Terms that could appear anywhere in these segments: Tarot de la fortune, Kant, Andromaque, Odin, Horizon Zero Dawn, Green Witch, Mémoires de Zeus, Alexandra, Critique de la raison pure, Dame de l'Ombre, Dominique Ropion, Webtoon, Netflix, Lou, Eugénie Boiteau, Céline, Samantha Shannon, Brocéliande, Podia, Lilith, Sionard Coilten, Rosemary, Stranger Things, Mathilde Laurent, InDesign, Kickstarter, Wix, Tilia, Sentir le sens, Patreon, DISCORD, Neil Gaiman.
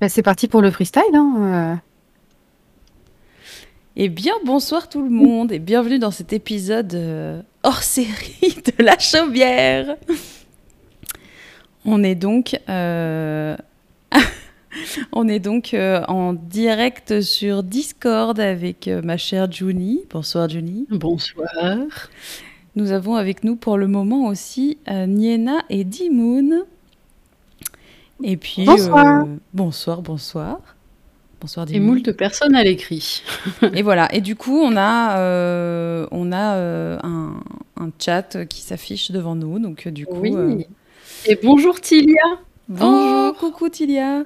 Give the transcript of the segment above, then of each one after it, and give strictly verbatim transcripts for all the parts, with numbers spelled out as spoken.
Bah, c'est parti pour le freestyle, hein. Eh bien, bonsoir tout le monde et bienvenue dans cet épisode euh, hors série de La Chauvière. On est donc, euh... On est donc euh, en direct sur Discord avec euh, ma chère Junie. Bonsoir Junie. Bonsoir. Nous avons avec nous pour le moment aussi euh, Nienna et Dymoon. Et puis, bonsoir. Euh, bonsoir, bonsoir. Bonsoir, Dymoon. Et moult personnes à l'écrit. Et voilà. Et du coup, on a, euh, on a euh, un, un chat qui s'affiche devant nous. Donc, du coup. Oui. Euh... Et bonjour, Tilia. Bonjour. Oh, coucou, Tilia.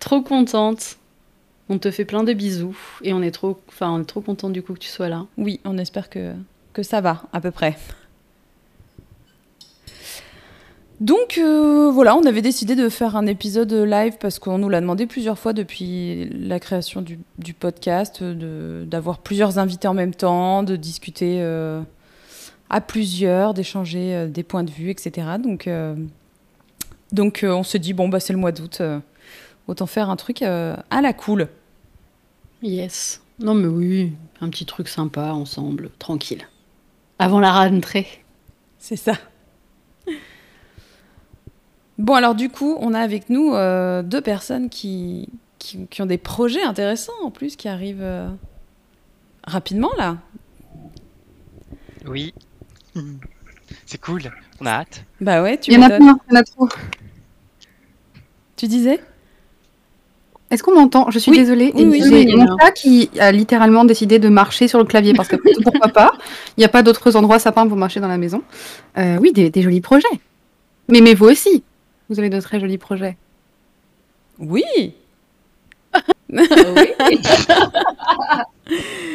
Trop contente. On te fait plein de bisous. Et on est trop, enfin, on est trop contente du coup que tu sois là. Oui, on espère que, que ça va, à peu près. Donc euh, voilà, on avait décidé de faire un épisode live parce qu'on nous l'a demandé plusieurs fois depuis la création du, du podcast, de, d'avoir plusieurs invités en même temps, de discuter euh, à plusieurs, d'échanger euh, des points de vue, et cetera. Donc, euh, donc euh, on s'est dit, bon, bah, c'est le mois d'août, euh, autant faire un truc euh, à la cool. Yes. Non mais oui, un petit truc sympa ensemble, tranquille. Avant la rentrée. C'est ça. Bon, alors du coup, on a avec nous euh, deux personnes qui, qui, qui ont des projets intéressants, en plus, qui arrivent euh, rapidement, là. Oui. C'est cool. On a hâte. Bah ouais, tu m'étonnes. Il y en a plein, il y en a trop. Tu disais ? Est-ce qu'on m'entend ? Je suis oui. désolée. Oui, oui, j'ai oui, mon chat qui a littéralement décidé de marcher sur le clavier, parce que pourquoi pas ? Il n'y a pas d'autres endroits sapins pour marcher dans la maison. Euh, oui, des, des jolis projets. Mais, mais vous aussi, vous avez de très jolis projets. Oui. oui. De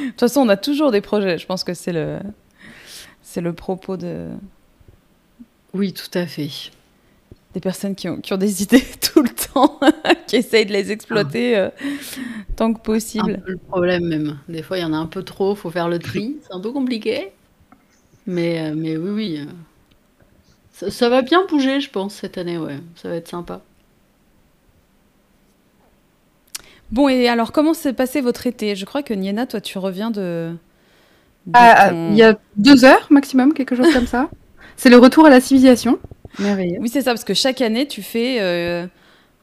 toute façon, on a toujours des projets. Je pense que c'est le, c'est le propos de... Oui, tout à fait. Des personnes qui ont, qui ont des idées tout le temps, qui essayent de les exploiter ah. euh, tant que possible. C'est un peu le problème même. Des fois, il y en a un peu trop, il faut faire le tri. C'est un peu compliqué. Mais, mais oui, oui... Ça, ça va bien bouger, je pense, cette année, ouais. Ça va être sympa. Bon, et alors, comment s'est passé votre été ? Je crois que Nienna, toi, tu reviens de... de ah, ton... Il y a deux heures maximum, quelque chose comme ça. C'est le retour à la civilisation. Merveilleux. Oui, c'est ça, parce que chaque année, tu fais euh,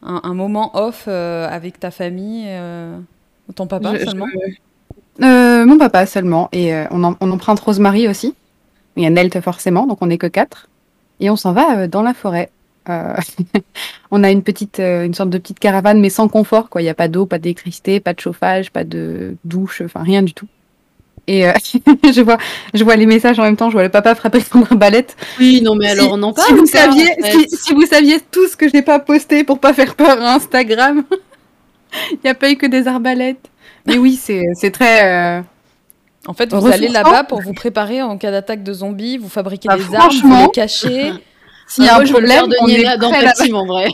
un, un moment off euh, avec ta famille, euh, ton papa je, seulement je... Euh, Mon papa seulement, et euh, on, en, on emprunte Rosemary aussi. Il y a Nelt forcément, donc on n'est que quatre. Et on s'en va dans la forêt. Euh, on a une petite, une sorte de petite caravane, mais sans confort, quoi. Il n'y a pas d'eau, pas d'électricité, pas de chauffage, pas de douche, enfin rien du tout. Et euh, je vois, je vois les messages en même temps. Je vois le papa frapper son arbalète. Oui, non, mais alors si, on en parle. Si vous saviez, ça, en fait. si, si vous saviez tout ce que je n'ai pas posté pour pas faire peur à Instagram. Il n'y a pas eu que des arbalètes. Mais oui, c'est, c'est très. Euh... En fait, vous allez là-bas pour vous préparer en cas d'attaque de zombies, vous fabriquez bah, des armes, vous les cachez. S'il y a un problème, on est là dans le team en vrai.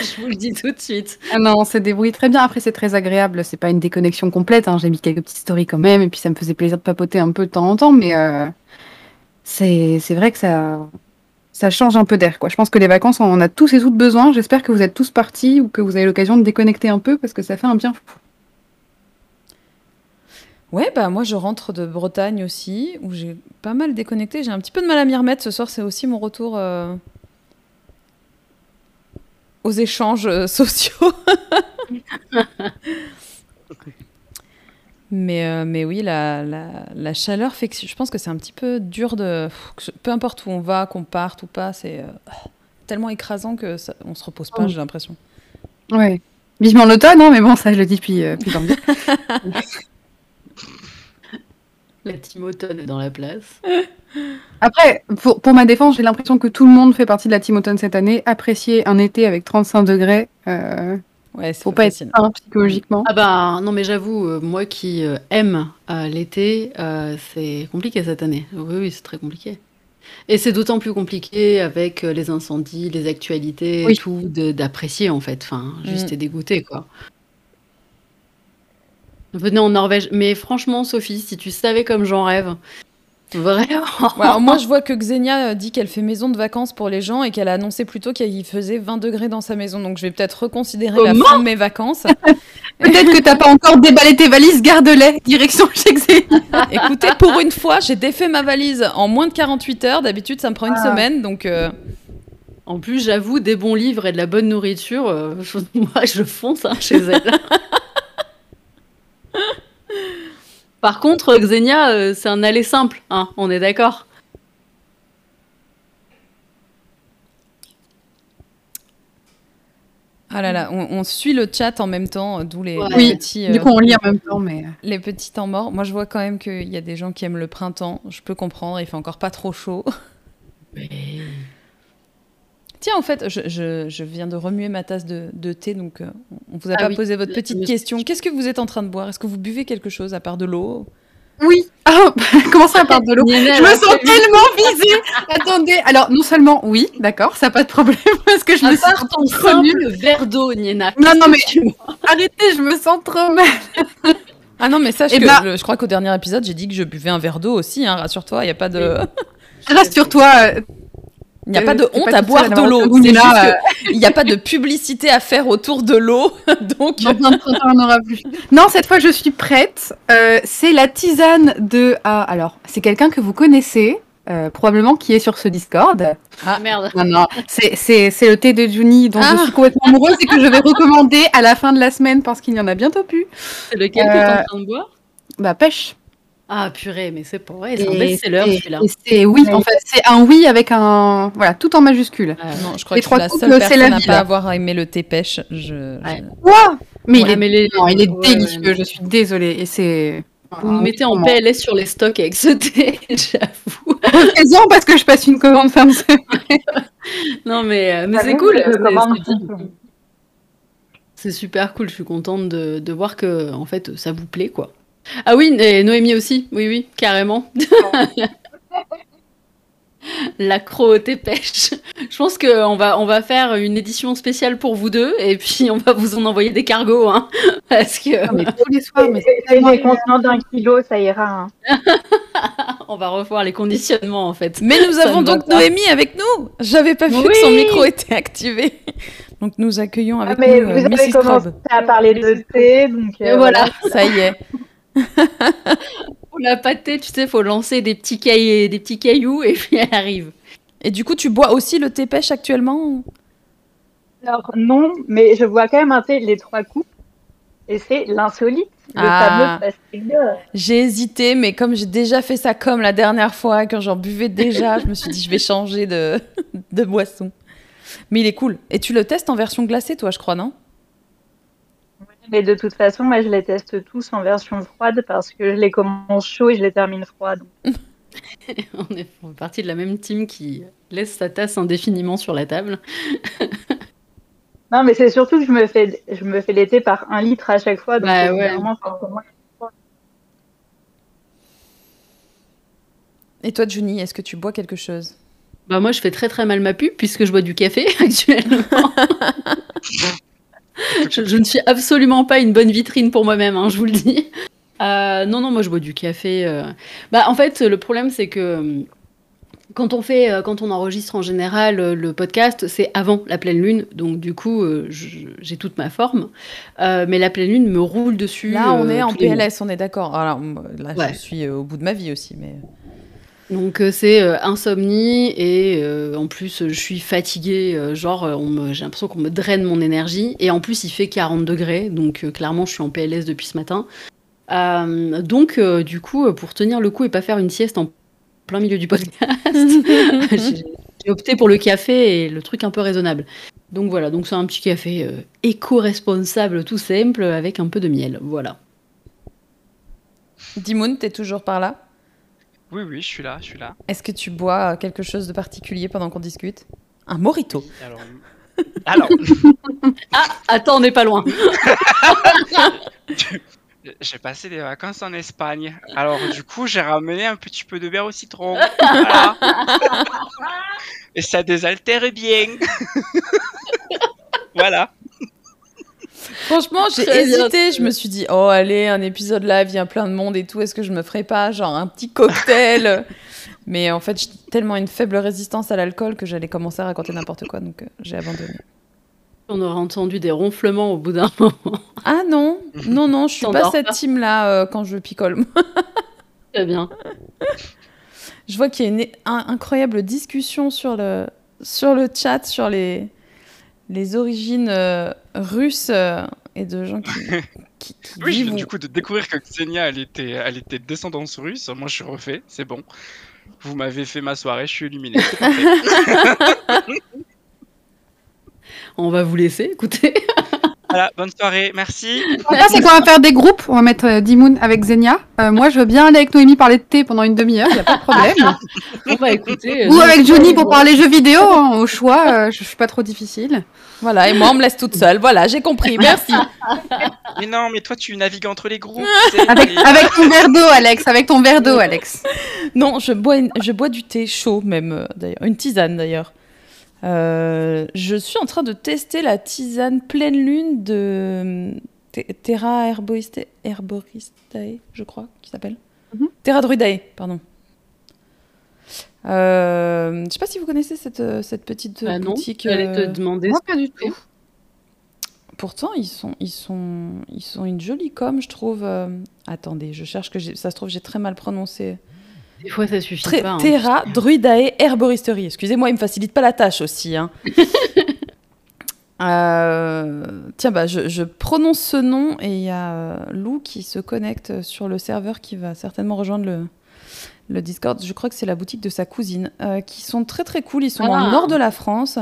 Je vous le dis tout de suite. Ah non, on se débrouille très bien. Après, c'est très agréable. C'est pas une déconnexion complète. Hein. J'ai mis quelques petites stories quand même, et puis ça me faisait plaisir de papoter un peu de temps en temps. Mais euh, c'est, c'est vrai que ça, ça change un peu d'air, quoi. Je pense que les vacances, on a tous et toutes besoin. J'espère que vous êtes tous partis ou que vous avez l'occasion de déconnecter un peu parce que ça fait un bien fou. Ouais, bah moi je rentre de Bretagne aussi, où j'ai pas mal déconnecté. J'ai un petit peu de mal à m'y remettre. Ce soir, c'est aussi mon retour euh, aux échanges euh, sociaux. mais, euh, mais oui, la, la, la chaleur fait que je pense que c'est un petit peu dur de... Peu importe où on va, qu'on parte ou pas, c'est euh, tellement écrasant que ça, on se repose pas, oh. j'ai l'impression. Ouais, vivement l'automne, hein, mais bon, ça je le dis depuis euh, plus d'un moment. La team automne est dans la place. Après, pour, pour ma défense, j'ai l'impression que tout le monde fait partie de la team automne cette année. Apprécier un été avec trente-cinq degrés, euh, ouais, c'est faut pas être simple psychologiquement. Ah bah non, mais j'avoue, euh, moi qui euh, aime euh, l'été, euh, c'est compliqué cette année. Oui, oui, c'est très compliqué. Et c'est d'autant plus compliqué avec euh, les incendies, les actualités, oui. tout, de, d'apprécier en fait. Enfin, juste mm. et dégoûté quoi. Venez en Norvège. Mais franchement, Sophie, si tu savais comme j'en rêve, Vraiment. Ouais, alors moi, je vois que Ksenia dit qu'elle fait maison de vacances pour les gens et qu'elle a annoncé plus tôt qu'il faisait vingt degrés dans sa maison. Donc, je vais peut-être reconsidérer Comment la fin de mes vacances. Peut-être que t'as pas encore déballé tes valises, garde-les, direction chez Ksenia. Écoutez, pour une fois, j'ai défait ma valise en moins de quarante-huit heures. D'habitude, ça me prend une ah. semaine, donc... Euh... En plus, j'avoue, des bons livres et de la bonne nourriture, euh, je... moi, je fonce hein, chez elle. Par contre, Ksenia, euh, c'est un aller simple, hein, on est d'accord. Ah là là, on, on suit le chat en même temps, d'où les, ouais. les oui, petits... Euh, du coup, on lit en même temps, mais... Les petits temps morts. Moi, je vois quand même qu'il y a des gens qui aiment le printemps. Je peux comprendre, il fait encore pas trop chaud. Mais... Tiens, en fait, je, je, je viens de remuer ma tasse de, de thé, donc euh, on vous a ah pas oui. posé votre petite oui. question. Qu'est-ce que vous êtes en train de boire? Est-ce que vous buvez quelque chose à part de l'eau? Oui. Ah, comment ça à part de l'eau? Je me sens tellement visée. Attendez. Alors, non seulement, oui, d'accord, ça n'a pas de problème, parce que je à me part sens ton trop nul. Verre d'eau, Nienna. Non, non, mais arrêtez, je me sens trop mal. Ah non, mais sache Et que bah... je, je crois qu'au dernier épisode, j'ai dit que je buvais un verre d'eau aussi, hein, rassure-toi, il n'y a pas de... Rassure-toi... Euh... Il n'y a euh, pas de honte pas à boire de l'eau. C'est juste qu'il n'y a pas de publicité à faire autour de l'eau. Donc... Non, non, non, on aura plus. Non, cette fois, je suis prête. Euh, c'est la tisane de... Ah, alors, c'est quelqu'un que vous connaissez, euh, probablement, qui est sur ce Discord. Ah, merde. Non, non, c'est le thé de Junie dont ah. je suis complètement amoureuse et que je vais recommander à la fin de la semaine parce qu'il n'y en a bientôt plus. C'est lequel euh... que tu es en train de boire? Bah, pêche. Ah purée, mais c'est pas vrai, c'est un best-seller celui-là. C'est oui, en fait, c'est un oui avec un... Voilà, tout en majuscule. Euh, non, je crois les que je suis la seule personne à ne pas avoir aimé le thé pêche. Je... Ouais. Quoi mais, ouais, il est... mais les... non, il est ouais, délicieux, ouais, je suis désolée. Et c'est... Vous me mettez en P L S sur les stocks avec ce thé, j'avoue. Raison, parce que je passe une commande fin de semaine. Non, mais, mais c'est cool. C'est super cool, je suis contente de, de voir que en fait, ça vous plaît, quoi. Ah oui, et Noémie aussi, oui, oui, carrément. L'accro au thé pêche. Je pense qu'on va, on va faire une édition spéciale pour vous deux, et puis on va vous en envoyer des cargos, hein, parce que... Non, mais tous les soirs, mais c'est des contenants d'un kilo, ça ira. Hein. On va revoir les conditionnements, en fait. Mais nous avons donc Noémie avec nous. J'avais pas vu oui. que son micro était activé. Donc nous accueillons avec ah, mais nous vous euh, avez commencé à parler de thé, donc... Euh, voilà, ça y est. Pour la pâtée, tu sais, faut lancer des petits cailloux, des petits cailloux et puis elle arrive. Et du coup, tu bois aussi le thé pêche actuellement? Alors non, mais je bois quand même un thé les trois coups et c'est l'insolite, le ah, fameux pastel d'or. J'ai hésité, mais comme j'ai déjà fait ça comme la dernière fois quand j'en buvais déjà, je me suis dit je vais changer de de boisson. Mais il est cool. Et tu le testes en version glacée, toi, je crois, non? Mais de toute façon, moi, je les teste tous en version froide parce que je les commence chaud et je les termine froide. On est partie de la même team qui laisse sa tasse indéfiniment sur la table. Non, mais c'est surtout que je me fais, je me fais l'été par un litre à chaque fois. Donc bah, ouais. Et toi, Junie, est-ce que tu bois quelque chose? Bah, moi, je fais très très mal ma pub puisque je bois du café actuellement. Je, je ne suis absolument pas une bonne vitrine pour moi-même, hein, je vous le dis. Euh, non, non, moi je bois du café. Euh... Bah, en fait, le problème, c'est que quand on fait, quand on enregistre en général le podcast, c'est avant la pleine lune. Donc, du coup, j'ai toute ma forme. Euh, mais la pleine lune me roule dessus. Là, on est euh, en P L S, on est d'accord. Alors, là, ouais. je suis au bout de ma vie aussi, mais... Donc c'est euh, insomnie et euh, en plus je suis fatiguée, euh, genre j'ai l'impression qu'on me draine mon énergie et en plus il fait quarante degrés, donc euh, clairement je suis en P L S depuis ce matin. Euh, donc euh, du coup pour tenir le coup et pas faire une sieste en plein milieu du podcast, j'ai opté pour le café et le truc un peu raisonnable. Donc voilà, donc c'est un petit café euh, éco-responsable tout simple avec un peu de miel, voilà. Dymoon, t'es toujours par là? Oui, oui, je suis là, je suis là. Est-ce que tu bois quelque chose de particulier pendant qu'on discute? Un mojito. Alors... Alors... ah, attends, on n'est pas loin. J'ai passé des vacances en Espagne. Alors, du coup, j'ai ramené un petit peu de verre au citron. Voilà. Et ça désaltère bien. Voilà. Franchement, j'ai hésité. Je me suis dit, oh, allez, un épisode live, il y a plein de monde et tout. Est-ce que je me ferais pas, genre, un petit cocktail? Mais en fait, j'ai tellement une faible résistance à l'alcool que j'allais commencer à raconter n'importe quoi. Donc, euh, j'ai abandonné. On aurait entendu des ronflements au bout d'un moment. Ah non, non, non, je suis pas cette team-là euh, quand je picole. Très bien. Je vois qu'il y a une un, incroyable discussion sur le, sur le chat, sur les, les origines euh, russes euh, et de gens qui... qui, qui oui, je viens du coup de découvrir que Ksenia, elle était, elle était descendance russe. Moi, je suis refait, c'est bon. Vous m'avez fait ma soirée, je suis illuminée. On va vous laisser, écoutez. Voilà, bonne soirée, merci. Là, c'est qu'on va faire des groupes. On va mettre euh, Dymoon avec Ksenia. Euh, moi, je veux bien aller avec Noémie parler de thé pendant une demi-heure, il n'y a pas de problème. On va écouter. Ou avec Junie pour parler jeux vidéo, hein, au choix. Euh, je ne suis pas trop difficile. Voilà, et moi, on me laisse toute seule. Voilà, j'ai compris, merci. Mais non, mais toi, tu navigues entre les groupes. Avec, avec ton verre d'eau, Alex. Avec ton verre d'eau, Alex. Non, je bois, une, je bois du thé chaud, même, d'ailleurs. Une tisane, d'ailleurs. Euh, je suis en train de tester la tisane pleine lune de Terra Herboristae, je crois, qui s'appelle. Mm-hmm. Terra Druidae, pardon. Euh, je ne sais pas si vous connaissez cette, cette petite bah boutique. Non, j'allais euh... te demander. Moi, pas du tout. Pourtant, ils sont, ils sont, ils sont une jolie com, je trouve. Euh... Attendez, je cherche que j'ai... ça se trouve, j'ai très mal prononcé. Des fois, ça suffit Très, pas. Hein. Terra Druidae Herboristerie. Excusez-moi, il me facilite pas la tâche aussi. Hein. euh, tiens, bah, je, je prononce ce nom et il y a Lou qui se connecte sur le serveur qui va certainement rejoindre le, le Discord. Je crois que c'est la boutique de sa cousine, euh, qui sont très très cool. Ils sont ah. dans le nord de la France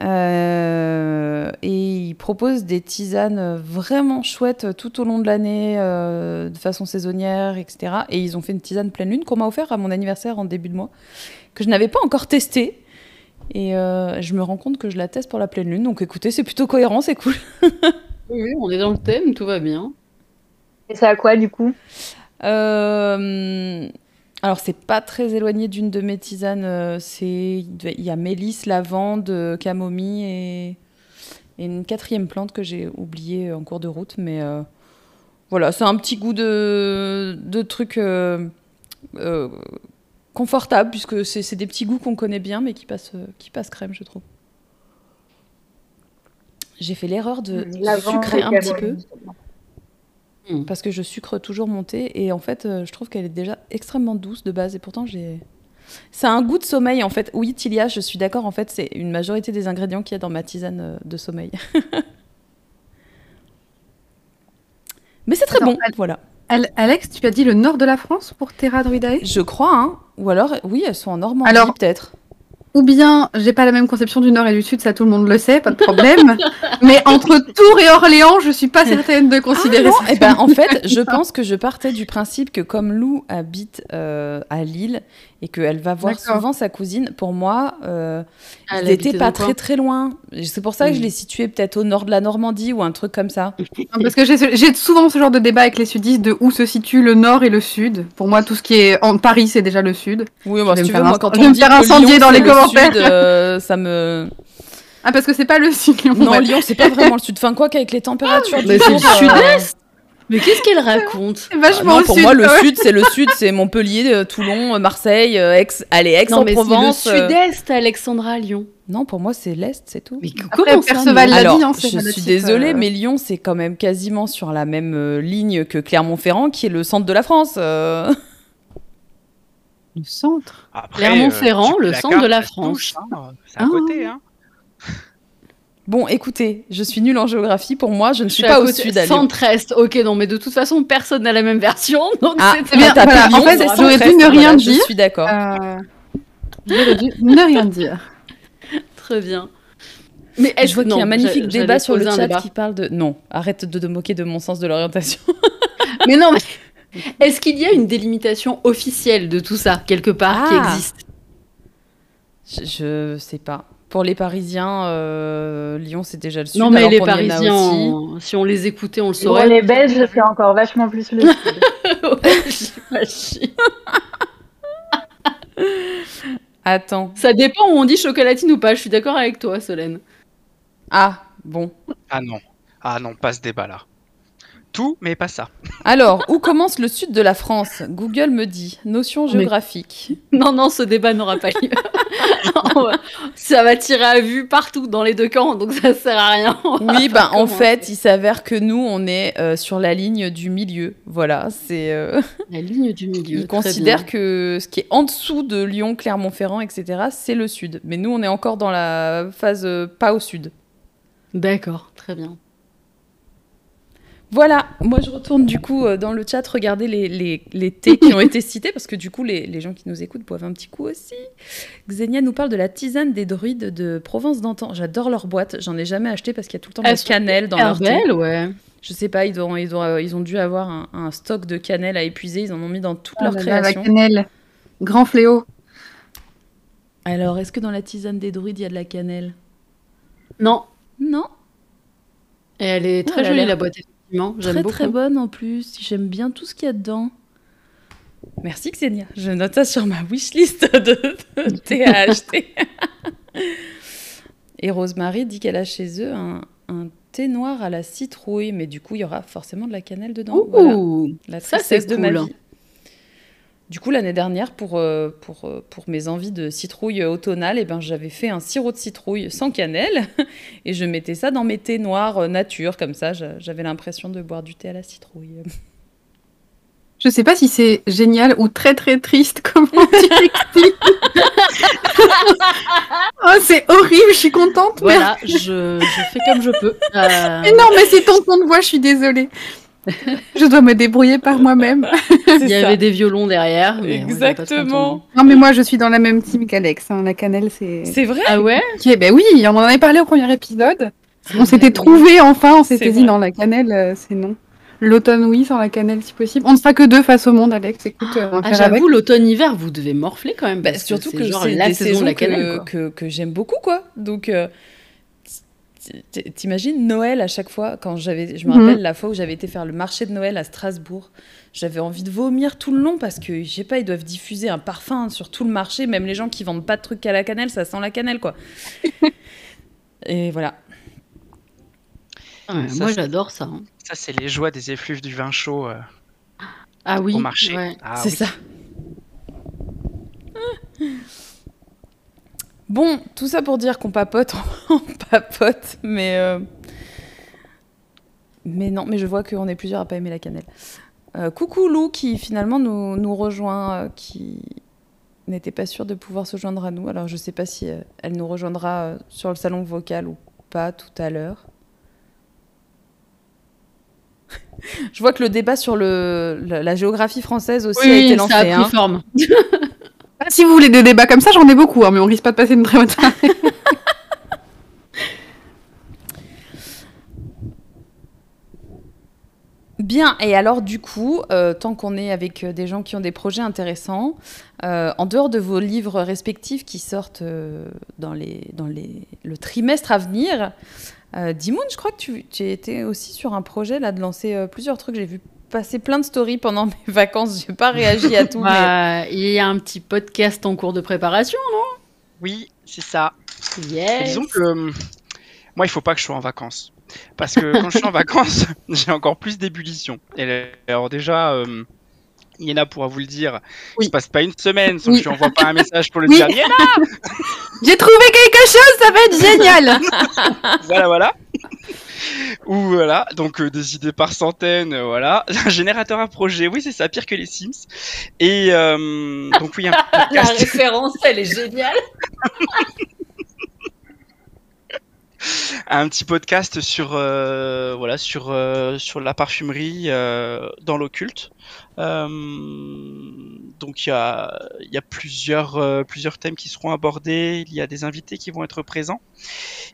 euh, et ils proposent des tisanes vraiment chouettes tout au long de l'année, euh, de façon saisonnière, et cetera. Et ils ont fait une tisane pleine lune qu'on m'a offert à mon anniversaire en début de mois, que je n'avais pas encore testée. Et euh, je me rends compte que je la teste pour la pleine lune. Donc écoutez, c'est plutôt cohérent, c'est cool. Oui, on est dans le thème, tout va bien. Et c'est à quoi du coup euh... Alors, c'est pas très éloigné d'une de mes tisanes. C'est... Il y a mélisse, lavande, camomille et... et une quatrième plante que j'ai oubliée en cours de route. Mais euh... voilà, c'est un petit goût de, de truc euh... euh... confortable, puisque c'est, c'est des petits goûts qu'on connaît bien, mais qui passent, qui passent crème, je trouve. J'ai fait l'erreur de lavande sucrer un petit peu. Parce que je sucre toujours mon thé et en fait euh, je trouve qu'elle est déjà extrêmement douce de base et pourtant j'ai... Ça a un goût de sommeil en fait. Oui Tilia, je suis d'accord en fait, c'est une majorité des ingrédients qu'il y a dans ma tisane euh, de sommeil. Mais c'est très Attends, bon, Al- voilà. Al- Alex, tu as dit le nord de la France pour Terra Druidae ? Je crois, hein. Ou alors, oui, elles sont en Normandie alors... peut-être. Ou bien, j'ai pas la même conception du Nord et du Sud, ça tout le monde le sait, pas de problème. Mais entre Tours et Orléans, je suis pas certaine de considérer ah, ça. Eh ben, en fait, je pense que je partais du principe que comme Lou habite euh, à Lille et qu'elle va voir D'accord. souvent sa cousine, pour moi, euh, ils n'étaient pas très très loin. C'est pour ça que mmh. je les situais peut-être au nord de la Normandie ou un truc comme ça. Parce que j'ai, j'ai souvent ce genre de débat avec les sudistes de où se situe le Nord et le Sud. Pour moi, tout ce qui est en Paris, c'est déjà le Sud. Oui, bah, si tu veux, moi, quand on me dit faire incendier dans les commentaires. Sud, euh, ça me... Ah, parce que c'est pas le sud, Lyon. Non, Lyon, c'est pas vraiment le sud. Enfin, quoi qu'avec les températures ah, du jour... C'est le sud-est. Mais qu'est-ce qu'elle raconte ? C'est vachement ah, non, pour sud, moi, ouais. le sud, c'est le sud. C'est Montpellier, Toulon, Marseille, Aix... Allez, Aix-en-Provence... Non, mais c'est le sud-est, Alexandra, Lyon. Non, pour moi, c'est l'est, c'est tout. Mais après, comment ça, Perceval l'a dit, alors, je suis désolée, euh... mais Lyon, c'est quand même quasiment sur la même euh, ligne que Clermont-Ferrand, qui est le centre de la France. Euh... Le centre. Après, Clermont-Ferrand, euh, le centre carte, de la France. Touche, hein. C'est à ah. côté. Hein. Bon, écoutez, je suis nulle en géographie. Pour moi, je ne suis je pas au sud. Centre-est, ok, non, mais de toute façon, personne n'a la même version. Donc ah, c'est bien. Voilà, Lyon, en fait, j'aurais dû ne rien voilà, dire. Je suis d'accord. Euh, j'aurais dû ne rien dire. Très bien. Mais je vois non, qu'il y a un magnifique j'a, débat sur le chat qui parle de. Non, arrête de te moquer de mon sens de l'orientation. Mais non, mais. Est-ce qu'il y a une délimitation officielle de tout ça, quelque part, ah. qui existe ? Je, je sais pas. Pour les Parisiens, euh, Lyon, c'est déjà le sud. Non, mais les Parisiens, on, si on les écoutait, on le saurait. Pour les Belges, c'est encore vachement plus le sud. Ouais, j'imagine. Attends. Ça dépend où on dit chocolatine ou pas. Je suis d'accord avec toi, Solène. Ah, bon. Ah non. Ah non, pas ce débat là. Tout, mais pas ça. Alors, où commence le sud de la France? Google me dit. Notion géographique. Mais... Non, non, ce débat n'aura pas lieu. Non, ça va tirer à vue partout, dans les deux camps, donc ça sert à rien. Oui, ben, en fait, il s'avère que nous, on est euh, sur la ligne du milieu. Voilà, c'est... Euh... La ligne du milieu, ils considèrent que ce qui est en dessous de Lyon, Clermont-Ferrand, et cetera, c'est le sud. Mais nous, on est encore dans la phase euh, pas au sud. D'accord, très bien. Voilà, moi je retourne du coup euh, dans le chat regarder les, les, les thés qui ont été cités, parce que du coup les, les gens qui nous écoutent boivent un petit coup aussi. Ksenia nous parle de la tisane des druides de Provence d'antan. J'adore leur boîte, j'en ai jamais acheté parce qu'il y a tout le temps de la cannelle dans leur thé. Ouais. Je sais pas, ils, ont, ils, ont, ils ont dû avoir un, un stock de cannelle à épuiser, ils en ont mis dans toute ah, leur là, création. La cannelle, grand fléau. Alors, est-ce que dans la tisane des druides, il y a de la cannelle? Non. Non. Et elle est très ouais, jolie la boîte. Non, très très bonne en plus, j'aime bien tout ce qu'il y a dedans. Merci Ksenia, je note ça sur ma wishlist de, de thé à acheter. Et Rosemary dit qu'elle a chez eux un, un thé noir à la citrouille, mais du coup il y aura forcément de la cannelle dedans. Ouh, voilà. La tristesse de cool. ma vie. Du coup l'année dernière pour, pour, pour mes envies de citrouille automnale, eh ben, j'avais fait un sirop de citrouille sans cannelle et je mettais ça dans mes thés noirs nature, comme ça j'avais l'impression de boire du thé à la citrouille. Je sais pas si c'est génial ou très très triste, comment tu t'expliques. Oh, c'est horrible, je suis contente. Voilà, mais... je, je fais comme je peux. Euh... Mais non, mais c'est ton ton de voix, je suis désolée. Je dois me débrouiller par moi-même. Il y avait des violons derrière. Mais exactement. Non mais moi je suis dans la même team qu'Alex. Hein. La cannelle c'est. C'est vrai. Ah ouais. Okay, ben oui, on en avait parlé au premier épisode. On s'était trouvé enfin, on s'était dit non la cannelle euh, c'est non. L'automne oui, sans la cannelle si possible. On ne sera que deux face au monde, Alex. Écoute, euh, ah, j'avoue l'automne-hiver vous devez morfler quand même. Bah, surtout que, que c'est la saison de la cannelle que, que, que j'aime beaucoup quoi. Donc. Euh... T'imagines Noël à chaque fois quand j'avais, je me rappelle mmh. la fois où j'avais été faire le marché de Noël à Strasbourg, j'avais envie de vomir tout le long parce que je sais pas, ils doivent diffuser un parfum sur tout le marché, même les gens qui vendent pas de trucs à la cannelle, ça sent la cannelle quoi. Et voilà. Ouais, ça, moi j'adore ça. Hein. Ça c'est les joies des effluves du vin chaud euh, ah, oui, au marché. Ouais. Ah, c'est oui. ça. Bon, tout ça pour dire qu'on papote, on papote, mais... Euh... Mais non, mais je vois qu'on est plusieurs à pas aimer la cannelle. Euh, coucou Lou, qui finalement nous, nous rejoint, euh, qui n'était pas sûre de pouvoir se joindre à nous. Alors je sais pas si euh, elle nous rejoindra euh, sur le salon vocal ou pas tout à l'heure. Je vois que le débat sur le, la, la géographie française aussi oui, a été lancé. Oui, ça a pris hein. forme. Si vous voulez des débats comme ça, j'en ai beaucoup, hein, mais on risque pas de passer une très bonne soirée. Bien, et alors du coup, euh, tant qu'on est avec des gens qui ont des projets intéressants, euh, en dehors de vos livres respectifs qui sortent euh, dans, les, dans les, le trimestre à venir, euh, Dymoon, je crois que tu, tu étais aussi sur un projet là, de lancer euh, plusieurs trucs, j'ai vu passé plein de stories pendant mes vacances, j'ai pas réagi à tout. Bah, mais... Il y a un petit podcast en cours de préparation, non? Oui, c'est ça. Yes. Disons que euh, moi, il faut pas que je sois en vacances. Parce que quand je suis en vacances, j'ai encore plus d'ébullition. Et alors déjà, euh, Nienna pourra vous le dire, oui. il se passe pas une semaine sans oui. que je lui envoie pas un message pour le oui. dire. Nienna, j'ai trouvé quelque chose, ça va être génial. Voilà, voilà. Ou voilà, donc euh, des idées par centaines, euh, voilà. Un générateur à projet, oui c'est ça, pire que les Sims. Et euh, donc oui, un podcast. La référence, elle est géniale. Un petit podcast sur euh, voilà sur euh, sur la parfumerie euh, dans l'occulte. Euh, donc il y a il y a plusieurs euh, plusieurs thèmes qui seront abordés. Il y a des invités qui vont être présents.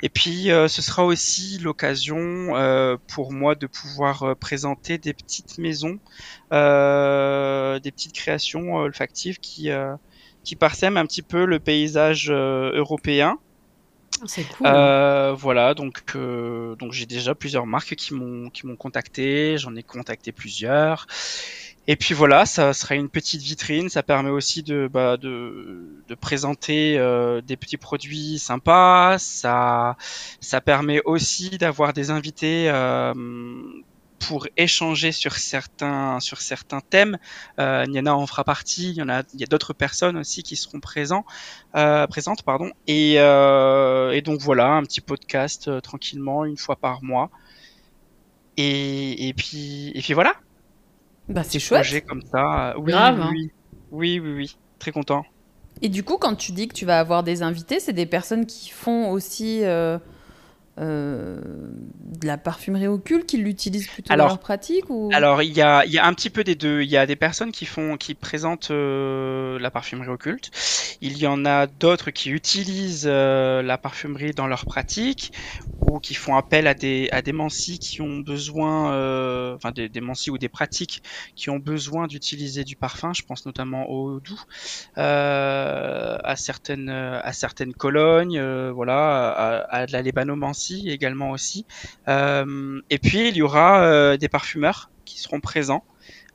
Et puis euh, ce sera aussi l'occasion euh, pour moi de pouvoir euh, présenter des petites maisons, euh, des petites créations olfactives qui euh, qui parsèment un petit peu le paysage euh, européen. C'est cool. Euh, voilà, donc, euh, donc j'ai déjà plusieurs marques qui m'ont qui m'ont contacté, j'en ai contacté plusieurs. Et puis voilà, ça sera une petite vitrine, ça permet aussi de, bah, de, de présenter euh, des petits produits sympas, ça, ça permet aussi d'avoir des invités euh, pour échanger sur certains, sur certains thèmes. Euh, Nienna en fera partie, il y en a, il y a d'autres personnes aussi qui seront présents, euh, présentes. Pardon. Et, euh, et donc voilà, un petit podcast euh, tranquillement, une fois par mois. Et, et, puis, et puis voilà. Bah, c'est chouette. Projet comme ça. Oui, grave, hein. oui, oui, oui, oui, très content. Et du coup, quand tu dis que tu vas avoir des invités, c'est des personnes qui font aussi euh, euh, de la parfumerie occulte, qui l'utilisent plutôt alors, dans leur pratique ou... Alors, il y a, y a un petit peu des deux. Il y a des personnes qui font, qui présentent euh, la parfumerie occulte. Il y en a d'autres qui utilisent euh, la parfumerie dans leur pratique ou qui font appel à des à des mancies qui ont besoin, euh, enfin des, des mancies ou des pratiques qui ont besoin d'utiliser du parfum. Je pense notamment au doux, euh, à certaines à certaines colognes, euh, voilà, à, à de la lébanomancie également aussi. Euh, et puis il y aura euh, des parfumeurs qui seront présents.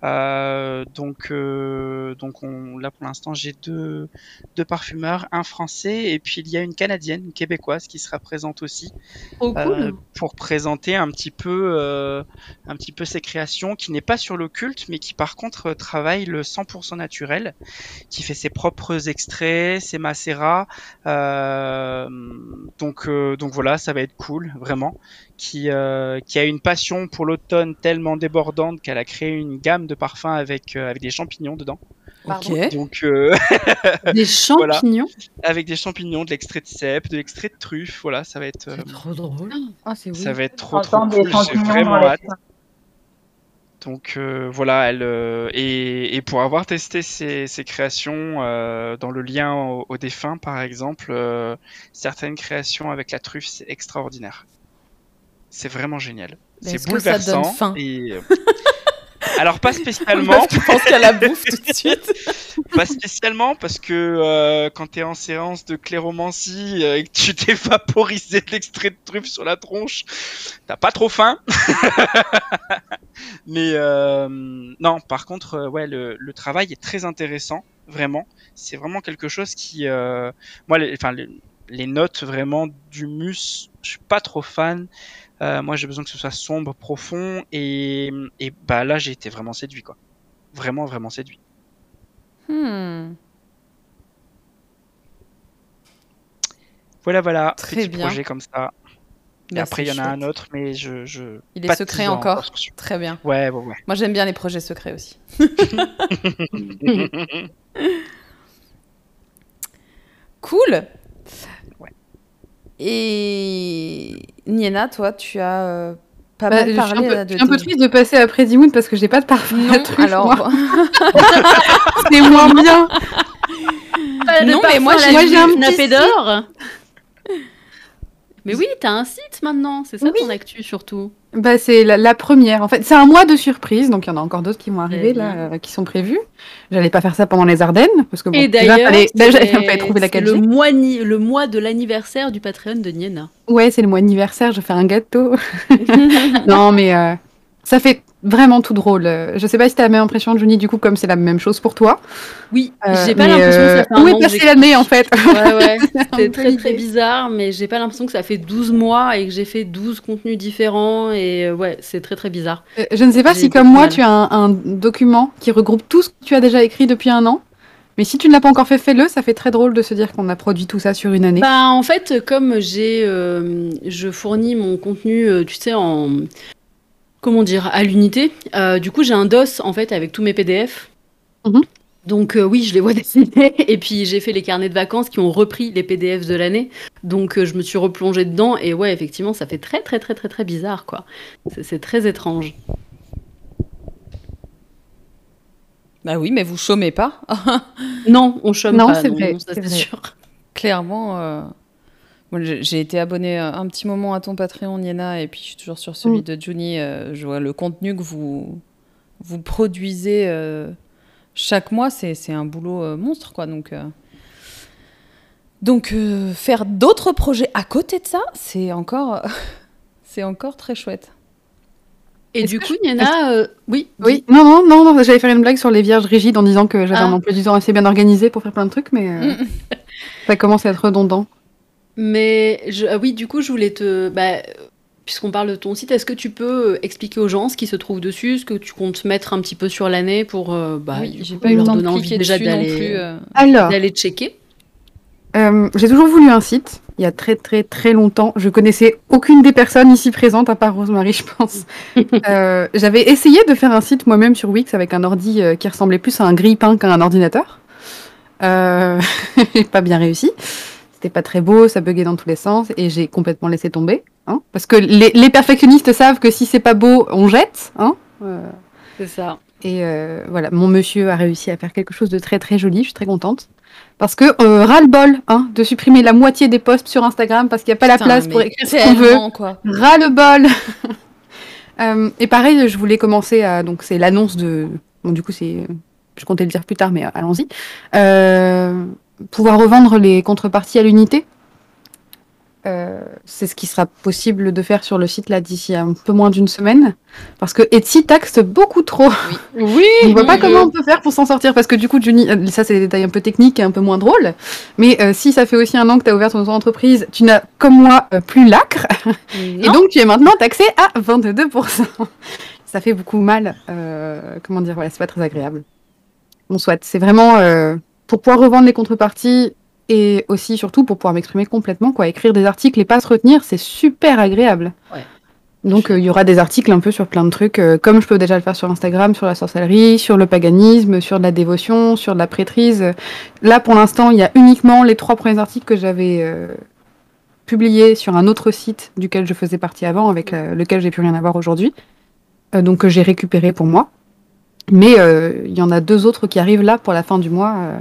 Euh, donc, euh, donc on, là pour l'instant j'ai deux, deux parfumeurs, un français et puis il y a une canadienne, une québécoise qui sera présente aussi. Oh, cool. euh, pour présenter un petit peu, euh, un petit peu ses créations, qui n'est pas sur l'occulte mais qui par contre travaille le cent pour cent naturel, qui fait ses propres extraits, ses macérats. Euh, donc, euh, donc voilà, ça va être cool, vraiment. Qui, euh, qui a une passion pour l'automne tellement débordante qu'elle a créé une gamme de parfums avec, euh, avec des champignons dedans. Okay. Donc, euh... des champignons voilà. Avec des champignons, de l'extrait de cèpe, de l'extrait de truffe, voilà, ça va être... Euh... C'est trop drôle. Oh, c'est ça va être trop, trop cool, j'ai vraiment hâte. Donc euh, voilà, elle, euh, et, et pour avoir testé ses, ses créations euh, dans le lien au, au défunt, par exemple, euh, certaines créations avec la truffe, c'est extraordinaire. C'est vraiment génial. Ben, c'est bouleversant. Ça donne faim et... Alors pas spécialement. Je pense qu'elle la bouffe tout de suite. Pas spécialement parce que euh, quand t'es en séance de clairomancie euh, et que tu t'es vaporisé de l'extrait de truffe sur la tronche, t'as pas trop faim. Mais euh, non, par contre, euh, ouais, le, le travail est très intéressant, vraiment. C'est vraiment quelque chose qui, euh, moi, enfin. Les, les notes vraiment d'humus, je suis pas trop fan. Euh, moi, j'ai besoin que ce soit sombre, profond, et, et bah là, j'ai été vraiment séduit, quoi. Vraiment, vraiment séduit. Hmm. Voilà, voilà. Très petit bien. Projet comme ça. Et bah, après, il y en a chouette. Un autre, mais je. je... Il est secret encore. encore. Très bien. Ouais, bon, ouais. Moi, j'aime bien les projets secrets aussi. Cool. Et Nienna, toi, tu as euh, pas bah, mal parlé peu, de. Je suis un peu triste de passer après Dymoon parce que j'ai pas de parfum. Non, truc, alors moi. C'est moins bien. Euh, non, mais moi, j'ai, moi, j'ai un petit d'or. Mais oui, t'as un site maintenant, c'est ça oui. Ton actu surtout. Bah c'est la, la première en fait. C'est un mois de surprise, donc il y en a encore d'autres qui vont arriver là, euh, qui sont prévues. J'allais pas faire ça pendant les Ardennes parce que bon, et déjà fallait trouver la qualité. Le mois ni... le mois de l'anniversaire du Patreon de Nienna. Ouais, c'est le mois anniversaire. Je vais faire un gâteau. Non mais euh, ça fait vraiment tout drôle. Je sais pas si t'as la même impression, Junie, du coup comme c'est la même chose pour toi. Oui, euh, j'ai pas l'impression euh... que ça fait un oui, an. Oui, parce que c'est l'année en fait. Ouais ouais. C'est très très bizarre, mais j'ai pas l'impression que ça fait douze mois et que j'ai fait douze contenus différents et ouais, c'est très très bizarre. Euh, je ne sais pas j'ai si comme moi mal. Tu as un, un document qui regroupe tout ce que tu as déjà écrit depuis un an. Mais si tu ne l'as pas encore fait, fais-le. Ça fait très drôle de se dire qu'on a produit tout ça sur une année. Bah en fait, comme j'ai euh, je fournis mon contenu, euh, tu sais en comment dire, à l'unité. Euh, du coup, j'ai un D O S, en fait, avec tous mes P D F. Mmh. Donc, euh, oui, je les vois dessiner. Et puis, j'ai fait les carnets de vacances qui ont repris les P D F de l'année. Donc, euh, je me suis replongée dedans. Et ouais, effectivement, ça fait très, très, très, très, très bizarre, quoi. C'est, c'est très étrange. Bah oui, mais vous chômez pas. Non, on chôme non, pas. C'est non, vrai, non, ça, c'est, c'est vrai. Sûr. Clairement... Euh... J'ai été abonnée un petit moment à ton Patreon, Nienna, et puis je suis toujours sur celui mmh. de Junie. Euh, je vois le contenu que vous, vous produisez euh, chaque mois, c'est, c'est un boulot euh, monstre, quoi. Donc, euh... Donc euh, faire d'autres projets à côté de ça, c'est encore, c'est encore très chouette. Et du coup, je... Nienna, euh... oui, oui, non, non, non, non j'allais faire une blague sur les vierges rigides en disant que j'avais ah. un emploi du temps assez bien organisé pour faire plein de trucs, mais euh, ça commence à être redondant. Mais je... ah oui, du coup, je voulais te, bah, puisqu'on parle de ton site, est-ce que tu peux expliquer aux gens ce qui se trouve dessus, ce que tu comptes mettre un petit peu sur l'année pour, euh, bah, oui, j'ai pas eu le temps de cliquer déjà d'aller, euh... alors, d'aller checker. Euh, j'ai toujours voulu un site. Il y a très très très longtemps, je connaissais aucune des personnes ici présentes à part Rosemary, je pense. euh, j'avais essayé de faire un site moi-même sur Wix avec un ordi euh, qui ressemblait plus à un grille-pain qu'à un ordinateur. Euh... j'ai pas bien réussi. C'était pas très beau, ça buguait dans tous les sens et j'ai complètement laissé tomber. Hein, parce que les, les perfectionnistes savent que si c'est pas beau, on jette. Hein euh... C'est ça. Et euh, voilà, mon monsieur a réussi à faire quelque chose de très très joli. Je suis très contente. Parce que euh, ras-le-bol hein, de supprimer la moitié des posts sur Instagram parce qu'il n'y a pas Putain, la place pour écrire ce qu'on veut. Quoi. Ras-le-bol euh, Et pareil, je voulais commencer à... Donc, c'est l'annonce de... Bon, du coup, c'est... Je comptais le dire plus tard, mais allons-y. Euh, pouvoir revendre les contreparties à l'unité. Euh, c'est ce qui sera possible de faire sur le site là d'ici un peu moins d'une semaine. Parce que Etsy taxe beaucoup trop. Oui, oui on ne voit pas oui. comment on peut faire pour s'en sortir. Parce que du coup, Junie, ça c'est des détails un peu techniques et un peu moins drôles. Mais euh, si ça fait aussi un an que tu as ouvert ton entreprise, tu n'as, comme moi, euh, plus l'acre. Et donc tu es maintenant taxé à vingt-deux pour cent. Ça fait beaucoup mal. Euh, comment dire, voilà, c'est pas très agréable. Bon, soit, c'est vraiment euh, pour pouvoir revendre les contreparties. Et aussi, surtout, pour pouvoir m'exprimer complètement, quoi. Écrire des articles et pas se retenir, c'est super agréable. Ouais. Donc, il euh, y aura des articles un peu sur plein de trucs, euh, comme je peux déjà le faire sur Instagram, sur la sorcellerie, sur le paganisme, sur de la dévotion, sur de la prêtrise. Là, pour l'instant, il y a uniquement les trois premiers articles que j'avais euh, publiés sur un autre site duquel je faisais partie avant, avec euh, lequel j'ai plus rien à voir aujourd'hui. Euh, donc, que j'ai récupéré pour moi. Mais il euh, y en a deux autres qui arrivent là pour la fin du mois. Euh,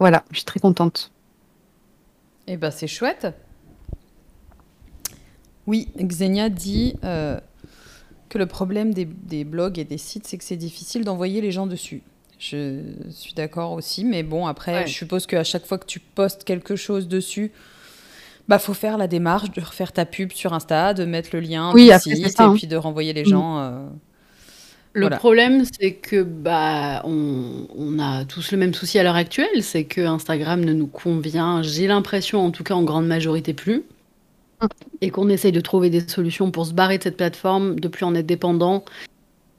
Voilà, je suis très contente. Eh ben, c'est chouette. Oui, Ksenia dit euh, que le problème des, des blogs et des sites, c'est que c'est difficile d'envoyer les gens dessus. Je suis d'accord aussi, mais bon, après, ouais. je suppose qu'à chaque fois que tu postes quelque chose dessus, bah, faut faire la démarche de refaire ta pub sur Insta, de mettre le lien oui, du site, ça, hein. et puis de renvoyer les mmh. gens... Euh... Le voilà. problème, c'est que bah, on, on a tous le même souci à l'heure actuelle, c'est que Instagram ne nous convient, j'ai l'impression, en tout cas en grande majorité, plus. Et qu'on essaye de trouver des solutions pour se barrer de cette plateforme, de plus en être dépendant.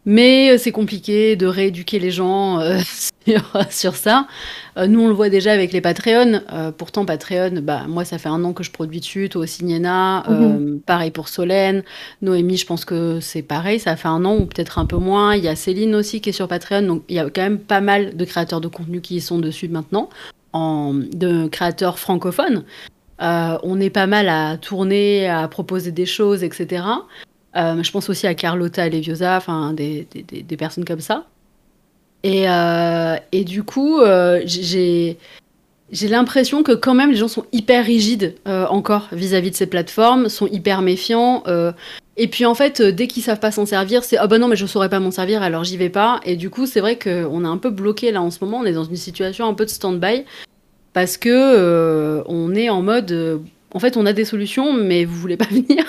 Mais c'est compliqué de rééduquer les gens euh, sur, sur ça. Euh, nous, on le voit déjà avec les Patreons. Euh, pourtant, Patreon, bah, moi, ça fait un an que je produis dessus. Toi aussi, Nienna. Euh, mm-hmm. Pareil pour Solène. Noémie, je pense que c'est pareil. Ça fait un an ou peut-être un peu moins. Il y a Céline aussi qui est sur Patreon. Donc, il y a quand même pas mal de créateurs de contenu qui y sont dessus maintenant, en, de créateurs francophones. Euh, on est pas mal à tourner, à proposer des choses, et cetera Euh, je pense aussi à Carlotta Leviosa, enfin des, des, des personnes comme ça. Et, euh, et du coup, euh, j'ai, j'ai l'impression que quand même les gens sont hyper rigides euh, encore vis-à-vis de ces plateformes, sont hyper méfiants. Euh, et puis en fait, dès qu'ils savent pas s'en servir, c'est « Ah bah non, mais je saurais pas m'en servir, alors j'y vais pas ». Et du coup, c'est vrai qu'on est un peu bloqué là en ce moment, on est dans une situation un peu de stand-by, parce que euh, on est en mode... Euh, En fait, on a des solutions, mais vous voulez pas venir.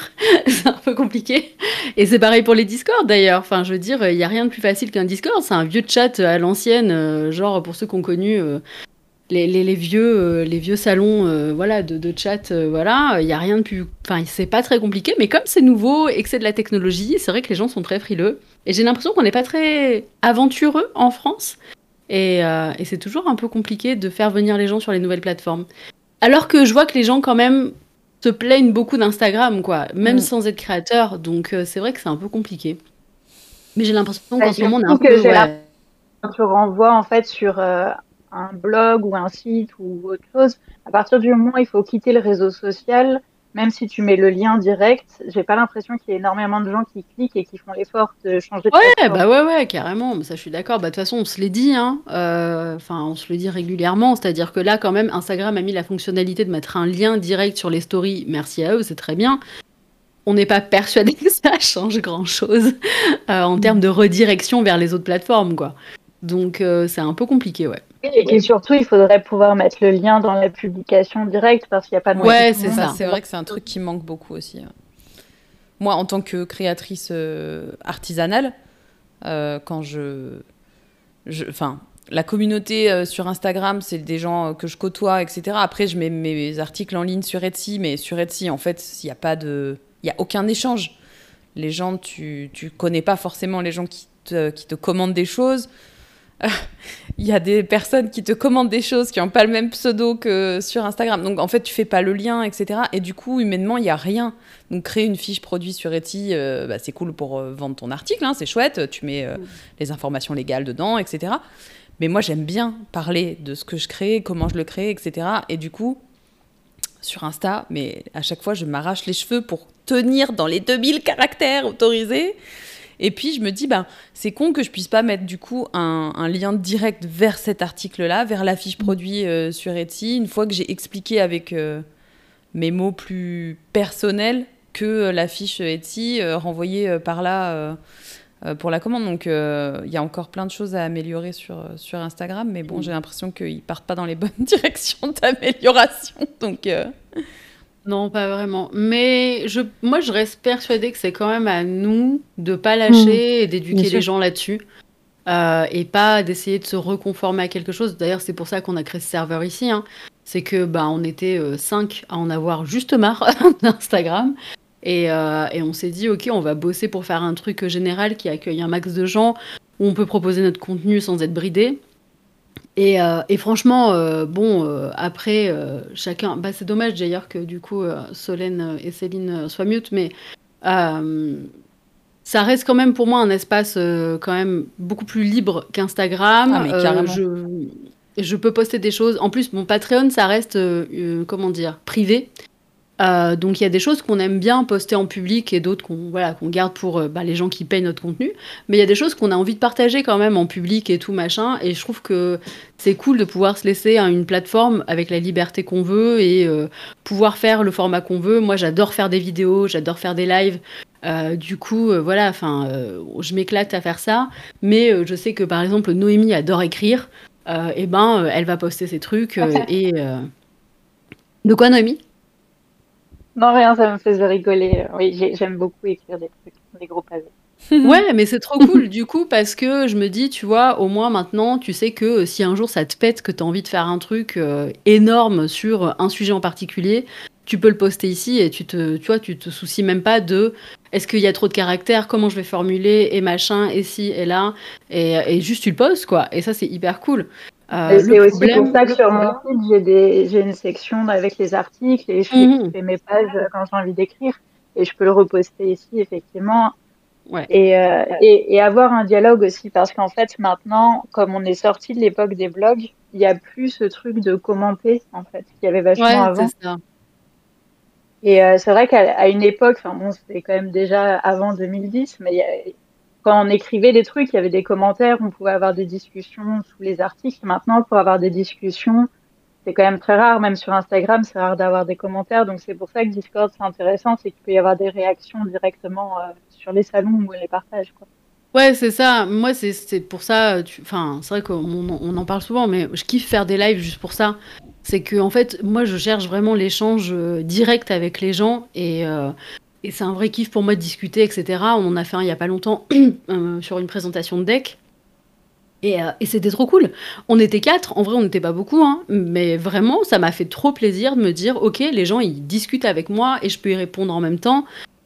C'est un peu compliqué. Et c'est pareil pour les Discord, d'ailleurs. Enfin, je veux dire, il n'y a rien de plus facile qu'un Discord. C'est un vieux chat à l'ancienne, genre pour ceux qui ont connu euh, les, les, les, vieux, euh, les vieux salons euh, voilà, de, de chat. Euh, voilà, il n'y a rien de plus... Enfin, c'est pas très compliqué, mais comme c'est nouveau et que c'est de la technologie, c'est vrai que les gens sont très frileux. Et j'ai l'impression qu'on n'est pas très aventureux en France. Et, euh, et c'est toujours un peu compliqué de faire venir les gens sur les nouvelles plateformes. Alors que je vois que les gens, quand même, se plaignent beaucoup d'Instagram, quoi, même mmh. sans être créateur. Donc, euh, c'est vrai que c'est un peu compliqué. Mais j'ai l'impression qu'en ce moment, on est un peu... J'ai ouais. Quand tu renvoies, en fait, sur euh, un blog ou un site ou autre chose, à partir du moment où il faut quitter le réseau social, même si tu mets le lien direct, j'ai pas l'impression qu'il y ait énormément de gens qui cliquent et qui font l'effort de changer de ouais, plateforme. Bah ouais, ouais, carrément. Mais ça, je suis d'accord. Bah, de toute façon, on se l'est dit. Hein. Euh, on se le dit régulièrement. C'est-à-dire que là, quand même, Instagram a mis la fonctionnalité de mettre un lien direct sur les stories. Merci à eux, c'est très bien. On n'est pas persuadé que ça change grand-chose euh, en mmh. termes de redirection vers les autres plateformes, quoi. Donc, euh, c'est un peu compliqué, ouais. Et puis surtout, il faudrait pouvoir mettre le lien dans la publication directe parce qu'il n'y a pas de... Ouais, c'est ça. C'est vrai que c'est un truc qui manque beaucoup aussi. Moi, en tant que créatrice euh, artisanale, euh, quand je... Enfin, la communauté euh, sur Instagram, c'est des gens euh, que je côtoie, et cetera. Après, je mets mes articles en ligne sur Etsy, mais sur Etsy, en fait, il n'y a pas de... Il n'y a aucun échange. Les gens, tu ne connais pas forcément les gens qui te, qui te commandent des choses. Il y a des personnes qui te commandent des choses qui n'ont pas le même pseudo que sur Instagram. Donc, en fait, tu ne fais pas le lien, et cetera. Et du coup, humainement, il n'y a rien. Donc, créer une fiche produit sur Etsy, euh, bah, c'est cool pour euh, vendre ton article. Hein, c'est chouette. Tu mets euh, les informations légales dedans, et cetera. Mais moi, j'aime bien parler de ce que je crée, comment je le crée, et cetera. Et du coup, sur Insta, mais à chaque fois, je m'arrache les cheveux pour tenir dans les deux mille caractères autorisés. Et puis, je me dis, ben, c'est con que je ne puisse pas mettre du coup un, un lien direct vers cet article-là, vers la fiche produit euh, sur Etsy, une fois que j'ai expliqué avec euh, mes mots plus personnels que euh, la fiche Etsy euh, renvoyée euh, par là euh, euh, pour la commande. Donc, il euh, y a encore plein de choses à améliorer sur, euh, sur Instagram, mais bon, j'ai l'impression qu'ils ne partent pas dans les bonnes directions d'amélioration. Donc... Euh... Non, pas vraiment. Mais je, moi, je reste persuadée que c'est quand même à nous de ne pas lâcher mmh. et d'éduquer les gens là-dessus. Euh, et pas d'essayer de se reconformer à quelque chose. D'ailleurs, c'est pour ça qu'on a créé ce serveur ici. Hein. C'est que bah, on était euh, cinq à en avoir juste marre d'Instagram. Et, euh, et on s'est dit, OK, on va bosser pour faire un truc général qui accueille un max de gens, où on peut proposer notre contenu sans être bridé. Et, euh, et franchement, euh, bon, euh, après, euh, chacun... Bah, c'est dommage d'ailleurs que du coup, euh, Solène et Céline soient mute, mais euh, ça reste quand même pour moi un espace euh, quand même beaucoup plus libre qu'Instagram. Ah, mais carrément. Euh, je, je peux poster des choses. En plus, mon Patreon, ça reste, euh, comment dire, privé. Euh, donc, il y a des choses qu'on aime bien poster en public et d'autres qu'on voilà, qu'on garde pour euh, bah, les gens qui payent notre contenu. Mais il y a des choses qu'on a envie de partager quand même en public et tout machin. Et je trouve que c'est cool de pouvoir se laisser hein, une plateforme avec la liberté qu'on veut et euh, pouvoir faire le format qu'on veut. Moi, j'adore faire des vidéos, j'adore faire des lives. Euh, du coup, euh, voilà, enfin, euh, je m'éclate à faire ça. Mais euh, je sais que, par exemple, Noémie adore écrire. Euh, et ben, euh, elle va poster ses trucs. Euh, et euh... De quoi, Noémie ? Non, rien, ça me faisait rigoler. Oui, j'ai, j'aime beaucoup écrire des trucs, des gros pavés. Ouais, mais c'est trop cool, du coup, parce que je me dis, tu vois, au moins maintenant, tu sais que si un jour ça te pète, que tu as envie de faire un truc euh, énorme sur un sujet en particulier, tu peux le poster ici et tu te, tu vois, tu te soucies même pas de est-ce qu'il y a trop de caractères, comment je vais formuler, et machin, et ci, et là, et, et juste tu le postes, quoi. Et ça, c'est hyper cool. Euh, c'est aussi problème, pour ça que sur mon site, j'ai, des, j'ai une section avec les articles et je fais, mmh. je fais mes pages quand j'ai envie d'écrire et je peux le reposter ici, effectivement. Ouais. Et, euh, et, et avoir un dialogue aussi, parce qu'en fait, maintenant, comme on est sorti de l'époque des blogs, il n'y a plus ce truc de commenter, en fait, qu'il y avait vachement ouais, avant. C'est ça. Et euh, c'est vrai qu'à à une époque, enfin bon, c'était quand même déjà avant deux mille dix, mais il y a... Quand on écrivait des trucs, il y avait des commentaires, on pouvait avoir des discussions sous les articles. Maintenant, pour avoir des discussions, c'est quand même très rare. Même sur Instagram, c'est rare d'avoir des commentaires. Donc, c'est pour ça que Discord, c'est intéressant. C'est qu'il peut y avoir des réactions directement euh, sur les salons où on les partage, quoi. Ouais, c'est ça. Moi, c'est, c'est pour ça... Tu... Enfin, c'est vrai qu'on on en parle souvent, mais je kiffe faire des lives juste pour ça. C'est que, en fait, moi, je cherche vraiment l'échange direct avec les gens et... Euh... Et c'est un vrai kiff pour moi de discuter, et cetera. On en a fait un il n'y a pas longtemps euh, sur une présentation de deck. Et, euh, et c'était trop cool. On était quatre. En vrai, on n'était pas beaucoup. Hein, mais vraiment, ça m'a fait trop plaisir de me dire, OK, les gens, ils discutent avec moi et je peux y répondre en même temps.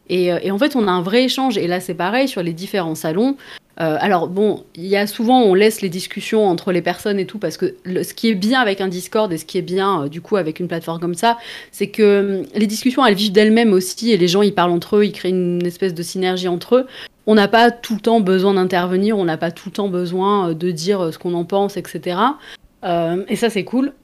Et, et en fait, on a un vrai échange. Et là, c'est pareil sur les différents salons. Euh, alors bon, il y a souvent, on laisse les discussions entre les personnes et tout, parce que le, ce qui est bien avec un Discord et ce qui est bien, euh, du coup, avec une plateforme comme ça, c'est que euh, les discussions, elles vivent d'elles-mêmes aussi, et les gens, ils parlent entre eux, ils créent une espèce de synergie entre eux. On n'a pas tout le temps besoin d'intervenir, on n'a pas tout le temps besoin de dire ce qu'on en pense, et cetera. Euh, et ça, c'est cool.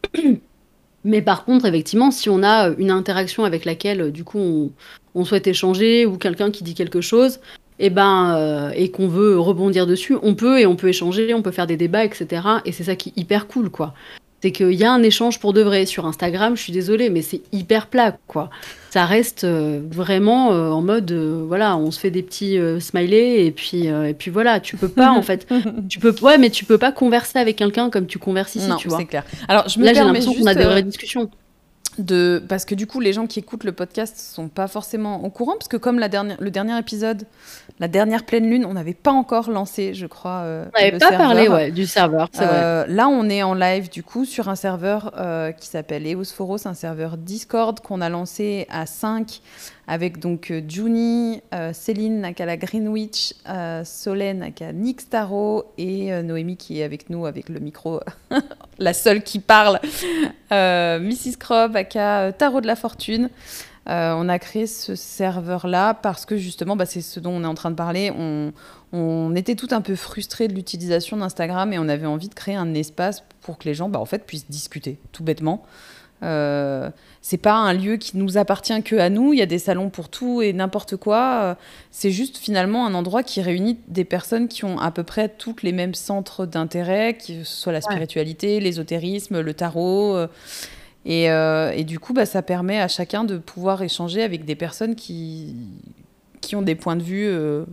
Mais par contre, effectivement, si on a une interaction avec laquelle, du coup, on, on souhaite échanger, ou quelqu'un qui dit quelque chose... Et, ben, euh, et qu'on veut rebondir dessus, on peut et on peut échanger, on peut faire des débats, et cetera. Et c'est ça qui est hyper cool, quoi. c'est qu'il y a un échange pour de vrai. Sur Instagram, je suis désolée, mais c'est hyper plat, quoi. Ça reste euh, vraiment euh, en mode, euh, voilà, on se fait des petits euh, smileys, et puis, euh, et puis voilà, tu peux pas, en fait. Tu peux, ouais, mais tu peux pas converser avec quelqu'un comme tu converses ici, non, tu vois. Non, c'est clair. Alors, je me Là, j'ai l'impression qu'on a des vraies euh... discussions. De... Parce que du coup, les gens qui écoutent le podcast sont pas forcément au courant, parce que comme la dernière... le dernier épisode, la dernière pleine lune, on n'avait pas encore lancé, je crois, euh, on n'avait pas serveur. parlé ouais, du serveur, c'est euh, vrai. Là, on est en live, du coup, sur un serveur euh, qui s'appelle Ēōsphóros, un serveur Discord qu'on a lancé à cinq, avec donc euh, Junie, euh, Céline, qui a la Green Witch, euh, Solène, qui a Nyx Tarot, et euh, Noémie, qui est avec nous, avec le micro, la seule qui parle, euh, Mrs Crobb, aka Tarot de la fortune. Euh, on a créé ce serveur-là parce que, justement, bah, c'est ce dont on est en train de parler. On, on était tout un peu frustrés de l'utilisation d'Instagram et on avait envie de créer un espace pour que les gens, bah, en fait, puissent discuter, tout bêtement. Euh, c'est pas un lieu qui nous appartient que à nous, il y a des salons pour tout et n'importe quoi, c'est juste finalement un endroit qui réunit des personnes qui ont à peu près toutes les mêmes centres d'intérêt, que ce soit la spiritualité, l'ésotérisme, le tarot, et, euh, et du coup bah, ça permet à chacun de pouvoir échanger avec des personnes qui, qui ont des points de vue euh,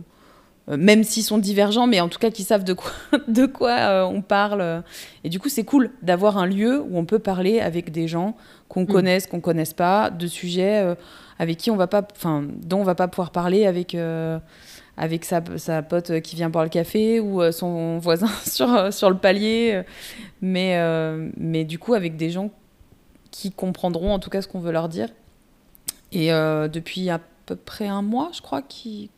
même s'ils sont divergents, mais en tout cas qui savent de quoi, de quoi euh, on parle. Et du coup, c'est cool d'avoir un lieu où on peut parler avec des gens qu'on mmh. connaisse, qu'on connaisse pas, de sujets euh, avec qui on va pas, enfin, dont on va pas pouvoir parler avec euh, avec sa, sa pote qui vient boire le café ou euh, son voisin sur euh, sur le palier, mais euh, mais du coup avec des gens qui comprendront en tout cas ce qu'on veut leur dire. Et euh, depuis à peu près un mois, je crois, qui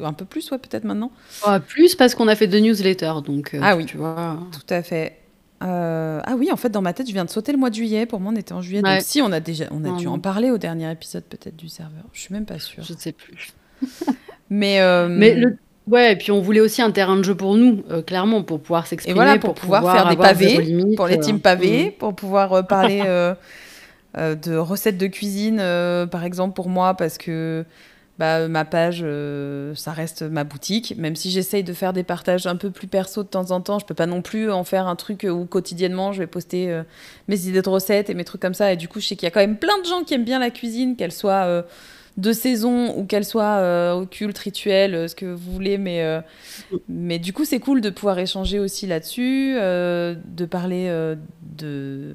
un peu plus, ouais, peut-être maintenant. Oh, plus parce qu'on a fait deux newsletters, donc. Euh, ah oui, tu vois. Tout à fait. Euh, ah oui, en fait, dans ma tête, je viens de sauter le mois de juillet. Pour moi, on était en juillet. Ouais. Donc si, on a déjà, on a non, dû non. en parler au dernier épisode, peut-être du serveur. Je suis même pas sûre. Je ne sais plus. Mais. Euh, Mais le... Ouais, et puis on voulait aussi un terrain de jeu pour nous, euh, clairement, pour pouvoir s'exprimer, et voilà, pour, pour pouvoir, pouvoir faire des pavés, des limites, pour les teams pavés, mmh. pour pouvoir euh, parler euh, euh, de recettes de cuisine, euh, par exemple pour moi, parce que. Bah, ma page, euh, ça reste ma boutique. Même si j'essaye de faire des partages un peu plus perso de temps en temps, je peux pas non plus en faire un truc où quotidiennement je vais poster euh, mes idées de recettes et mes trucs comme ça. Et du coup, je sais qu'il y a quand même plein de gens qui aiment bien la cuisine, qu'elle soit euh, de saison ou qu'elle soit euh, occulte, rituelle, euh, ce que vous voulez. Mais, euh, mais du coup, c'est cool de pouvoir échanger aussi là-dessus, euh, de parler euh, de...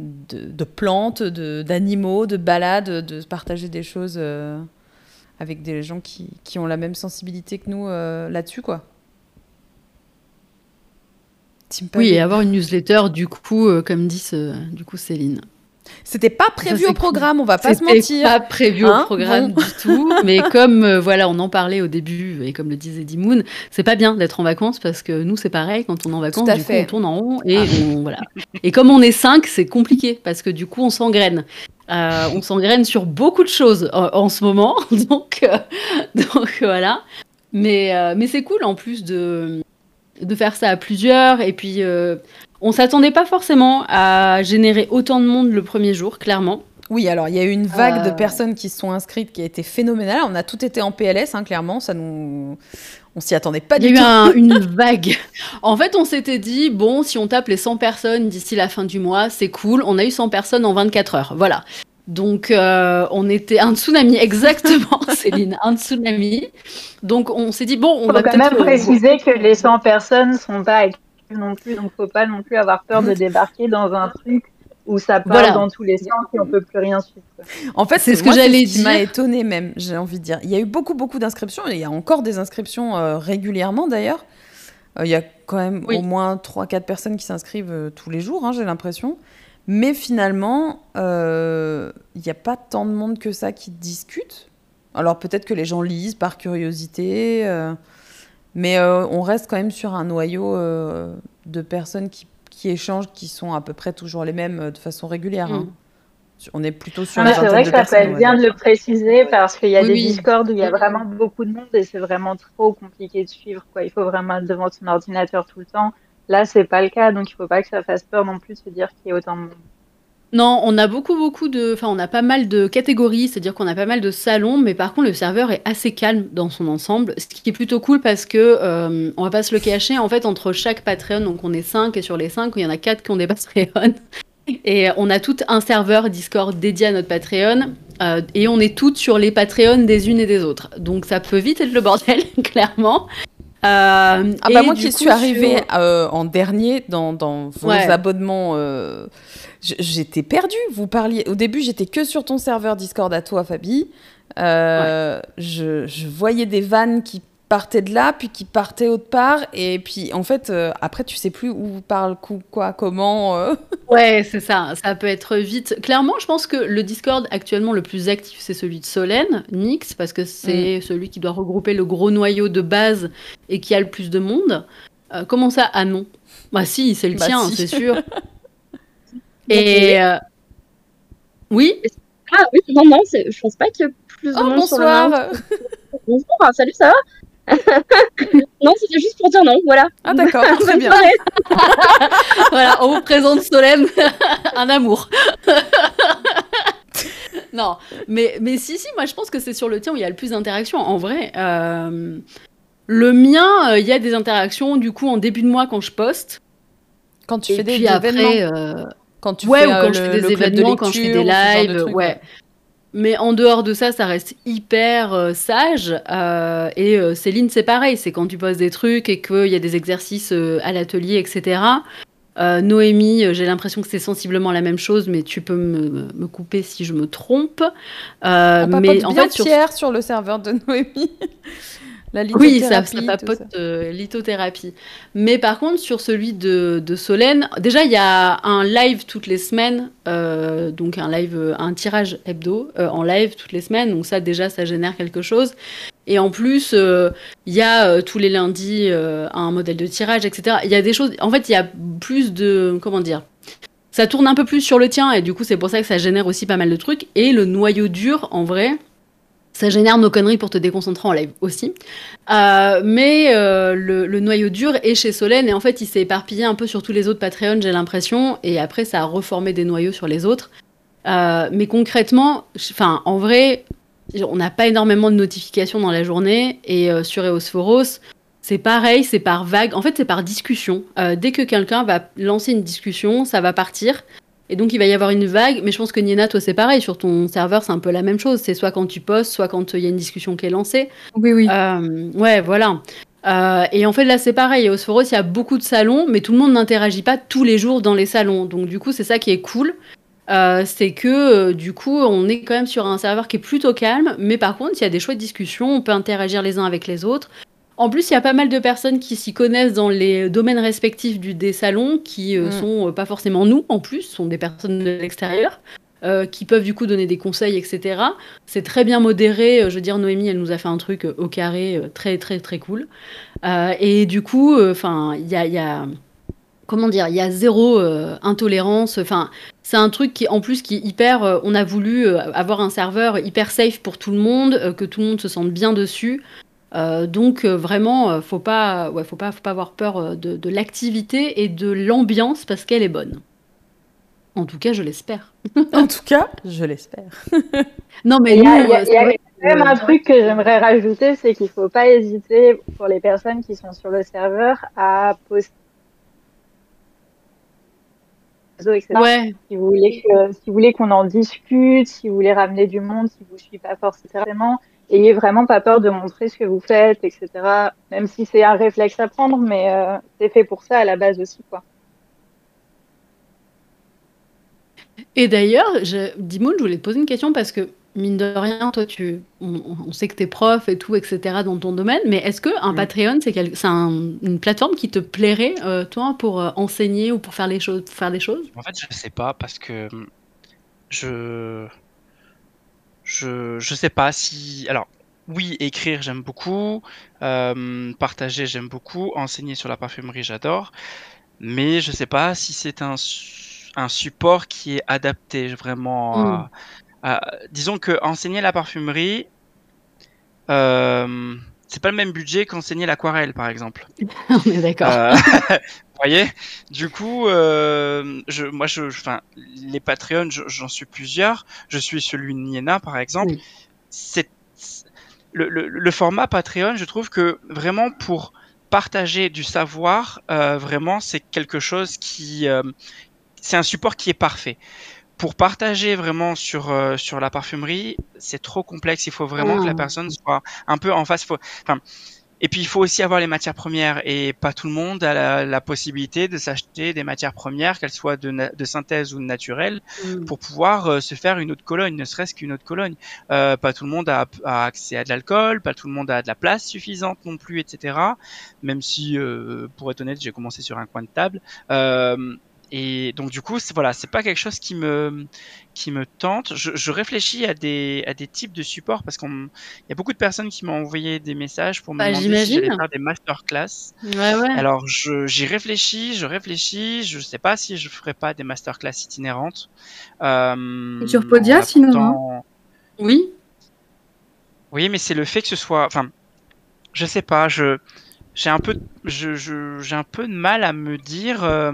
De, de plantes, de, d'animaux, de balades, de partager des choses... Euh... avec des gens qui, qui ont la même sensibilité que nous euh, là-dessus, quoi. Oui, et avoir une newsletter, du coup, euh, comme dit ce, du coup, Céline. C'était pas prévu au programme, cool. on va pas C'était se mentir. C'était pas prévu hein au programme bon. du tout, mais comme euh, voilà, on en parlait au début, et comme le disait Dymoon, c'est pas bien d'être en vacances, parce que nous, c'est pareil, quand on est en vacances, du fait. coup, on tourne en rond, et, ah. on, voilà. et comme on est cinq, c'est compliqué, parce que du coup, on s'engraine. Euh, on s'engraine sur beaucoup de choses en, en ce moment, donc, euh, donc voilà. Mais, euh, mais c'est cool en plus de, de faire ça à plusieurs. Et puis, euh, on ne s'attendait pas forcément à générer autant de monde le premier jour, clairement. Oui, alors il y a eu une vague euh... de personnes qui se sont inscrites qui a été phénoménale. On a toutes été en P L S, hein, clairement. Ça nous... On ne s'y attendait pas du tout. Il y a eu un, une vague. En fait, on s'était dit, bon, si on tape les cent personnes d'ici la fin du mois, c'est cool. On a eu cent personnes en vingt-quatre heures. Voilà. Donc, euh, on était un tsunami. Exactement, Céline, un tsunami. Donc, on s'est dit, bon, on faut va peut-être... Il faut quand même préciser que les cent personnes ne sont pas actives non plus. Donc, il ne faut pas non plus avoir peur de débarquer dans un truc où ça part voilà. dans tous les sens et on ne peut plus rien suivre. En fait, c'est, c'est ce moi, que j'allais c'est ce qui dire. m'a étonnée même, j'ai envie de dire. Il y a eu beaucoup, beaucoup d'inscriptions. Et il y a encore des inscriptions euh, régulièrement, d'ailleurs. Euh, il y a quand même oui. au moins trois quatre personnes qui s'inscrivent euh, tous les jours, hein, j'ai l'impression. Mais finalement, euh, il n'y a pas tant de monde que ça qui discute. Alors, peut-être que les gens lisent par curiosité. Euh, mais euh, on reste quand même sur un noyau euh, de personnes qui qui échangent, qui sont à peu près toujours les mêmes de façon régulière. Mmh. Hein. On est plutôt sur ah, une vingtaine de personnes. C'est vrai que ça peut être bien de le préciser parce qu'il y a oui, des oui. Discords où il y a vraiment beaucoup de monde et c'est vraiment trop compliqué de suivre, quoi. Il faut vraiment être devant son ordinateur tout le temps. Là, c'est pas le cas, donc il faut pas que ça fasse peur non plus de se dire qu'il y a autant de monde. Non, on a beaucoup, beaucoup de... Enfin, on a pas mal de catégories, c'est-à-dire qu'on a pas mal de salons, mais par contre, le serveur est assez calme dans son ensemble, ce qui est plutôt cool parce que, euh, on va pas se le cacher, en fait, entre chaque Patreon, donc on est cinq, et sur les cinq, il y en a quatre qui ont des Patreons, et on a tout un serveur Discord dédié à notre Patreon, euh, et on est toutes sur les Patreons des unes et des autres. Donc ça peut vite être le bordel, clairement. Euh, ah bah moi qui coup, suis arrivée sur... euh, en dernier dans, dans vos ouais. abonnements, euh, j'étais perdue. Vous parliez au début, j'étais que sur ton serveur Discord à toi, Fabi. Euh, ouais. je, je voyais des vannes qui partaient de là, puis qui partaient autre part, et puis en fait euh, après tu sais plus où parle quoi, comment. Euh... Ouais, c'est ça. Ça peut être vite. Clairement, je pense que le Discord actuellement le plus actif c'est celui de Solène, Nyx, parce que c'est mmh. celui qui doit regrouper le gros noyau de base et qui a le plus de monde. Euh, comment ça? Ah non. Bah si, c'est le bah, tien, si. C'est sûr. Et euh... oui. Ah oui, non non, c'est... je pense pas qu'il y a plus de oh, monde bonsoir. Sur le bonjour, salut, ça va? Non, c'était juste pour dire non, voilà. Ah d'accord, très bien. Voilà, on vous présente Solène, un amour. Non, mais mais si si, moi je pense que c'est sur le tien où il y a le plus d'interaction. En vrai. Euh... Le mien, il euh, y a des interactions du coup en début de mois quand je poste. Quand tu et fais des puis après, euh... quand tu ouais, fais, ou quand euh, je fais des événements, lecture, quand je fais des lives, de trucs, ouais. ouais. Mais en dehors de ça, ça reste hyper euh, sage. Euh, et euh, Céline, c'est pareil. C'est quand tu poses des trucs et qu'il y a des exercices euh, à l'atelier, et cetera. Euh, Noémie, j'ai l'impression que c'est sensiblement la même chose, mais tu peux me, me couper si je me trompe. Euh, On mais en bien fait, sur... sur le serveur de Noémie. La oui, ça, ça papote ça. Euh, lithothérapie. Mais par contre, sur celui de, de Solène, déjà, il y a un live toutes les semaines, euh, donc un live, un tirage hebdo euh, en live toutes les semaines. Donc ça, déjà, ça génère quelque chose. Et en plus, il euh, y a euh, tous les lundis euh, un modèle de tirage, et cetera. Il y a des choses... En fait, il y a plus de... Comment dire ? Ça tourne un peu plus sur le tien. Et du coup, c'est pour ça que ça génère aussi pas mal de trucs. Et le noyau dur, en vrai... Ça génère nos conneries pour te déconcentrer en live aussi. Euh, mais euh, le, le noyau dur est chez Solène et en fait, il s'est éparpillé un peu sur tous les autres Patreons, j'ai l'impression. Et après, ça a reformé des noyaux sur les autres. Euh, mais concrètement, enfin, en vrai, on n'a pas énormément de notifications dans la journée. Et euh, sur Ēōsphóros, c'est pareil, c'est par vague. En fait, c'est par discussion. Euh, dès que quelqu'un va lancer une discussion, ça va partir. Et donc, il va y avoir une vague, mais je pense que Nienna, toi, c'est pareil. Sur ton serveur, c'est un peu la même chose. C'est soit quand tu postes, soit quand il euh, y a une discussion qui est lancée. Oui, oui. Euh, ouais, voilà. Euh, et en fait, là, c'est pareil. Ēōsphóros, il y a beaucoup de salons, mais tout le monde n'interagit pas tous les jours dans les salons. Donc, du coup, c'est ça qui est cool. Euh, c'est que, euh, du coup, on est quand même sur un serveur qui est plutôt calme. Mais par contre, il y a des chouettes discussions. On peut interagir les uns avec les autres. En plus, il y a pas mal de personnes qui s'y connaissent dans les domaines respectifs du, des salons, qui euh, mmh. sont euh, pas forcément nous, en plus, sont des personnes de l'extérieur, euh, qui peuvent du coup donner des conseils, et cetera. C'est très bien modéré. Je veux dire, Noémie, elle nous a fait un truc euh, au carré euh, très, très, très cool. Euh, et du coup, enfin, euh, il y a, y a... Comment dire ? Il y a zéro euh, intolérance. Enfin, c'est un truc qui, en plus, qui est hyper... Euh, on a voulu euh, avoir un serveur hyper safe pour tout le monde, euh, que tout le monde se sente bien dessus. Euh, donc euh, vraiment, euh, faut pas, ouais, faut pas, faut pas avoir peur euh, de, de l'activité et de l'ambiance parce qu'elle est bonne. En tout cas, je l'espère. En tout cas, je l'espère. Non mais il y a, y a, y a même un truc que j'aimerais rajouter, c'est qu'il faut pas hésiter pour les personnes qui sont sur le serveur à poster. Ouais. Si vous voulez que, si vous voulez qu'on en discute, si vous voulez ramener du monde, si vous suivez pas forcément. Ayez vraiment pas peur de montrer ce que vous faites, et cetera. Même si c'est un réflexe à prendre, mais euh, c'est fait pour ça à la base aussi, quoi. Et d'ailleurs, je... Dymoon, je voulais te poser une question parce que, mine de rien, toi, tu... on, on sait que t'es prof et tout, et cetera dans ton domaine, mais est-ce qu'un mmh. Patreon, c'est, quel... c'est un... une plateforme qui te plairait, euh, toi, pour euh, enseigner ou pour faire, les cho- pour faire des choses ? En fait, je sais pas parce que je... Je, je sais pas si... Alors, oui, écrire, j'aime beaucoup. Euh, partager, j'aime beaucoup. Enseigner sur la parfumerie, j'adore. Mais je sais pas si c'est un, un support qui est adapté vraiment à... Mmh. à disons que enseigner la parfumerie, euh, c'est pas le même budget qu'enseigner l'aquarelle, par exemple. On est d'accord. Euh, voyez, du coup, euh, je, moi, je, enfin, les Patreons, j'en suis plusieurs. Je suis celui de Nienna, par exemple. Oui. C'est le, le, le format Patreon. Je trouve que vraiment pour partager du savoir, euh, vraiment, c'est quelque chose qui, euh, c'est un support qui est parfait. Pour partager vraiment sur, euh, sur la parfumerie, c'est trop complexe. Il faut vraiment mmh. que la personne soit un peu en face. Faut, enfin, et puis, il faut aussi avoir les matières premières. Et pas tout le monde a la, la possibilité de s'acheter des matières premières, qu'elles soient de, de synthèse ou naturelles, mmh. pour pouvoir euh, se faire une autre colonne, ne serait-ce qu'une autre colonne. Euh, pas tout le monde a, a accès à de l'alcool, pas tout le monde a de la place suffisante non plus, et cetera. Même si, euh, pour être honnête, j'ai commencé sur un coin de table. Euh, Et donc du coup, voilà, c'est pas quelque chose qui me qui me tente. Je, je réfléchis à des à des types de supports parce qu'on il y a beaucoup de personnes qui m'ont envoyé des messages pour me bah, demander si j'allais faire des masterclass. Ouais, ouais. Alors j'y réfléchis, je réfléchis, je sais pas si je ferai pas des masterclass itinérantes. Euh, sur Podia sinon. Pourtant... Oui. Oui, mais c'est le fait que ce soit, enfin, je sais pas, je j'ai un peu je j'ai un peu de mal à me dire. Euh,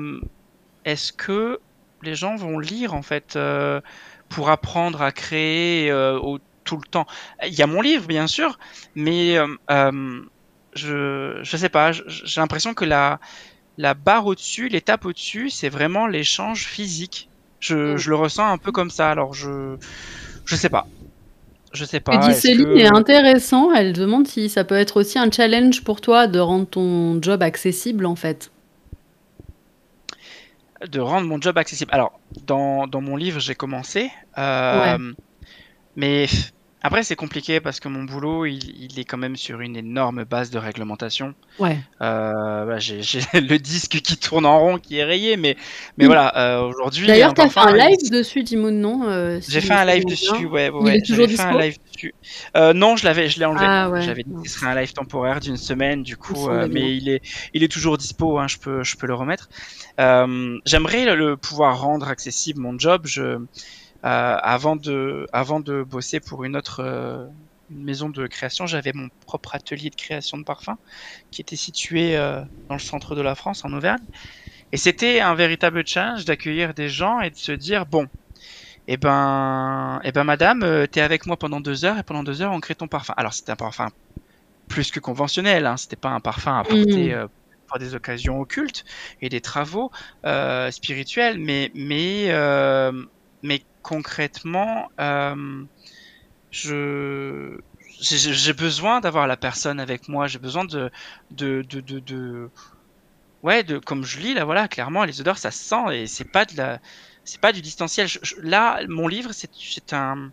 Est-ce que les gens vont lire, en fait, euh, pour apprendre à créer euh, au, tout le temps? Il y a mon livre, bien sûr, mais euh, euh, je je sais pas, j'ai l'impression que la, la barre au-dessus, l'étape au-dessus, c'est vraiment l'échange physique. Je, mmh. je le ressens un peu comme ça, alors je je sais pas. Je sais pas. Tu dis Céline que... est intéressant, elle demande si ça peut être aussi un challenge pour toi de rendre ton job accessible, en fait. De rendre mon job accessible. Alors, dans, dans mon livre, j'ai commencé. Euh, ouais. Mais après, c'est compliqué parce que mon boulot, il, il est quand même sur une énorme base de réglementation. Ouais. Euh, bah, j'ai le disque qui tourne en rond, qui est rayé, mais, mais oui. voilà, euh, aujourd'hui... D'ailleurs, tu as fait un live une... dessus, Dymoon, non euh, si J'ai fait un live dessus, ouais. ouais J'avais fait un live dessus. Euh, non, je l'ai enlevé. Ah, ouais. J'avais dit que ce serait un live temporaire d'une semaine, du coup, euh, mais il est, il est toujours dispo, hein, je peux, je peux le remettre. Euh, J'aimerais le, le pouvoir rendre accessible mon job, je... Euh, avant de, avant de bosser pour une autre euh, une maison de création, j'avais mon propre atelier de création de parfums qui était situé euh, dans le centre de la France, en Auvergne. Et c'était un véritable challenge d'accueillir des gens et de se dire, bon, eh ben, eh ben madame, euh, t'es avec moi pendant deux heures et pendant deux heures, on crée ton parfum. Alors, c'était un parfum plus que conventionnel, hein, c'était pas un parfum à porter... Mmh. Euh, pour des occasions occultes et des travaux euh, spirituels, mais... mais euh, mais concrètement, euh, je, j'ai besoin d'avoir la personne avec moi. J'ai besoin de, de, de, de, de, ouais, de, comme je lis là, voilà, clairement, les odeurs, ça se sent et c'est pas de la, c'est pas du distanciel. Je, je, là, mon livre, c'est, c'est un,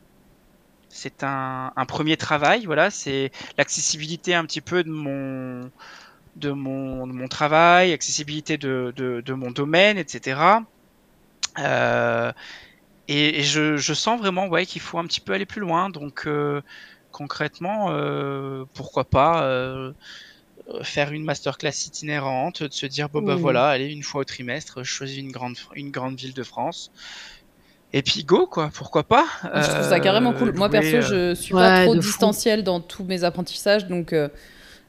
c'est un, un premier travail. Voilà, c'est l'accessibilité un petit peu de mon, de mon, de mon travail, accessibilité de, de, de mon domaine, et cetera. Euh, et, et je, je sens vraiment ouais, qu'il faut un petit peu aller plus loin, donc euh, concrètement, euh, pourquoi pas euh, faire une masterclass itinérante, de se dire bon bah mmh. voilà, allez une fois au trimestre, je choisis une grande, une grande ville de France. Et puis go quoi, pourquoi pas euh, je trouve ça carrément cool. Moi perso, je suis ouais, pas trop distanciel fou. Dans tous mes apprentissages, donc euh,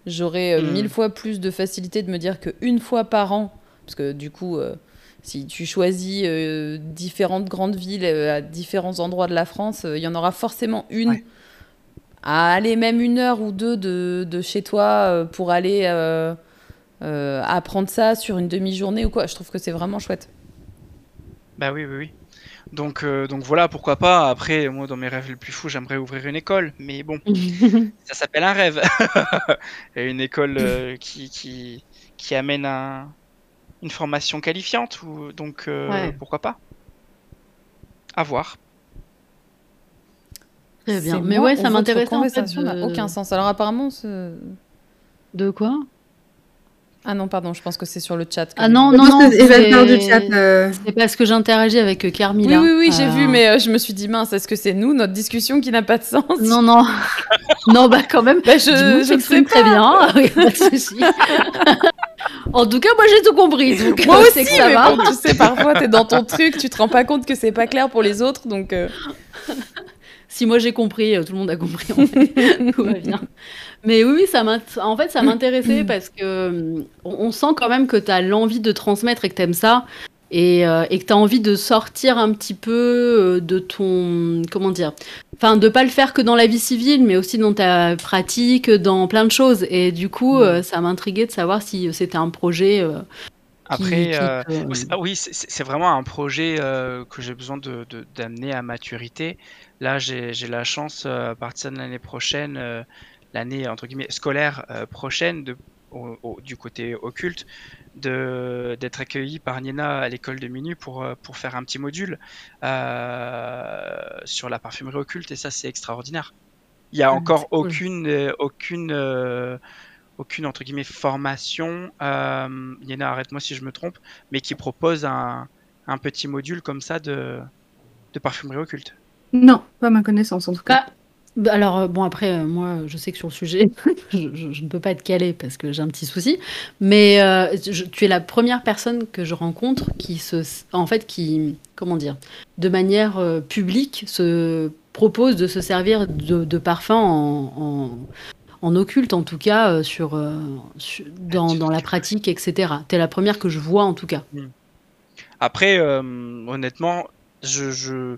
j'aurais euh, mmh. mille fois plus de facilité de me dire qu'une fois par an, parce que du coup... Euh, si tu choisis euh, différentes grandes villes euh, à différents endroits de la France, il euh, y en aura forcément une ouais. à aller même une heure ou deux de, de chez toi euh, pour aller euh, euh, apprendre ça sur une demi-journée ou quoi. Je trouve que c'est vraiment chouette. Bah oui, oui, oui. Donc, euh, donc voilà, pourquoi pas. Après, moi, dans mes rêves les plus fous, j'aimerais ouvrir une école. Mais bon, ça s'appelle un rêve. Et une école euh, qui, qui, qui amène un... une formation qualifiante, ou, donc euh, ouais. pourquoi pas? À voir. Très bien. Mais ouais, ça m'intéresse. En fait, de... n'a aucun sens. Alors apparemment, de quoi? Ah non, pardon. Je pense que c'est sur le chat. Ah non, non, non. C'est euh... parce que j'interagis avec Carmilla. Oui, oui, oui, euh... j'ai vu, mais euh, je me suis dit mince, est-ce que c'est nous notre discussion qui n'a pas de sens? Non, non. Non, bah quand même. Bah, je je, je le sais très bien. Pas de souci. En tout cas, moi j'ai tout compris. Donc, moi aussi, que ça mais va. Bon, tu sais, parfois t'es dans ton truc, tu te rends pas compte que c'est pas clair pour les autres, donc euh... Si moi j'ai compris, tout le monde a compris, en fait. Tout va bien. Mais oui, ça en fait, ça m'intéressait parce que on sent quand même que tu as l'envie de transmettre et que tu aimes ça. Et, euh, et que tu as envie de sortir un petit peu de ton... Comment dire ? Enfin, de pas le faire que dans la vie civile, mais aussi dans ta pratique, dans plein de choses. Et du coup, mmh. ça m'intriguait de savoir si c'était un projet... Euh, Après, qui, qui, euh, euh... oui, c'est vraiment un projet euh, que j'ai besoin de, de, d'amener à maturité. Là, j'ai la chance, euh, à partir de l'année prochaine, euh, l'année entre guillemets scolaire euh, prochaine, de, au, au, du côté occulte, d'être accueilli par Nienna à l'école de Minu pour, pour faire un petit module euh, sur la parfumerie occulte, et ça, c'est extraordinaire. Il n'y a encore cool. aucune... Euh, aucune euh, aucune entre guillemets formation, euh, Nienna, arrête-moi si je me trompe, mais qui propose un, un petit module comme ça de, de parfumerie occulte. Non, pas ma connaissance en tout cas. Ah, alors bon, après euh, moi je sais que sur le sujet je, je, je ne peux pas être calée parce que j'ai un petit souci, mais euh, je, tu es la première personne que je rencontre qui se, en fait qui, comment dire, de manière euh, publique se propose de se servir de, de parfum en, en en occulte, en tout cas, euh, sur, euh, sur, dans, dans la pratique, et cetera. T'es la première que je vois, en tout cas. Après, euh, honnêtement, je, je,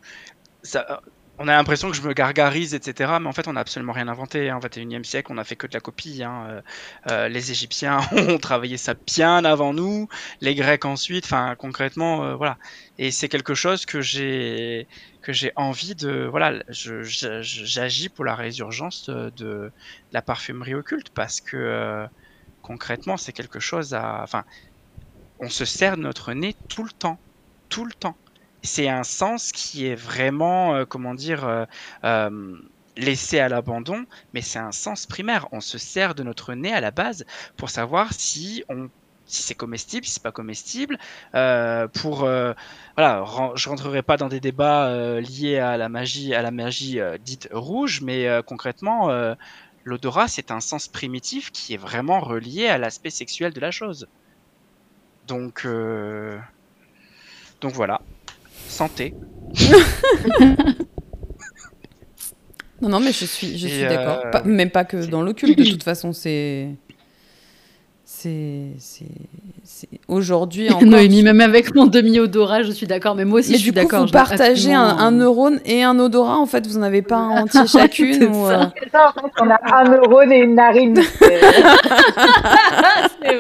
ça, on a l'impression que je me gargarise, et cetera. Mais en fait, on n'a absolument rien inventé. Hein. Au vingt et unième siècle, on n'a fait que de la copie. Hein. Euh, les Égyptiens ont travaillé ça bien avant nous, les Grecs ensuite, enfin, concrètement, euh, voilà. Et c'est quelque chose que j'ai... que j'ai envie de... Voilà, j'agis pour la résurgence de, de la parfumerie occulte parce que, euh, concrètement, c'est quelque chose à... Enfin, on se sert de notre nez tout le temps. Tout le temps. C'est un sens qui est vraiment, euh, comment dire, euh, euh, laissé à l'abandon, mais c'est un sens primaire. On se sert de notre nez à la base pour savoir si on... si c'est comestible, si c'est pas comestible, euh, pour euh, voilà, je rentrerai pas dans des débats euh, liés à la magie, à la magie euh, dite rouge, mais euh, concrètement, euh, l'odorat c'est un sens primitif qui est vraiment relié à l'aspect sexuel de la chose. Donc, euh... donc voilà, santé. Non non mais je suis, je suis d'accord, euh... même pas que dans l'occulte. De toute façon c'est C'est, c'est, c'est... aujourd'hui encore... Noémie, même avec mon demi-odorat, je suis d'accord, mais moi aussi mais je suis d'accord. Mais du coup, vous partagez un, mon... un neurone et un odorat, en fait, vous n'avez pas un entier chacune. C'est ou... ça, en fait, on a un neurone et une narine. C'est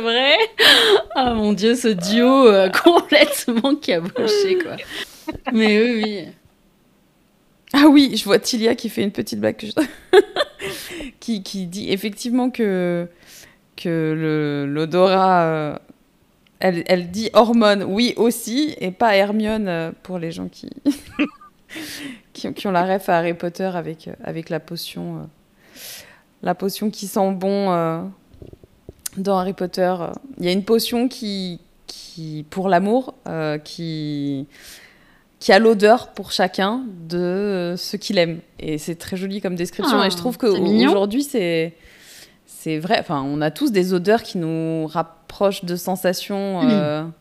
vrai. Ah mon Dieu, ce duo euh, complètement caboché, quoi. Mais oui, oui. Ah oui, je vois Tilia qui fait une petite blague que je... qui, qui dit effectivement que... que l'odorat, euh, elle, elle dit hormone, oui aussi, et pas Hermione euh, pour les gens qui, qui, qui ont la ref à Harry Potter avec, avec la potion, euh, la potion qui sent bon euh, dans Harry Potter. Il y a une potion qui, qui pour l'amour, euh, qui, qui a l'odeur pour chacun de ce qu'il aime. Et c'est très joli comme description. Ah, et je trouve qu'aujourd'hui, c'est... C'est vrai, enfin, on a tous des odeurs qui nous rapprochent de sensations, euh... mmh.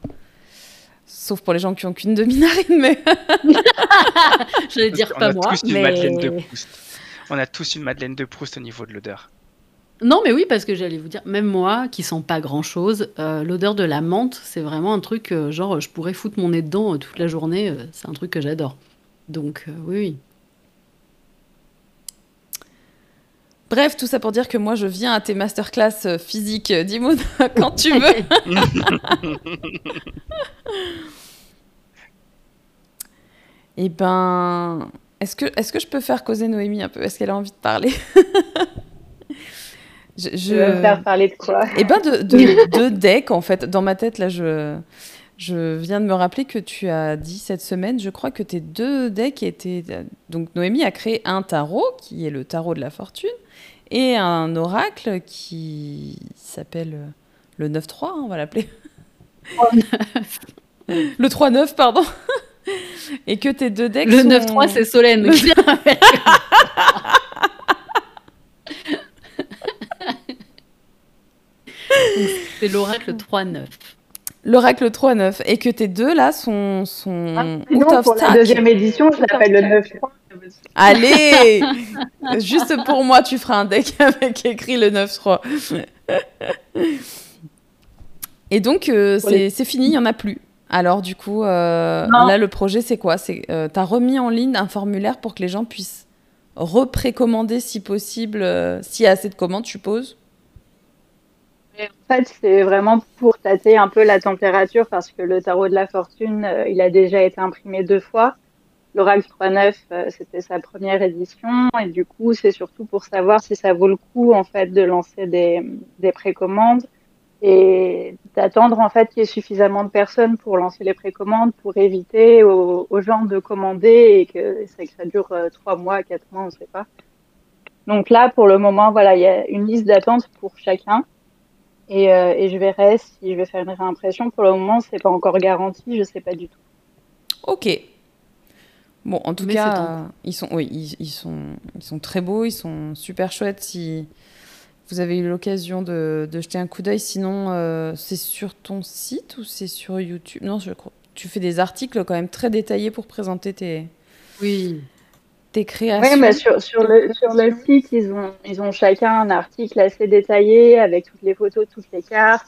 sauf pour les gens qui n'ont qu'une demi-narine, mais... Je vais dire on pas moi, mais... Madeleine de Proust. On a tous une Madeleine de Proust au niveau de l'odeur. Non, mais oui, parce que j'allais vous dire, même moi, qui sens pas grand-chose, euh, l'odeur de la menthe, c'est vraiment un truc, euh, genre, je pourrais foutre mon nez dedans euh, toute la journée, euh, c'est un truc que j'adore. Donc, euh, oui, oui. Bref, tout ça pour dire que moi, je viens à tes masterclass physiques, Dymoon, quand tu veux. Eh ben, est-ce que, est-ce que je peux faire causer Noémie un peu? Est-ce qu'elle a envie de parler? je, je... Tu veux me faire parler de quoi? Eh ben, de, de, de deck, en fait. Dans ma tête, là, je, je viens de me rappeler que tu as dit cette semaine, je crois que tes deux decks étaient... Donc, Noémie a créé un tarot, qui est le tarot de la fortune, et un oracle qui s'appelle le neuf trois, on va l'appeler. Le trois neuf, pardon. Et que tes deux decks. Le sont... neuf trois, c'est Solène. Le... C'est l'oracle trois neuf. L'oracle trois neuf. Et que tes deux là sont. sont... Ah, non, pour la deuxième édition, je l'appelle le neuf trois. Allez. Juste pour moi, tu feras un deck avec écrit le neuf trois. Et donc, euh, c'est les... fini, il n'y en a plus. Alors du coup, euh, là, le projet, c'est quoi? euh, Tu as remis en ligne un formulaire pour que les gens puissent reprécommander si possible, euh, s'il y a assez de commandes, je suppose. En fait, c'est vraiment pour tâter un peu la température parce que le tarot de la fortune, euh, il a déjà été imprimé deux fois. L'oracle trois neuf, euh, c'était sa première édition et du coup, c'est surtout pour savoir si ça vaut le coup en fait de lancer des, des précommandes et d'attendre en fait qu'il y ait suffisamment de personnes pour lancer les précommandes pour éviter aux, aux gens de commander et que, que ça dure euh, trois mois, quatre mois, on ne sait pas. Donc là, pour le moment, voilà, il y a une liste d'attente pour chacun. Et, euh, et je verrai si je vais faire une réimpression. Pour le moment, c'est pas encore garanti, je sais pas du tout. Ok. Bon, en tout Mais cas, euh, ils sont, oui, ils, ils sont, ils sont très beaux, ils sont super chouettes. Si vous avez eu l'occasion de, de jeter un coup d'œil, sinon, euh, c'est sur ton site ou c'est sur YouTube? Non, je crois. Tu fais des articles quand même très détaillés pour présenter tes. Oui. Des créations. Oui, bah sur, sur, le, sur le site, ils ont, ils ont chacun un article assez détaillé avec toutes les photos, toutes les cartes.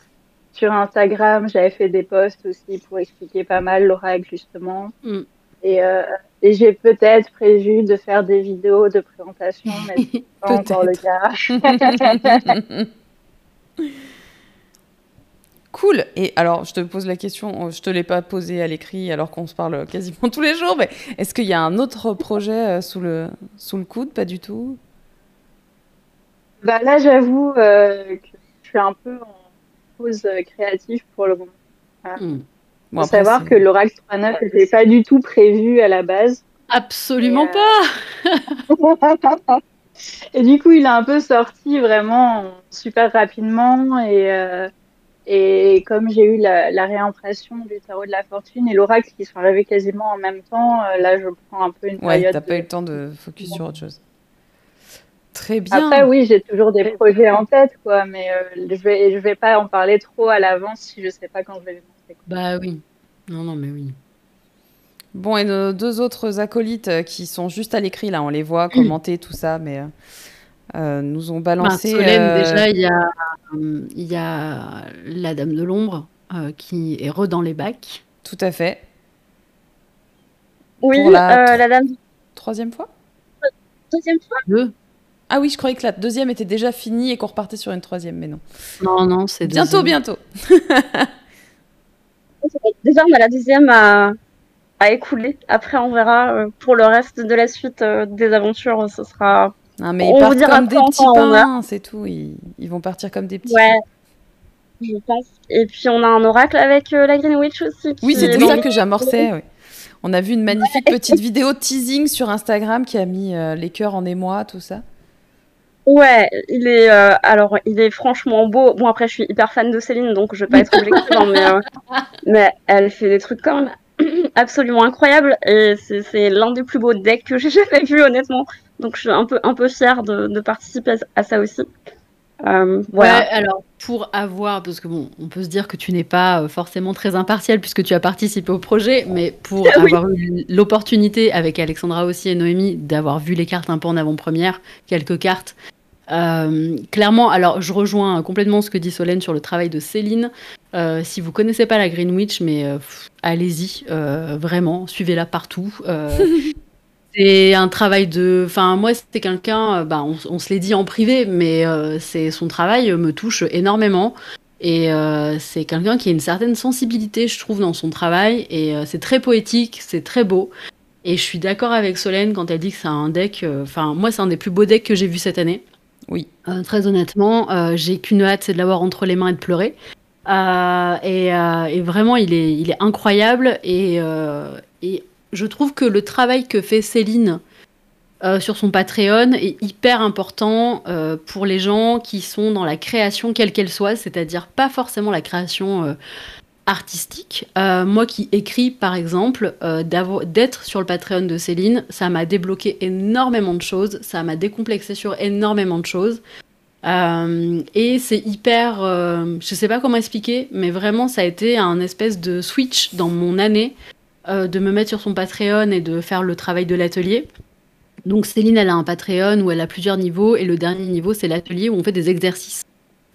Sur Instagram, j'avais fait des posts aussi pour expliquer pas mal l'oracle, justement. Mm. Et, euh, et j'ai peut-être prévu de faire des vidéos de présentation, mais c'est pas encore le cas. Cool. Et alors, je te pose la question, je te l'ai pas posée à l'écrit alors qu'on se parle quasiment tous les jours, mais est-ce qu'il y a un autre projet sous le, sous le coude? Pas du tout. Bah là, j'avoue euh, que je suis un peu en pause créative pour le moment. Voilà. Mmh. Bon, faut savoir que l'oracle trois neuf n'était pas du tout prévu à la base. Absolument euh... pas. Et du coup, il a un peu sorti vraiment super rapidement et... Euh... Et comme j'ai eu la, la réimpression du tarot de la fortune et l'oracle qui sont arrivés quasiment en même temps, euh, là je prends un peu une ouais, période. Ouais, t'as pas eu le temps de focus sur autre chose. Très bien. Après oui, j'ai toujours des projets en tête, quoi, mais euh, je vais je vais pas en parler trop à l'avance si je sais pas quand je vais les montrer. Bah oui. Non non mais oui. Bon et nos deux autres acolytes qui sont juste à l'écrit là, on les voit commenter tout ça, mais. Euh... Euh, nous ont balancé... Ben, Solène, euh... déjà, il y, a, euh, il y a la Dame de l'Ombre euh, qui est re dans les bacs. Tout à fait. Oui, la... Euh, la Dame... Troisième fois Deuxième fois Deux. Ah oui, je croyais que la deuxième était déjà finie et qu'on repartait sur une troisième, mais non. Non, non, c'est deuxième. Bientôt, bientôt. Déjà, on a la deuxième à, à écouler. Après, on verra pour le reste de la suite euh, des aventures. Ce sera... Non, mais ils partent comme des petits pains, c'est tout. Ils, ils vont partir comme des petits. Ouais, je pense. Et puis, on a un oracle avec euh, la Green Witch aussi. Qui... Oui, c'était oui. ça que j'amorçais. Oui. On a vu une magnifique petite vidéo teasing sur Instagram qui a mis euh, les cœurs en émoi, tout ça. Ouais, il est, euh, alors, il est franchement beau. Bon, après, je suis hyper fan de Céline, donc je ne vais pas être objective, mais, euh, mais elle fait des trucs quand même absolument incroyables. Et c'est l'un des plus beaux decks que j'ai jamais vu, honnêtement. Donc, je suis un peu, un peu fière de, de participer à ça aussi. Euh, voilà. Ouais, alors, pour avoir... Parce que, bon, on peut se dire que tu n'es pas forcément très impartiale puisque tu as participé au projet, mais pour ah, avoir oui. eu l'opportunité, avec Alexandra aussi et Noémie, d'avoir vu les cartes un peu en avant-première, quelques cartes... Euh, clairement, alors je rejoins complètement ce que dit Solène sur le travail de Céline. Euh, si vous connaissez pas la Green Witch, mais euh, allez-y, euh, vraiment, suivez-la partout. Euh, C'est un travail de... Enfin, moi, c'était quelqu'un... Bah, on, on se l'est dit en privé, mais euh, son travail me touche énormément. Et euh, c'est quelqu'un qui a une certaine sensibilité, je trouve, dans son travail. Et euh, c'est très poétique, c'est très beau. Et je suis d'accord avec Solène quand elle dit que c'est un deck... Enfin, euh, moi, c'est un des plus beaux decks que j'ai vu cette année. Oui. Euh, très honnêtement, euh, j'ai qu'une hâte, c'est de l'avoir entre les mains et de pleurer. Euh, et, euh, et vraiment, il est, il est incroyable. Et... Euh, et je trouve que le travail que fait Céline euh, sur son Patreon est hyper important euh, pour les gens qui sont dans la création, quelle qu'elle soit, c'est-à-dire pas forcément la création euh, artistique. Euh, moi qui écris, par exemple, euh, d'être sur le Patreon de Céline, ça m'a débloqué énormément de choses, ça m'a décomplexé sur énormément de choses. Euh, et c'est hyper... Euh, je sais pas comment expliquer, mais vraiment, ça a été un espèce de switch dans mon année. Euh, de me mettre sur son Patreon et de faire le travail de l'atelier. Donc Céline, elle a un Patreon où elle a plusieurs niveaux, et le dernier niveau, c'est l'atelier où on fait des exercices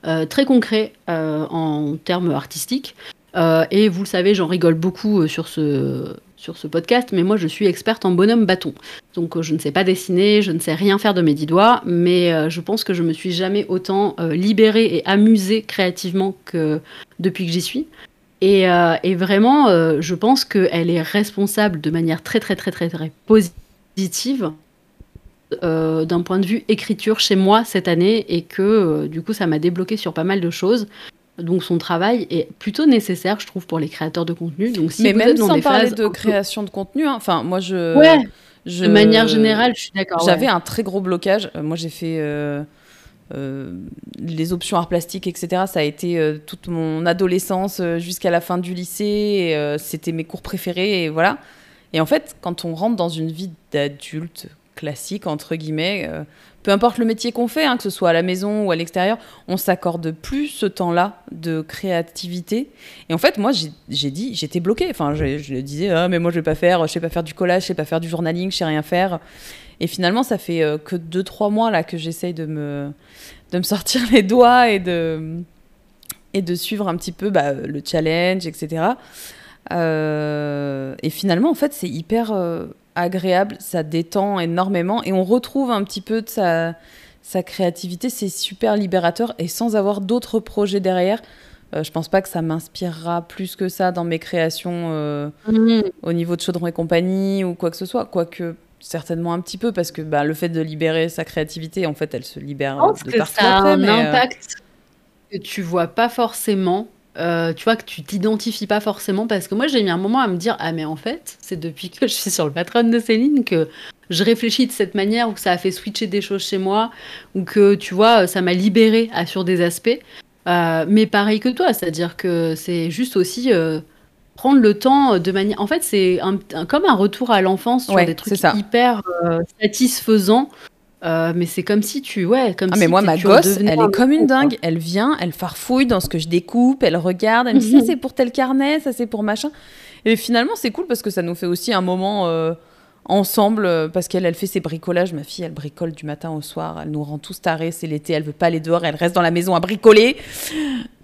euh, très concrets euh, en termes artistiques. Euh, et vous le savez, j'en rigole beaucoup euh, sur ce... sur ce podcast, mais moi je suis experte en bonhomme bâton. Donc je ne sais pas dessiner, je ne sais rien faire de mes dix doigts, mais euh, je pense que je me suis jamais autant euh, libérée et amusée créativement que depuis que j'y suis. Et, euh, et vraiment, euh, je pense qu'elle est responsable de manière très très très très très positive euh, d'un point de vue écriture chez moi cette année, et que euh, du coup ça m'a débloquée sur pas mal de choses. Donc son travail est plutôt nécessaire, je trouve, pour les créateurs de contenu. Donc, si mais vous même êtes dans sans des parler phases... de création de contenu, hein, enfin moi je, ouais, je... de manière générale, je suis d'accord. J'avais ouais. un très gros blocage. Moi j'ai fait euh, euh, les options arts plastiques, et cetera. Ça a été euh, toute mon adolescence jusqu'à la fin du lycée. Et, euh, c'était mes cours préférés et voilà. Et en fait, quand on rentre dans une vie d'adulte classique entre guillemets. Euh, Peu importe le métier qu'on fait, hein, que ce soit à la maison ou à l'extérieur, on ne s'accorde plus ce temps-là de créativité. Et en fait, moi, j'ai, j'ai dit, j'étais bloquée. Enfin, je, je disais, ah, mais moi, je ne vais pas faire, je ne sais pas faire du collage, je ne sais pas faire du journaling, je ne sais rien faire. Et finalement, ça fait euh, que deux, trois mois là, que j'essaye de me, de me sortir les doigts et de, et de suivre un petit peu bah, le challenge, et cetera. Euh, et finalement, en fait, c'est hyper... Euh, agréable, ça détend énormément et on retrouve un petit peu de sa, sa créativité, c'est super libérateur et sans avoir d'autres projets derrière, euh, je pense pas que ça m'inspirera plus que ça dans mes créations euh, mmh. au niveau de Chaudron et compagnie ou quoi que ce soit, quoique certainement un petit peu parce que bah, le fait de libérer sa créativité, en fait elle se libère euh, de partout après. Je pense que ça a un impact euh... que tu vois pas forcément. Euh, tu vois, que tu t'identifies pas forcément, parce que moi j'ai mis un moment à me dire, ah mais en fait c'est depuis que je suis sur le Patreon de Céline que je réfléchis de cette manière, ou que ça a fait switcher des choses chez moi, ou que tu vois ça m'a libérée à, sur des aspects euh, mais pareil que toi, c'est à dire que c'est juste aussi euh, prendre le temps de manière, en fait c'est un, un, comme un retour à l'enfance sur ouais, des trucs hyper euh, satisfaisants. Euh, mais c'est comme si tu... Ouais, comme ah, mais si moi, ma gosse, elle est comme une dingue. Elle vient, elle farfouille dans ce que je découpe, elle regarde, elle me dit « ça, c'est pour tel carnet, ça, c'est pour machin ». Et finalement, c'est cool parce que ça nous fait aussi un moment euh, ensemble, euh, parce qu'elle elle fait ses bricolages. Ma fille, elle bricole du matin au soir, elle nous rend tous tarés, c'est l'été, elle veut pas aller dehors, elle reste dans la maison à bricoler.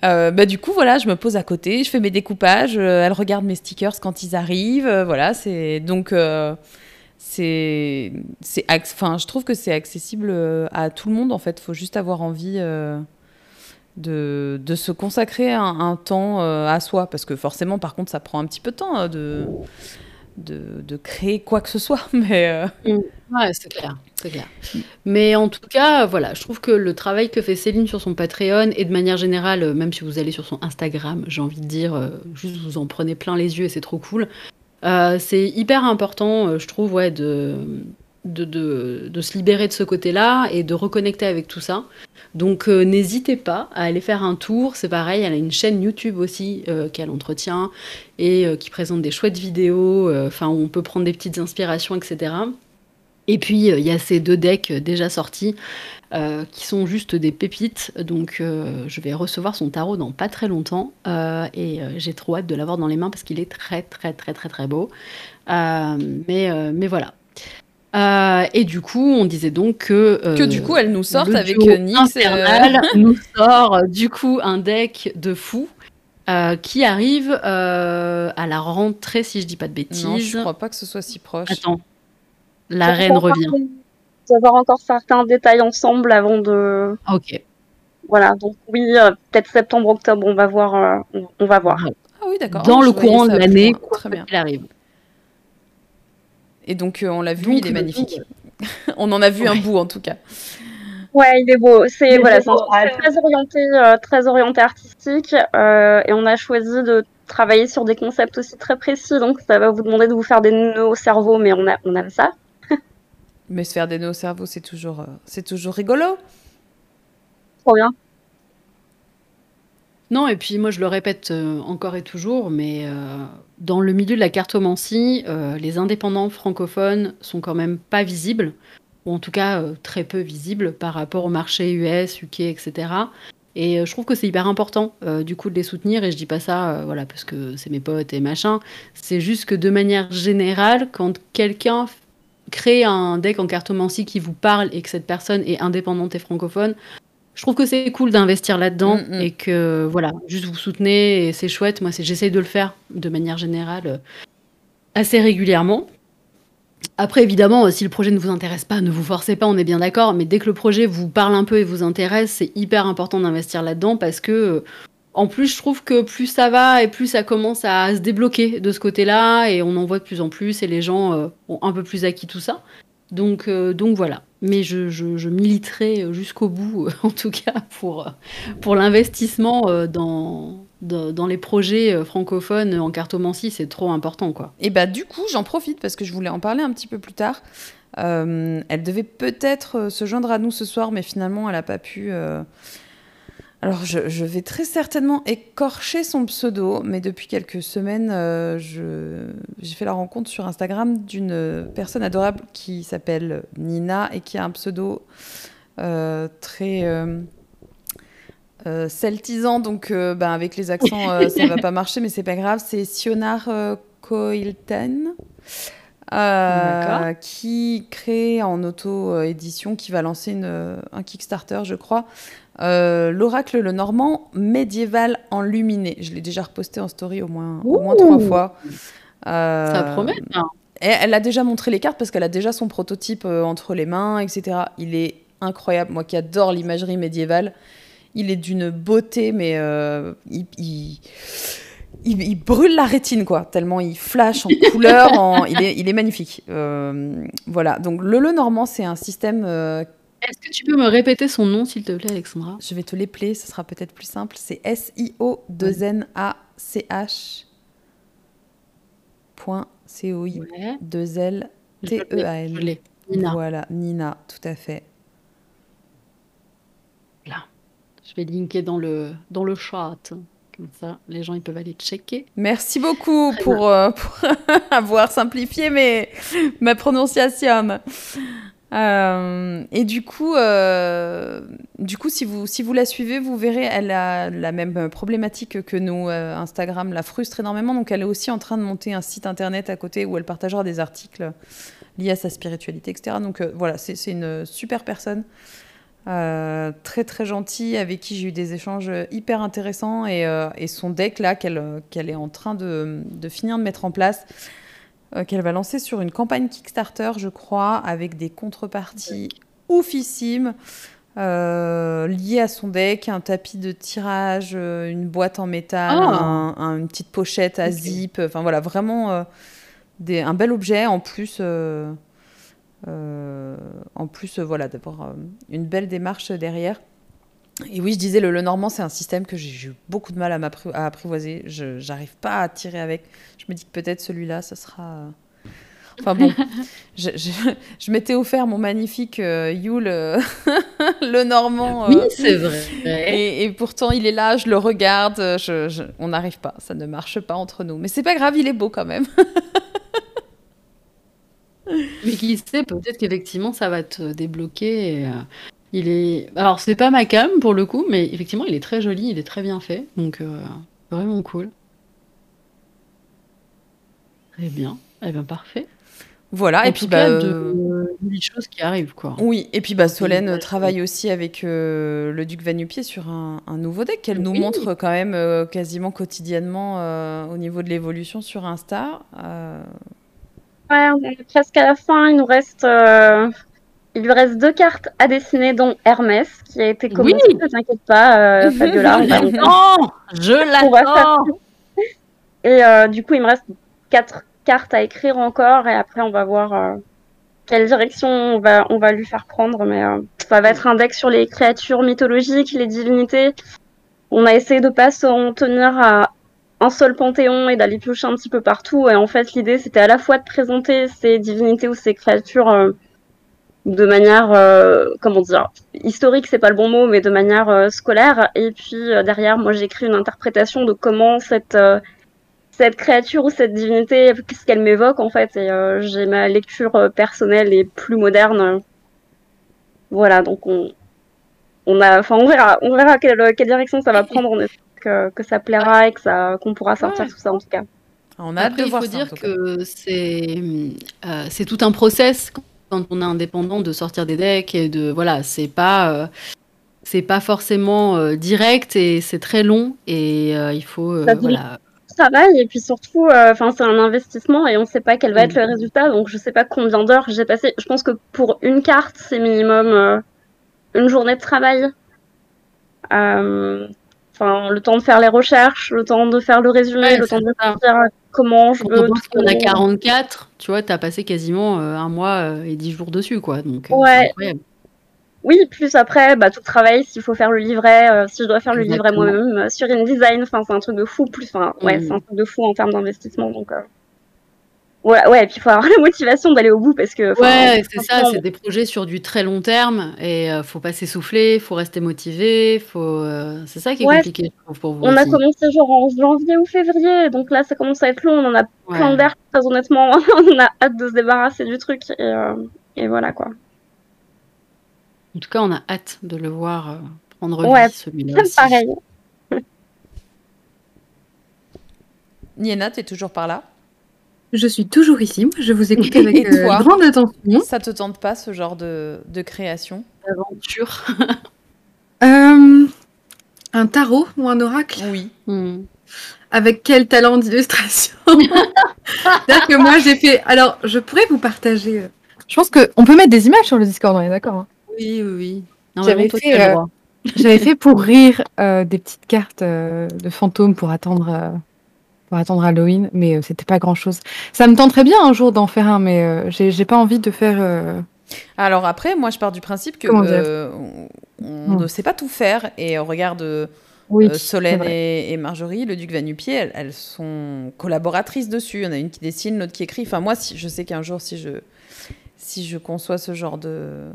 Euh, bah, du coup, voilà, je me pose à côté, je fais mes découpages, euh, elle regarde mes stickers quand ils arrivent, euh, voilà, c'est... Donc... Euh... C'est, c'est, enfin, je trouve que c'est accessible à tout le monde en fait. Faut juste avoir envie euh, de, de se consacrer un, un temps euh, à soi, parce que forcément, par contre, ça prend un petit peu de temps hein, de, de, de créer quoi que ce soit. Mais euh... ouais, c'est clair, c'est clair. Mais en tout cas, voilà, je trouve que le travail que fait Céline sur son Patreon et de manière générale, même si vous allez sur son Instagram, j'ai envie de dire, juste vous en prenez plein les yeux et c'est trop cool. Euh, c'est hyper important, euh, je trouve, ouais, de, de, de, de se libérer de ce côté-là et de reconnecter avec tout ça. Donc euh, n'hésitez pas à aller faire un tour. C'est pareil, elle a une chaîne YouTube aussi euh, qu'elle entretient et euh, qui présente des chouettes vidéos, euh, 'fin, où on peut prendre des petites inspirations, et cetera. Et puis il euh, y a ces deux decks déjà sortis euh, qui sont juste des pépites. Donc euh, je vais recevoir son tarot dans pas très longtemps euh, et euh, j'ai trop hâte de l'avoir dans les mains parce qu'il est très très très très très beau. Euh, mais, euh, mais voilà. Euh, et du coup, on disait donc que... Euh, que du coup, elle nous sort avec Nyx et... Elle nous sort du coup un deck de fou. Euh, qui arrive euh, à la rentrée, si je dis pas de bêtises. Non, je crois pas que ce soit si proche. Attends. La reine revient. On va voir encore certains détails ensemble avant de... Ok. Voilà, donc oui, euh, peut-être septembre, octobre, on va voir. Euh, on, on va voir. Ah oui, d'accord. Dans le courant de l'année, très bien. Il arrive. Et donc, euh, on l'a vu, donc, il est magnifique. On en a vu ouais. un bout, en tout cas. Ouais, il est beau. C'est il voilà, beau, c'est très orienté, euh, très orienté artistique. Euh, et on a choisi de travailler sur des concepts aussi très précis. Donc, ça va vous demander de vous faire des nœuds au cerveau, mais on a, on a ça. Mais se faire des nœuds au cerveau, c'est toujours, euh, c'est toujours rigolo. Trop bien. Non, et puis moi, je le répète euh, encore et toujours, mais euh, dans le milieu de la cartomancie, euh, les indépendants francophones sont quand même pas visibles, ou en tout cas euh, très peu visibles par rapport au marché U S, U K, et cetera. Et euh, je trouve que c'est hyper important, euh, du coup, de les soutenir. Et je dis pas ça euh, voilà, parce que c'est mes potes et machin. C'est juste que de manière générale, quand quelqu'un... créer un deck en cartomancie qui vous parle et que cette personne est indépendante et francophone, je trouve que c'est cool d'investir là-dedans mm -hmm. et que, voilà, juste vous soutenez et c'est chouette. Moi, j'essaye de le faire de manière générale assez régulièrement. Après, évidemment, si le projet ne vous intéresse pas, ne vous forcez pas, on est bien d'accord, mais dès que le projet vous parle un peu et vous intéresse, c'est hyper important d'investir là-dedans parce que, en plus, je trouve que plus ça va et plus ça commence à se débloquer de ce côté-là et on en voit de plus en plus et les gens euh, ont un peu plus acquis tout ça. Donc, euh, donc voilà. Mais je, je, je militerai jusqu'au bout, euh, en tout cas, pour, euh, pour l'investissement euh, dans... dans les projets francophones en cartomancie, c'est trop important, quoi. Et bah du coup, j'en profite parce que je voulais en parler un petit peu plus tard. Euh, elle devait peut-être se joindre à nous ce soir, mais finalement, elle n'a pas pu... Euh... Alors, je, je vais très certainement écorcher son pseudo, mais depuis quelques semaines, euh, je... j'ai fait la rencontre sur Instagram d'une personne adorable qui s'appelle Nienna et qui a un pseudo euh, très... Euh... Euh, celtisant, donc euh, bah, avec les accents euh, ça va pas marcher, mais c'est pas grave. C'est Sionard euh, Coilten euh, qui crée en auto-édition, qui va lancer une, un Kickstarter, je crois, euh, l'oracle le normand médiéval enluminé. Je l'ai déjà reposté en story au moins, au moins trois fois. Euh, ça promet, hein. Et elle a déjà montré les cartes parce qu'elle a déjà son prototype euh, entre les mains, et cetera. Il est incroyable, moi qui adore l'imagerie médiévale. Il est d'une beauté, mais euh, il, il, il, il brûle la rétine, quoi. Tellement il flash en couleur, en, il, est, il est magnifique. Euh, voilà, donc le Le Normand, c'est un système... Euh... Est-ce que tu peux me répéter son nom, s'il te plaît, Alexandra? Je vais te l'épeler, ce sera peut-être plus simple. C'est S I O deux N A C H point C O I deux L T E A L. Voilà, Nienna, tout à fait. Je vais linker dans le, dans le chat. Comme ça, les gens ils peuvent aller checker. Merci beaucoup pour, euh, pour avoir simplifié mes, ma prononciation. Euh, et du coup, euh, du coup si, vous, si vous la suivez, vous verrez, elle a la même problématique que nous. Euh, Instagram la frustre énormément. Donc, elle est aussi en train de monter un site internet à côté où elle partagera des articles liés à sa spiritualité, et cetera. Donc, euh, voilà, c'est une super personne. Euh, très très gentille, avec qui j'ai eu des échanges hyper intéressants et, euh, et son deck là qu'elle qu'elle est en train de, de finir de mettre en place, euh, qu'elle va lancer sur une campagne Kickstarter, je crois, avec des contreparties oufissimes euh, liées à son deck, un tapis de tirage, une boîte en métal, oh. un, un, une petite pochette à okay. zip, enfin voilà, vraiment euh, des, un bel objet en plus. Euh, Euh, en plus, euh, voilà, d'avoir euh, une belle démarche derrière. Et oui, je disais, le, le normand, c'est un système que j'ai eu beaucoup de mal à, m'appri- à apprivoiser. Je n'arrive pas à tirer avec. Je me dis que peut-être celui-là, ça sera... Enfin bon, je, je, je m'étais offert mon magnifique euh, Yule, euh, le normand. Euh, oui, c'est vrai. Et, et pourtant, il est là, je le regarde. Je, je, on n'arrive pas, ça ne marche pas entre nous. Mais c'est pas grave, il est beau quand même. Mais qui sait, peut-être qu'effectivement ça va te débloquer. Et, euh, il est, alors c'est pas ma cam pour le coup, mais effectivement il est très joli, il est très bien fait, donc euh, vraiment cool. Très bien, eh bien parfait. Voilà, en et tout puis cas, bah, de, de, de choses qui arrivent, quoi. Oui, et puis bah Solène travaille aussi avec euh, le Duc Vanupier sur un, un nouveau deck qu'elle oui. nous montre quand même euh, quasiment quotidiennement euh, au niveau de l'évolution sur Insta. Euh... Ouais, on est presque à la fin, il nous reste, euh, il lui reste deux cartes à dessiner, dont Hermès, qui a été commandée, oui ne t'inquiète pas, euh, Fabiola. Non, je l'attends. Et euh, du coup, il me reste quatre cartes à écrire encore, et après, on va voir euh, quelle direction on va, on va lui faire prendre, mais euh, ça va être un deck sur les créatures mythologiques, les divinités. On a essayé de pas s'en tenir à un seul panthéon et d'aller piocher un petit peu partout. Et en fait, l'idée, c'était à la fois de présenter ces divinités ou ces créatures euh, de manière, euh, comment dire, historique, c'est pas le bon mot, mais de manière euh, scolaire. Et puis, euh, derrière, moi, j'écris une interprétation de comment cette, euh, cette créature ou cette divinité, qu'est-ce qu'elle m'évoque, en fait. Et euh, j'ai ma lecture euh, personnelle et plus moderne. Voilà, donc on, on, a, on verra, on verra quelle, quelle direction ça va prendre, en effet. Que, que ça plaira et que ça qu'on pourra sortir ouais. tout ça en tout cas. On a Après, hâte de voir ça. Il faut ça, dire que c'est euh, c'est tout un process quand on est indépendant de sortir des decks et de voilà, c'est pas euh, c'est pas forcément euh, direct et c'est très long et euh, il faut euh, voilà. Travail et puis surtout, enfin euh, c'est un investissement et on ne sait pas quel va être mmh. le résultat, donc je ne sais pas combien d'heures j'ai passé. Je pense que pour une carte, c'est minimum euh, une journée de travail. Euh, enfin, le temps de faire les recherches, le temps de faire le résumé, ouais, le temps de dire comment je veux. On a quarante-quatre, tu vois, tu as passé quasiment euh, un mois et dix jours dessus, quoi. Donc, ouais. C'est incroyable. Oui, plus après, bah, tout le travail, s'il faut faire le livret, euh, si je dois faire le livret moi-même euh, sur InDesign, c'est un truc de fou, plus, ouais, mmh. c'est un truc de fou en termes d'investissement. Donc, euh... ouais, ouais, et puis il faut avoir la motivation d'aller au bout parce que... Ouais, c'est ça, c'est des projets sur du très long terme et il euh, faut pas s'essouffler, il faut rester motivé, faut, euh... c'est ça qui est ouais, compliqué pour vous. On aussi. a commencé genre en janvier ou février, donc là ça commence à être long, on en a ouais. plein d'air, très honnêtement, on a hâte de se débarrasser du truc et, euh... et voilà quoi. En tout cas, on a hâte de le voir euh, prendre ouais, vie, celui-là aussi. Pareil. Nienna, tu es toujours par là? Je suis toujours ici. Moi, je vous écoute avec euh, toi, grande attention. Ça te tente pas, ce genre de, de création? D'aventure. euh, un tarot ou un oracle? Oui. Mm. Avec quel talent d'illustration? C'est-à-dire que moi, j'ai fait... Alors, je pourrais vous partager... Euh... Je pense qu'on peut mettre des images sur le Discord, on est d'accord hein? Oui, oui, oui. J'avais fait, euh, j'avais fait pour rire euh, des petites cartes euh, de fantômes pour attendre, euh, pour attendre Halloween, mais euh, c'était pas grand-chose. Ça me tenterait bien un jour d'en faire un, mais euh, j'ai pas envie de faire... Euh... Alors après, moi, je pars du principe que euh, on ne sait pas tout faire, et on regarde euh, oui, Solène et, et Marjorie, le Duc Vanupier, elles, elles sont collaboratrices dessus. Il y en a une qui dessine, l'autre qui écrit. Enfin, moi, si, je sais qu'un jour, si je, si je conçois ce genre de...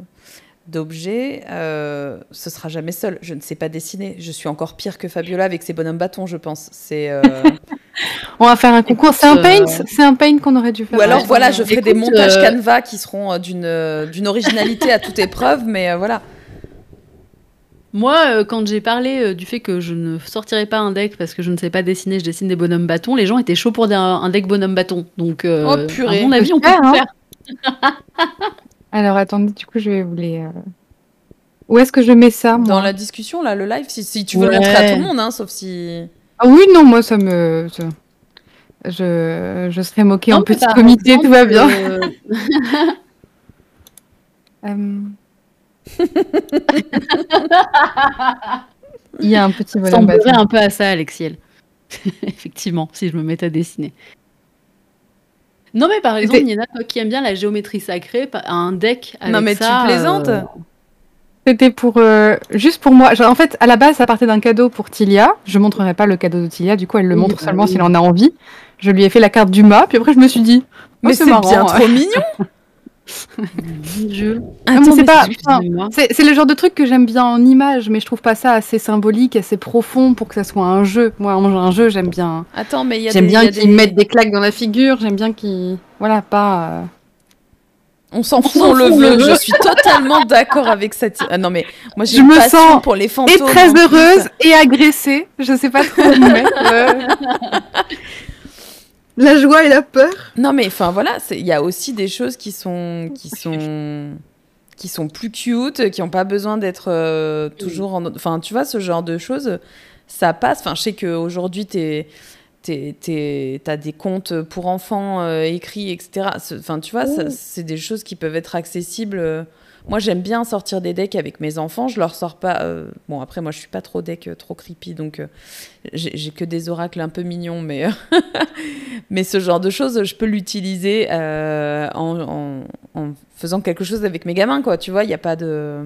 d'objets, euh, ce sera jamais seul. Je ne sais pas dessiner. Je suis encore pire que Fabiola avec ses bonhommes bâtons, je pense. C'est. Euh... On va faire un concours. C'est un paint. Euh... C'est un paint qu'on aurait dû faire. Ou alors, ouais, voilà, je ferai Écoute, des montages euh... Canva qui seront d'une d'une originalité à toute épreuve, mais euh, voilà. Moi, euh, quand j'ai parlé euh, du fait que je ne sortirais pas un deck parce que je ne sais pas dessiner, je dessine des bonhommes bâtons. Les gens étaient chauds pour un, un deck bonhomme bâton. Donc, euh, oh, purée. À mon avis, on peut le faire. Hein. Alors, attendez, du coup, je vais vous les... Euh... Où est-ce que je mets ça, moi ? Dans la discussion, là, le live, si, si tu veux ouais. le montrer à tout le monde, hein, sauf si... Ah oui, non, moi, ça me... Ça... Je... je serais moquée non, en petit pas, comité, tout va bien. Euh... um... Il y a un petit volant. Ça ressemblerait un peu à ça, Alexiel. Effectivement, si je me mettais à dessiner. Non, mais par exemple, Nienna, toi qui aime bien la géométrie sacrée, un deck avec ça... Non, mais ça, tu plaisantes euh... C'était pour... Euh, juste pour moi. En fait, à la base, ça partait d'un cadeau pour Tilia. Je ne montrerai pas le cadeau de Tilia. Du coup, elle le oui, montre bah seulement oui. si elle en a envie. Je lui ai fait la carte du mât. Puis après, je me suis dit... Mais oh, c'est bien hein. trop mignon je... Attends, c'est pas... C'est le genre de truc que j'aime bien en image, mais je trouve pas ça assez symbolique, assez profond pour que ça soit un jeu. Moi, un jeu, j'aime bien. Attends, mais il y a J'aime bien qu'ils des... mettent des claques dans la figure. J'aime bien qu'ils... Voilà, pas... Euh... On s'en fout, on le veut. Je suis totalement d'accord avec cette... Ah, non, mais moi, j'ai une me passion sens pour les fantômes. Et très heureuse et agressée. Je sais pas trop où me mettre. Euh... La joie et la peur. Non mais enfin voilà, il y a aussi des choses qui sont qui sont qui sont plus cute, qui n'ont pas besoin d'être euh, toujours en enfin tu vois ce genre de choses, ça passe. Enfin je sais que aujourd'hui t'es t'es t'es t'as des contes pour enfants euh, écrits et cetera. Enfin tu vois c'est des choses qui peuvent être accessibles. Moi j'aime bien sortir des decks avec mes enfants, je leur sors pas. Euh... Bon après moi je suis pas trop deck, euh, trop creepy, donc euh, j'ai que des oracles un peu mignons, mais euh... mais ce genre de choses je peux l'utiliser euh, en, en, en faisant quelque chose avec mes gamins quoi. Tu vois il y a pas de,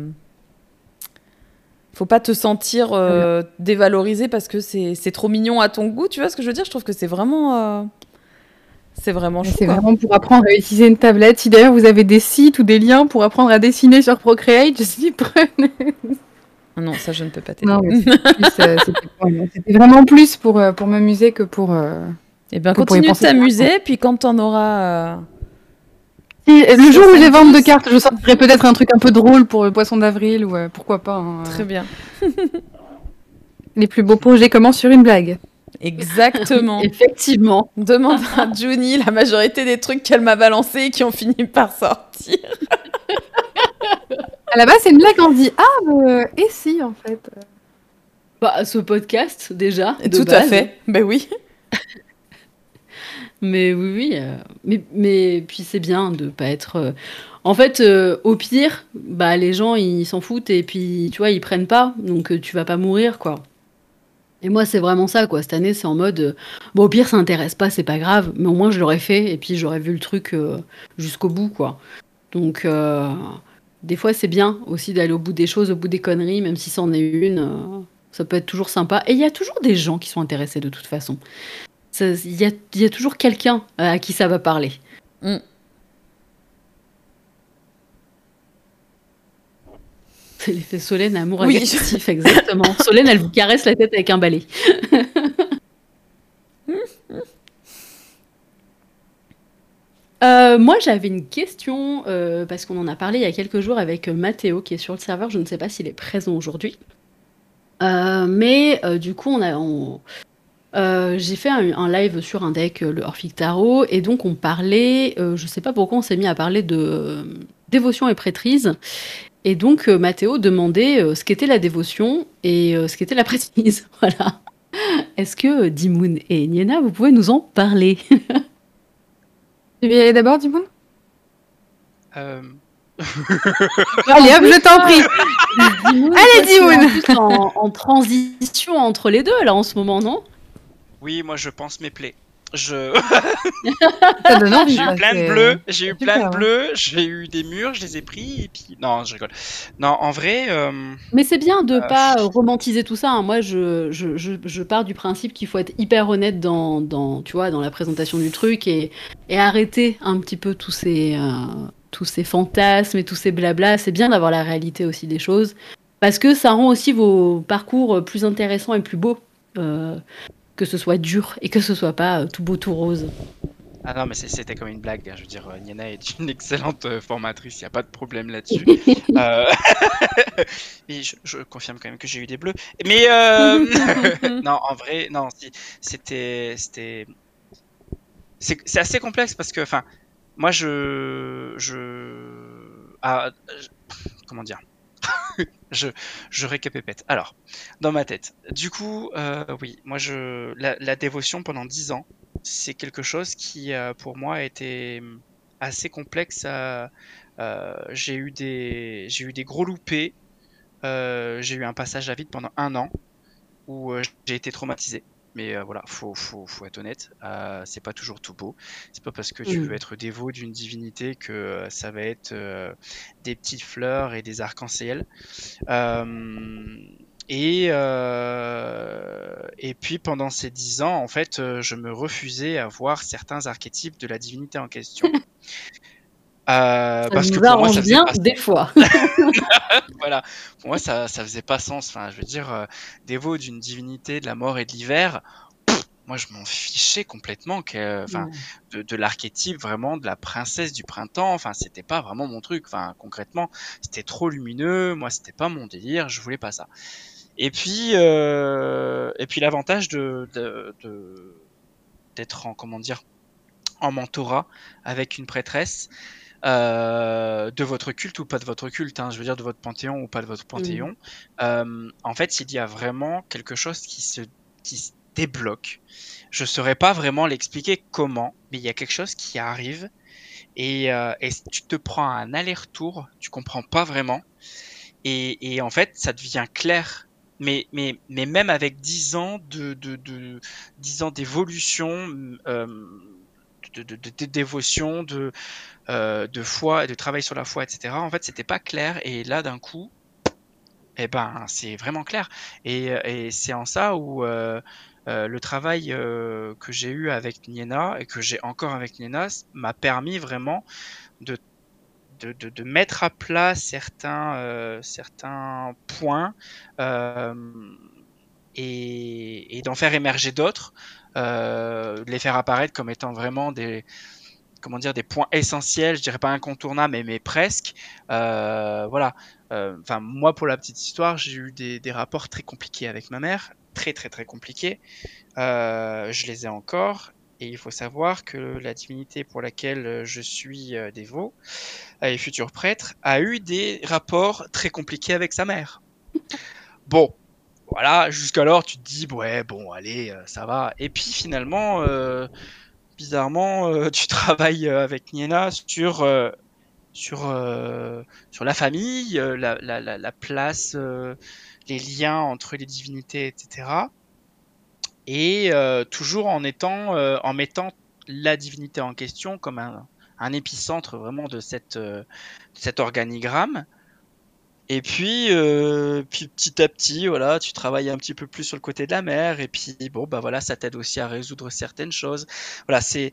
faut pas te sentir euh, dévalorisé parce que c'est c'est trop mignon à ton goût. Tu vois ce que je veux dire? Je trouve que c'est vraiment euh... C'est vraiment chou, C'est vraiment pour apprendre à utiliser une tablette. Si d'ailleurs vous avez des sites ou des liens pour apprendre à dessiner sur Procreate, je suis prenez. Non, ça je ne peux pas t'aider. euh, C'était vraiment plus pour, pour m'amuser que pour... Euh, eh bien continue de t'amuser, puis quand t'en auras... Euh... Si, le jour où j'ai vente de cartes, je sortirai peut-être un truc un peu drôle pour le Poisson d'avril, ou euh, pourquoi pas. Hein, Très euh... bien. Les plus beaux projets commencent sur une blague. Exactement. Effectivement. Demande à Junie la majorité des trucs qu'elle m'a balancés et qui ont fini par sortir. À la base, c'est une blague, on dit « Ah, euh, et si, en fait ?» Bah, ce podcast, déjà, de Tout base. À fait, ben oui. Mais oui, oui. Euh, mais, mais puis c'est bien de pas être... Euh... En fait, euh, au pire, bah, les gens, ils s'en foutent et puis, tu vois, ils prennent pas. Donc, euh, tu vas pas mourir, quoi. Et moi, c'est vraiment ça, quoi. Cette année, c'est en mode... Euh, bon, au pire, ça intéresse pas, c'est pas grave. Mais au moins, je l'aurais fait et puis j'aurais vu le truc euh, jusqu'au bout, quoi. Donc... Euh... Des fois, c'est bien aussi d'aller au bout des choses, au bout des conneries, même si c'en est une. Euh, ça peut être toujours sympa. Et il y a toujours des gens qui sont intéressés de toute façon. Il y a, y a toujours quelqu'un à qui ça va parler. Mm. C'est l'effet Solène, amour oui. Agressif, exactement. Solène, elle vous caresse la tête avec un balai. Euh, moi, j'avais une question, euh, parce qu'on en a parlé il y a quelques jours avec Mathéo, qui est sur le serveur. Je ne sais pas s'il est présent aujourd'hui. Euh, mais euh, du coup, on a, on... Euh, j'ai fait un, un live sur un deck, le Orphic Tarot, et donc on parlait, euh, je ne sais pas pourquoi on s'est mis à parler de euh, dévotion et prêtrise. Et donc, euh, Mathéo demandait euh, ce qu'était la dévotion et euh, ce qu'était la prêtrise. Voilà. Est-ce que euh, Dymoon et Nienna, vous pouvez nous en parler? Tu veux y aller d'abord, Dymoon? Euh... Allez, hop, je t'en prie. Dymoon, allez, Dymoon. En, en transition entre les deux, là, en ce moment, non? Oui, moi, je pense mes plaies. Je... j'ai eu plein de bleus, j'ai eu plein de bleus, j'ai eu des murs, je les ai pris, et puis... Non, je rigole. Non, en vrai... Euh... Mais c'est bien de ne euh... pas romantiser tout ça. Hein. Moi, je, je, je, je pars du principe qu'il faut être hyper honnête dans, dans, tu vois, dans la présentation du truc et, et arrêter un petit peu tous ces, euh, tous ces fantasmes et tous ces blablas. C'est bien d'avoir la réalité aussi des choses, parce que ça rend aussi vos parcours plus intéressants et plus beaux. Euh... que ce soit dur et que ce soit pas tout beau, tout rose. Ah non, mais c'était comme une blague. Je veux dire, Nienna est une excellente formatrice, il n'y a pas de problème là-dessus. euh... mais je, je confirme quand même que j'ai eu des bleus. Mais euh... non, en vrai, non, c'était... C'est assez complexe parce que, enfin, moi, je... je... Ah, je... Comment dire? Je, je récapépète. Alors, dans ma tête. Du coup, euh, oui, moi, je, la, la dévotion pendant dix ans, c'est quelque chose qui, euh, pour moi, a été assez complexe. Euh, euh, j'ai eu des, j'ai eu des gros loupés. Euh, j'ai eu un passage à vide pendant un an où euh, j'ai été traumatisé. Mais euh, voilà, faut, faut, faut être honnête, euh, c'est pas toujours tout beau. C'est pas parce que tu veux être dévot d'une divinité que euh, ça va être euh, des petites fleurs et des arcs-en-ciel. Euh, et, euh, et puis pendant ces dix ans, en fait, euh, je me refusais à voir certains archétypes de la divinité en question. Euh, ça parce nous que pour moi, ça bien pas... des fois. Voilà. Pour moi, ça, ça faisait pas sens. Enfin, je veux dire, euh, dévot d'une divinité de la mort et de l'hiver. Moi, je m'en fichais complètement que, enfin, de, de l'archétype vraiment de la princesse du printemps. Enfin, c'était pas vraiment mon truc. Enfin, concrètement, c'était trop lumineux. Moi, c'était pas mon délire. Je voulais pas ça. Et puis, euh, et puis l'avantage de, de, de, d'être en, comment dire, en mentorat avec une prêtresse. Euh, de votre culte ou pas de votre culte, hein, je veux dire de votre panthéon ou pas de votre panthéon, mmh. euh, en fait il y a vraiment quelque chose qui se, qui se débloque. Je saurais pas vraiment l'expliquer comment, mais il y a quelque chose qui arrive et, euh, et tu te prends un aller-retour, tu comprends pas vraiment et, et en fait ça devient clair. Mais, mais, mais même avec dix ans de, de, de, dix ans d'évolution, euh, De, de, de, de dévotion, de, euh, de foi, de travail sur la foi, et cetera. En fait, c'était pas clair. Et là, d'un coup, eh ben, c'est vraiment clair. Et, et c'est en ça où euh, euh, le travail euh, que j'ai eu avec Nienna et que j'ai encore avec Nienna m'a permis vraiment de, de, de, de mettre à plat certains, euh, certains points euh, et, et d'en faire émerger d'autres. Euh, les faire apparaître comme étant vraiment des, comment dire, des points essentiels, je dirais pas incontournables, mais, mais presque. Euh, voilà, Enfin, euh, moi, pour la petite histoire, j'ai eu des, des rapports très compliqués avec ma mère, très très très compliqués. Euh, je les ai encore, et il faut savoir que la divinité pour laquelle je suis euh, dévot euh, et futur prêtre a eu des rapports très compliqués avec sa mère. Bon, voilà, jusqu'alors tu te dis, ouais, bon, allez, euh, ça va. Et puis finalement, euh, bizarrement, euh, tu travailles euh, avec Nienna sur... Euh, Sur, euh, sur la famille, euh, la, la, la, la place, euh, les liens entre les divinités, et cetera. Et euh, toujours en, étant, euh, en mettant la divinité en question comme un, un épicentre vraiment de, cette, euh, de cet organigramme. Et puis, euh, puis petit à petit, voilà, tu travailles un petit peu plus sur le côté de la mère. Et puis, bon, bah voilà, ça t'aide aussi à résoudre certaines choses. Voilà, c'est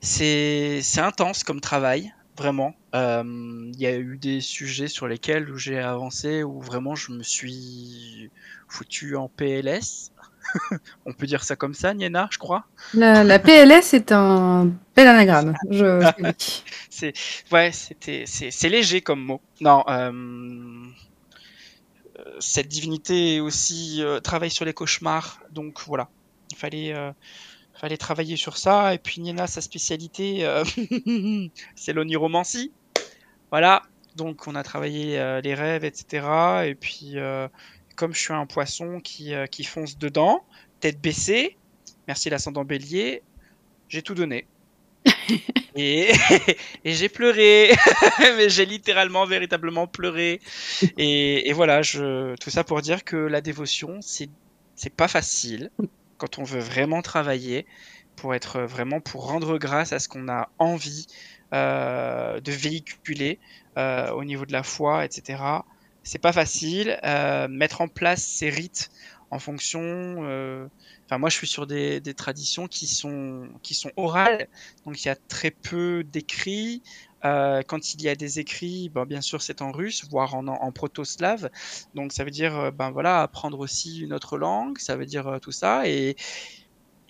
c'est c'est intense comme travail. Vraiment, euh, y a eu des sujets sur lesquels j'ai avancé où vraiment je me suis foutu en P L S. On peut dire ça comme ça, Nienna, je crois. La, la P L S est un bel anagramme. Je... c'est ouais, c'était, c'est, c'est léger comme mot. Non, euh, cette divinité aussi euh, travaille sur les cauchemars, donc voilà, il fallait. Euh, Fallait travailler sur ça, et puis Nienna, sa spécialité, euh, c'est l'oniromancie. Voilà, donc on a travaillé euh, les rêves, et cetera. Et puis, euh, comme je suis un poisson qui, euh, qui fonce dedans, tête baissée, merci l'ascendant bélier, j'ai tout donné. et, et j'ai pleuré, mais j'ai littéralement, véritablement pleuré. Et, et voilà, je, tout ça pour dire que la dévotion, c'est pas facile. Quand on veut vraiment travailler, pour être vraiment, pour rendre grâce à ce qu'on a envie euh, de véhiculer euh, au niveau de la foi, et cetera. C'est pas facile. Euh, mettre en place ces rites en fonction. Euh, enfin, moi, je suis sur des, des traditions qui sont qui sont orales, donc il y a très peu d'écrits. Euh, quand il y a des écrits, ben, bien sûr c'est en russe, voire en, en, en proto-slave, donc ça veut dire ben, voilà, apprendre aussi une autre langue, ça veut dire euh, tout ça, et,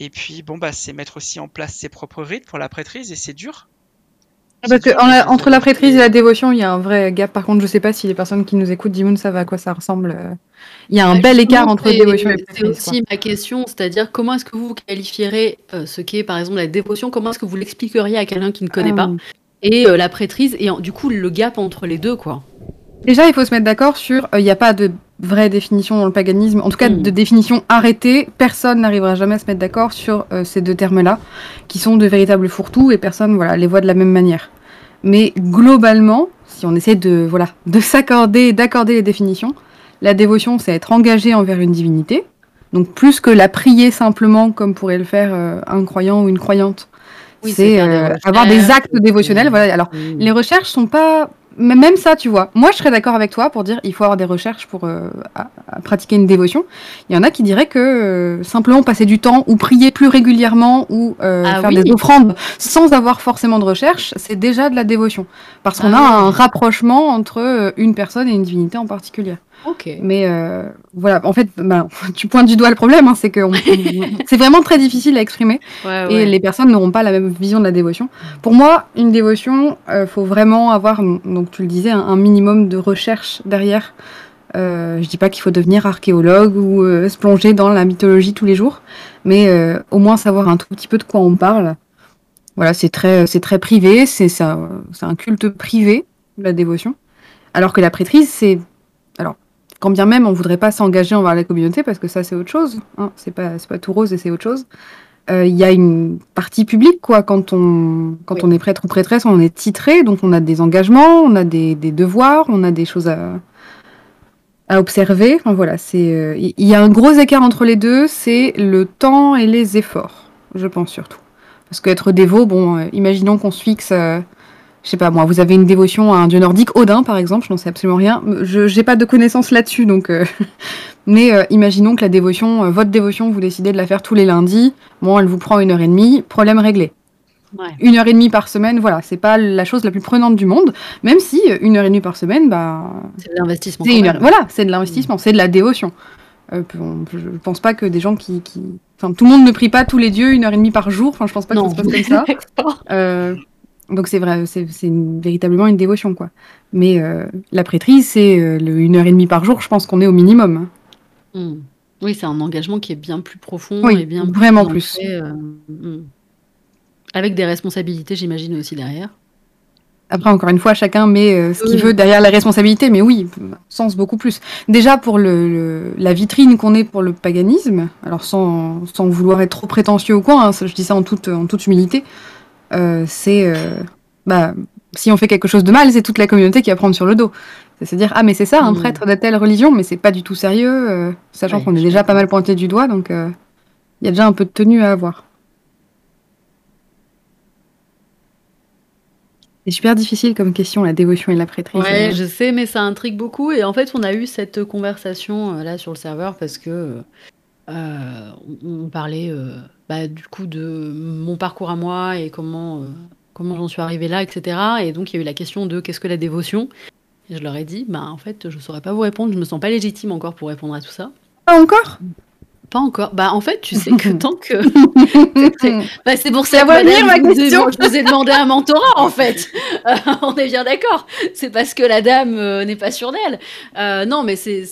et puis bon, bah, c'est mettre aussi en place ses propres rites pour la prêtrise, et c'est dur. Parce que en la, entre la prêtrise et la dévotion, il y a un vrai gap. Par contre, je sais pas si les personnes qui nous écoutent, Dymoon, savent à quoi ça ressemble. Il y a un ah, bel écart entre dévotion et prêtrise. C'est aussi ma question, c'est-à-dire comment est-ce que vous qualifierez euh, ce qu'est par exemple la dévotion, comment est-ce que vous l'expliqueriez à quelqu'un qui ne connaît ah. pas et euh, la prêtrise, et du coup le gap entre les deux, quoi. Déjà, il faut se mettre d'accord sur, il euh, n'y a pas de vraie définition dans le paganisme, en tout cas mmh. de définition arrêtée, personne n'arrivera jamais à se mettre d'accord sur euh, ces deux termes-là, qui sont de véritables fourre-tout, et personne voilà, les voit de la même manière. Mais globalement, si on essaie de, voilà, de s'accorder, d'accorder les définitions, la dévotion, c'est être engagé envers une divinité, donc plus que la prier simplement, comme pourrait le faire euh, un croyant ou une croyante. Oui, c'est euh, avoir des actes dévotionnels. Mmh. Voilà. Alors, mmh. les recherches sont pas... Même ça, tu vois. Moi, je serais d'accord avec toi pour dire il faut avoir des recherches pour euh, à, à pratiquer une dévotion. Il y en a qui diraient que euh, simplement passer du temps ou prier plus régulièrement ou euh, ah, faire oui. des offrandes sans avoir forcément de recherche, c'est déjà de la dévotion. Parce qu'on ah, a oui. un rapprochement entre une personne et une divinité en particulier. Okay. Mais euh, voilà, en fait, bah, tu pointes du doigt le problème, hein, c'est que on, c'est vraiment très difficile à exprimer ouais, ouais. et les personnes n'auront pas la même vision de la dévotion. Pour moi, une dévotion, euh, faut vraiment avoir, donc tu le disais, un, un minimum de recherche derrière. Euh, je dis pas qu'il faut devenir archéologue ou euh, se plonger dans la mythologie tous les jours, mais euh, au moins savoir un tout petit peu de quoi on parle. Voilà, c'est très, c'est très privé, c'est, c'est un, c'est un culte privé, la dévotion. Alors que la prêtrise, c'est... Alors, quand bien même on ne voudrait pas s'engager envers la communauté, parce que ça c'est autre chose, hein, c'est pas, c'est pas tout rose et c'est autre chose, il euh, y a une partie publique, quoi, quand on, quand oui. on est prêtre ou prêtresse, on est titré, donc on a des engagements, on a des, des devoirs, on a des choses à, à observer, enfin voilà, c'est, euh, il y a un gros écart entre les deux, c'est le temps et les efforts, je pense surtout. Parce qu'être dévot, bon, euh, imaginons qu'on se fixe... Euh, Je sais pas, moi, vous avez une dévotion à un dieu nordique, Odin, par exemple, je n'en sais absolument rien. Je n'ai pas de connaissances là-dessus, donc... Euh... Mais euh, imaginons que la dévotion, euh, votre dévotion, vous décidez de la faire tous les lundis. Bon, elle vous prend une heure et demie, problème réglé. Ouais. Une heure et demie par semaine, voilà, c'est pas la chose la plus prenante du monde, même si euh, une heure et demie par semaine, bah... C'est de l'investissement. Heure... Voilà, c'est de l'investissement, mmh. c'est de la dévotion. Euh, on, je pense pas que des gens qui... qui... Enfin, tout le monde ne prie pas tous les dieux une heure et demie par jour, enfin, je pense pas non. que ça se passe comme ça. euh... Donc c'est vrai, c'est véritablement une dévotion, quoi. Mais euh, la prêtrise, c'est euh, une heure et demie par jour, je pense qu'on est au minimum. Mmh. Oui, c'est un engagement qui est bien plus profond. Oui, et bien vraiment plus. plus. Euh, mmh. Avec des responsabilités, j'imagine, aussi derrière. Après, encore une fois, chacun met euh, ce qu'il oui. veut derrière la responsabilité, mais oui, sens beaucoup plus. Déjà, pour le, le, la vitrine qu'on est pour le paganisme, alors sans, sans vouloir être trop prétentieux ou quoi, hein, je dis ça en toute, en toute humilité, euh, c'est... Euh, bah, si on fait quelque chose de mal, c'est toute la communauté qui va prendre sur le dos. C'est se dire, ah, mais c'est ça, un mmh. prêtre de telle religion, mais c'est pas du tout sérieux, euh, sachant ouais, qu'on est déjà pas mal pointé du doigt, donc il euh, y a déjà un peu de tenue à avoir. C'est super difficile comme question, la dévotion et la prêtrise. Ouais, je sais, mais ça intrigue beaucoup. Et en fait, on a eu cette conversation euh, là sur le serveur parce que euh, on parlait euh, bah, du coup de mon parcours à moi et comment, euh, comment j'en suis arrivée là, et cetera. Et donc, il y a eu la question de qu'est-ce que la dévotion ? Et je leur ai dit, bah, en fait, je ne saurais pas vous répondre. Je ne me sens pas légitime encore pour répondre à tout ça. Pas encore ? Pas encore. Bah, en fait, tu sais que tant que... très... bah, c'est pour ça que madame, ma question. Je vous ai demandé un mentorat, en fait. Euh, on est bien d'accord. C'est parce que la dame euh, n'est pas sûre d'elle. Euh, non, mais c'est...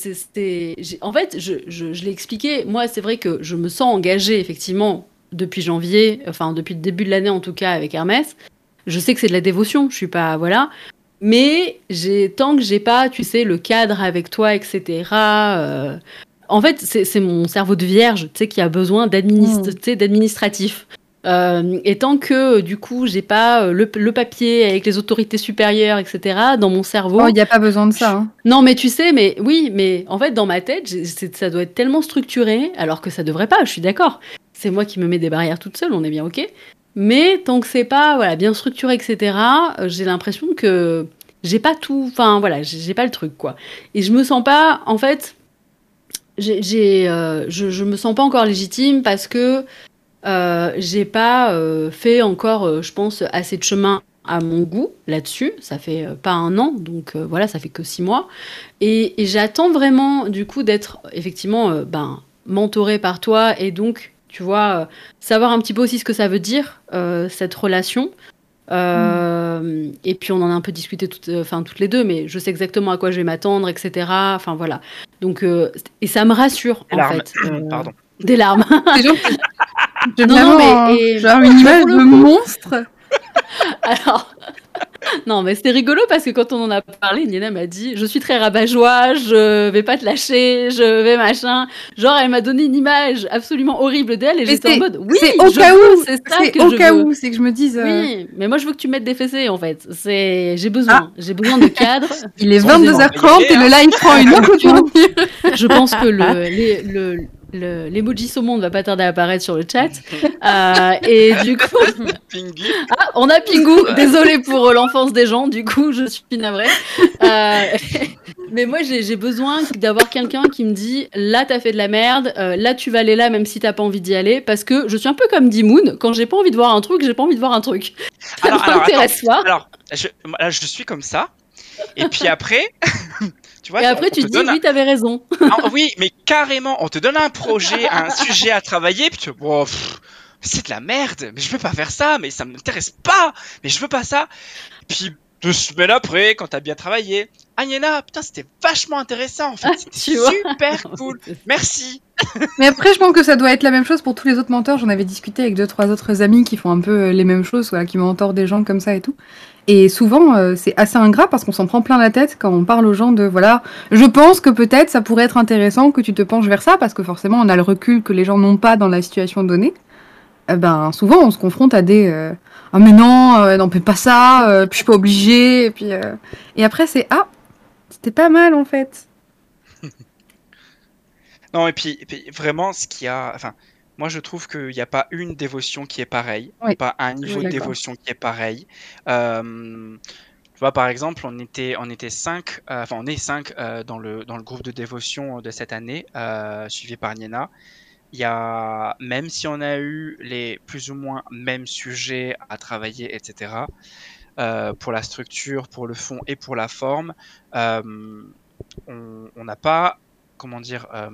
En fait, je, je, je l'ai expliqué. Moi, c'est vrai que je me sens engagée, effectivement, depuis janvier, enfin, depuis le début de l'année, en tout cas, avec Hermès. Je sais que c'est de la dévotion. Je suis pas... Voilà. Mais tant que j'ai pas, tu sais, le cadre avec toi, et cetera... Euh... En fait, c'est mon cerveau de vierge, tu sais, qui a besoin d'administratif. Euh, et tant que, du coup, j'ai pas le, le papier avec les autorités supérieures, et cetera, dans mon cerveau... Oh, il n'y a pas besoin de ça. Hein. Non, mais tu sais, mais oui, mais en fait, dans ma tête, ça doit être tellement structuré, alors que ça devrait pas, je suis d'accord. C'est moi qui me mets des barrières toute seule, on est bien OK. Mais tant que c'est pas voilà, bien structuré, et cetera, j'ai l'impression que j'ai pas tout... Enfin, voilà, j'ai pas le truc, quoi. Et je me sens pas, en fait... J'ai, euh, je, je me sens pas encore légitime parce que euh, j'ai pas euh, fait encore, euh, je pense, assez de chemin à mon goût là-dessus. Ça fait euh, pas un an, donc euh, voilà, ça fait que six mois. Et, et j'attends vraiment, du coup, d'être effectivement euh, ben, mentorée par toi et donc, tu vois, euh, savoir un petit peu aussi ce que ça veut dire, euh, cette relation. Euh, mmh. Et puis on en a un peu discuté tout, euh, enfin, toutes les deux, mais je sais exactement à quoi je vais m'attendre, et cetera. Enfin voilà. Donc euh, et ça me rassure des en larmes. fait. Euh, Pardon. Des larmes. Des non, non mais et... genre une image de monstre. Alors. Non, mais c'était rigolo parce que quand on en a parlé, Nienna m'a dit « Je suis très rabat-joie, je vais pas te lâcher, je vais machin. » Genre, elle m'a donné une image absolument horrible d'elle et j'étais en mode « Oui, c'est au cas où, c'est ça que je veux. » C'est au cas où, c'est que je me dise... Euh... Oui, mais moi, je veux que tu mettes des fessées, en fait. J'ai besoin, ah. j'ai besoin de cadre. Il est vingt-deux heures trente et le live prend une heure. Je pense que le... Les, le l'emoji saumon ne va pas tarder à apparaître sur le chat. Euh, et du coup... Ah, on a Pingu. Désolée pour l'enfance des gens, du coup, je suis navrée. Euh, mais moi, j'ai besoin d'avoir quelqu'un qui me dit « Là, t'as fait de la merde. Euh, là, tu vas aller là, même si t'as pas envie d'y aller. » Parce que je suis un peu comme Dymoon. Quand j'ai pas envie de voir un truc, j'ai pas envie de voir un truc. Ça alors, alors, attends, alors je, là, je suis comme ça. Et puis après... Tu vois, et après, tu te dis, oui, un... t'avais raison. Ah, oui, mais carrément, on te donne un projet, un sujet à travailler, puis tu oh, c'est de la merde, mais je veux pas faire ça, mais ça m'intéresse pas, mais je veux pas ça. Puis deux semaines après, quand t'as bien travaillé, ah, Nienna, putain, c'était vachement intéressant, en fait, ah, c'était super cool, merci. Mais après, je pense que ça doit être la même chose pour tous les autres mentors. J'en avais discuté avec deux, trois autres amis qui font un peu les mêmes choses, voilà, qui mentorent des gens comme ça et tout. Et souvent, euh, c'est assez ingrat parce qu'on s'en prend plein la tête quand on parle aux gens de, voilà, je pense que peut-être ça pourrait être intéressant que tu te penches vers ça, parce que forcément, on a le recul que les gens n'ont pas dans la situation donnée. Euh, ben, souvent, on se confronte à des, euh, ah mais non, euh, non, fais pas ça, euh, puis je suis pas obligée, et puis... Euh... Et après, c'est, ah, c'était pas mal, en fait. Non, et puis, et puis, vraiment, ce qu'il y a... Enfin, moi, je trouve qu'il n'y a pas une dévotion qui est pareille, oui. pas un niveau oui, de dévotion qui est pareil. Euh, tu vois, par exemple, on était, on était cinq, euh, enfin, on est cinq euh, dans le dans le groupe de dévotion de cette année, euh, suivi par Nienna. Il y a, même si on a eu les plus ou moins mêmes sujets à travailler, et cetera. Euh, pour la structure, pour le fond et pour la forme, euh, on n'a pas, comment dire. Euh,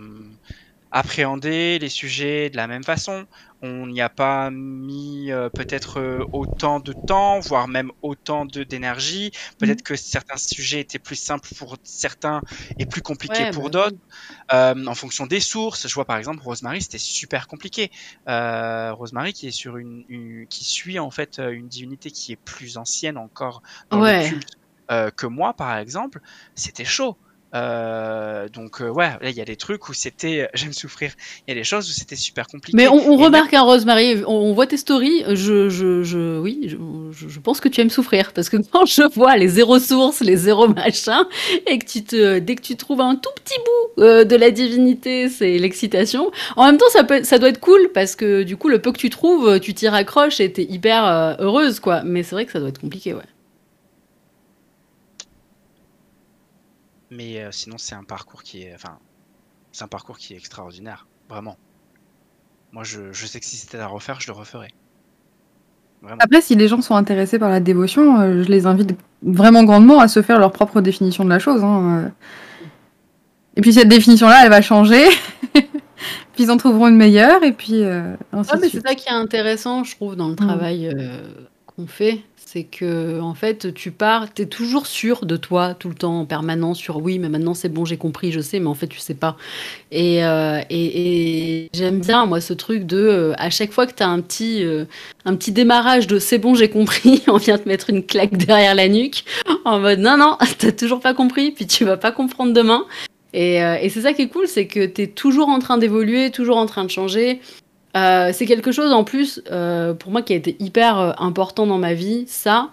appréhender les sujets de la même façon. On n'y a pas mis euh, peut-être euh, autant de temps, voire même autant d'énergie. Peut-être que certains sujets étaient plus simples pour certains et plus compliqués ouais, pour bah, d'autres. Euh, en fonction des sources, je vois par exemple Rosemary, c'était super compliqué. Euh, Rosemary qui est sur une, une, qui suit en fait une divinité qui est plus ancienne encore dans ouais. le culte euh, que moi par exemple. C'était chaud. Euh, donc euh, ouais, là il y a des trucs où c'était, j'aime souffrir, il y a des choses où c'était super compliqué. Mais on, on remarque même... un Rosemary, on, on voit tes stories, je, je, je oui, je, je pense que tu aimes souffrir, parce que quand je vois les zéro sources, les zéro machin, et que tu te, dès que tu trouves un tout petit bout euh, de la divinité, c'est l'excitation. En même temps, ça peut, ça doit être cool, parce que du coup, le peu que tu trouves, tu t'y raccroches et t'es hyper euh, heureuse, quoi. Mais c'est vrai que ça doit être compliqué, ouais. Mais euh, sinon, c'est un parcours qui est, enfin, c'est un parcours qui est extraordinaire, vraiment. Moi, je, je sais que si c'était à refaire, je le referais. Vraiment. Après, si les gens sont intéressés par la dévotion, euh, je les invite vraiment grandement à se faire leur propre définition de la chose. Hein. Et puis cette définition-là, elle va changer. Puis ils en trouveront une meilleure, et puis. Euh, ainsi ouais, mais c'est ça qui est intéressant, je trouve, dans le travail euh, qu'on fait. C'est que, en fait, tu pars, t'es toujours sûr de toi, tout le temps, en permanence, sur oui, mais maintenant c'est bon, j'ai compris, je sais, mais en fait, tu sais pas. Et, euh, et, et j'aime bien, moi, ce truc de, euh, à chaque fois que t'as un petit, euh, un petit démarrage de c'est bon, j'ai compris, on vient te mettre une claque derrière la nuque, en mode non, non, t'as toujours pas compris, puis tu vas pas comprendre demain. Et, euh, et c'est ça qui est cool, c'est que t'es toujours en train d'évoluer, toujours en train de changer. Euh, c'est quelque chose en plus euh, pour moi qui a été hyper euh, important dans ma vie, ça,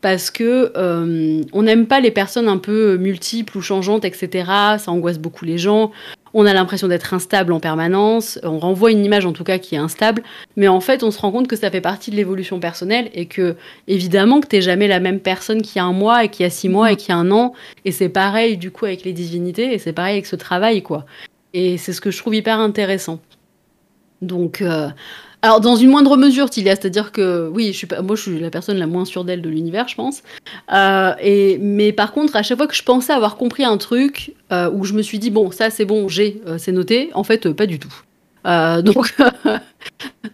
parce que euh, on n'aime pas les personnes un peu multiples ou changeantes, et cetera. Ça angoisse beaucoup les gens. On a l'impression d'être instable en permanence. On renvoie une image en tout cas qui est instable, mais en fait on se rend compte que ça fait partie de l'évolution personnelle et que évidemment que t'es jamais la même personne qu'il y a un mois et qu'il y a six mois et qu'il y a un an. Et c'est pareil du coup avec les divinités et c'est pareil avec ce travail quoi. Et c'est ce que je trouve hyper intéressant. Donc, euh, alors dans une moindre mesure, Tilia, c'est-à-dire que oui, je suis pas, moi je suis la personne la moins sûre d'elle de l'univers, je pense. Euh, et mais par contre, à chaque fois que je pensais avoir compris un truc euh, où je me suis dit bon, ça c'est bon, j'ai, euh, c'est noté, en fait, euh, pas du tout. Euh, donc,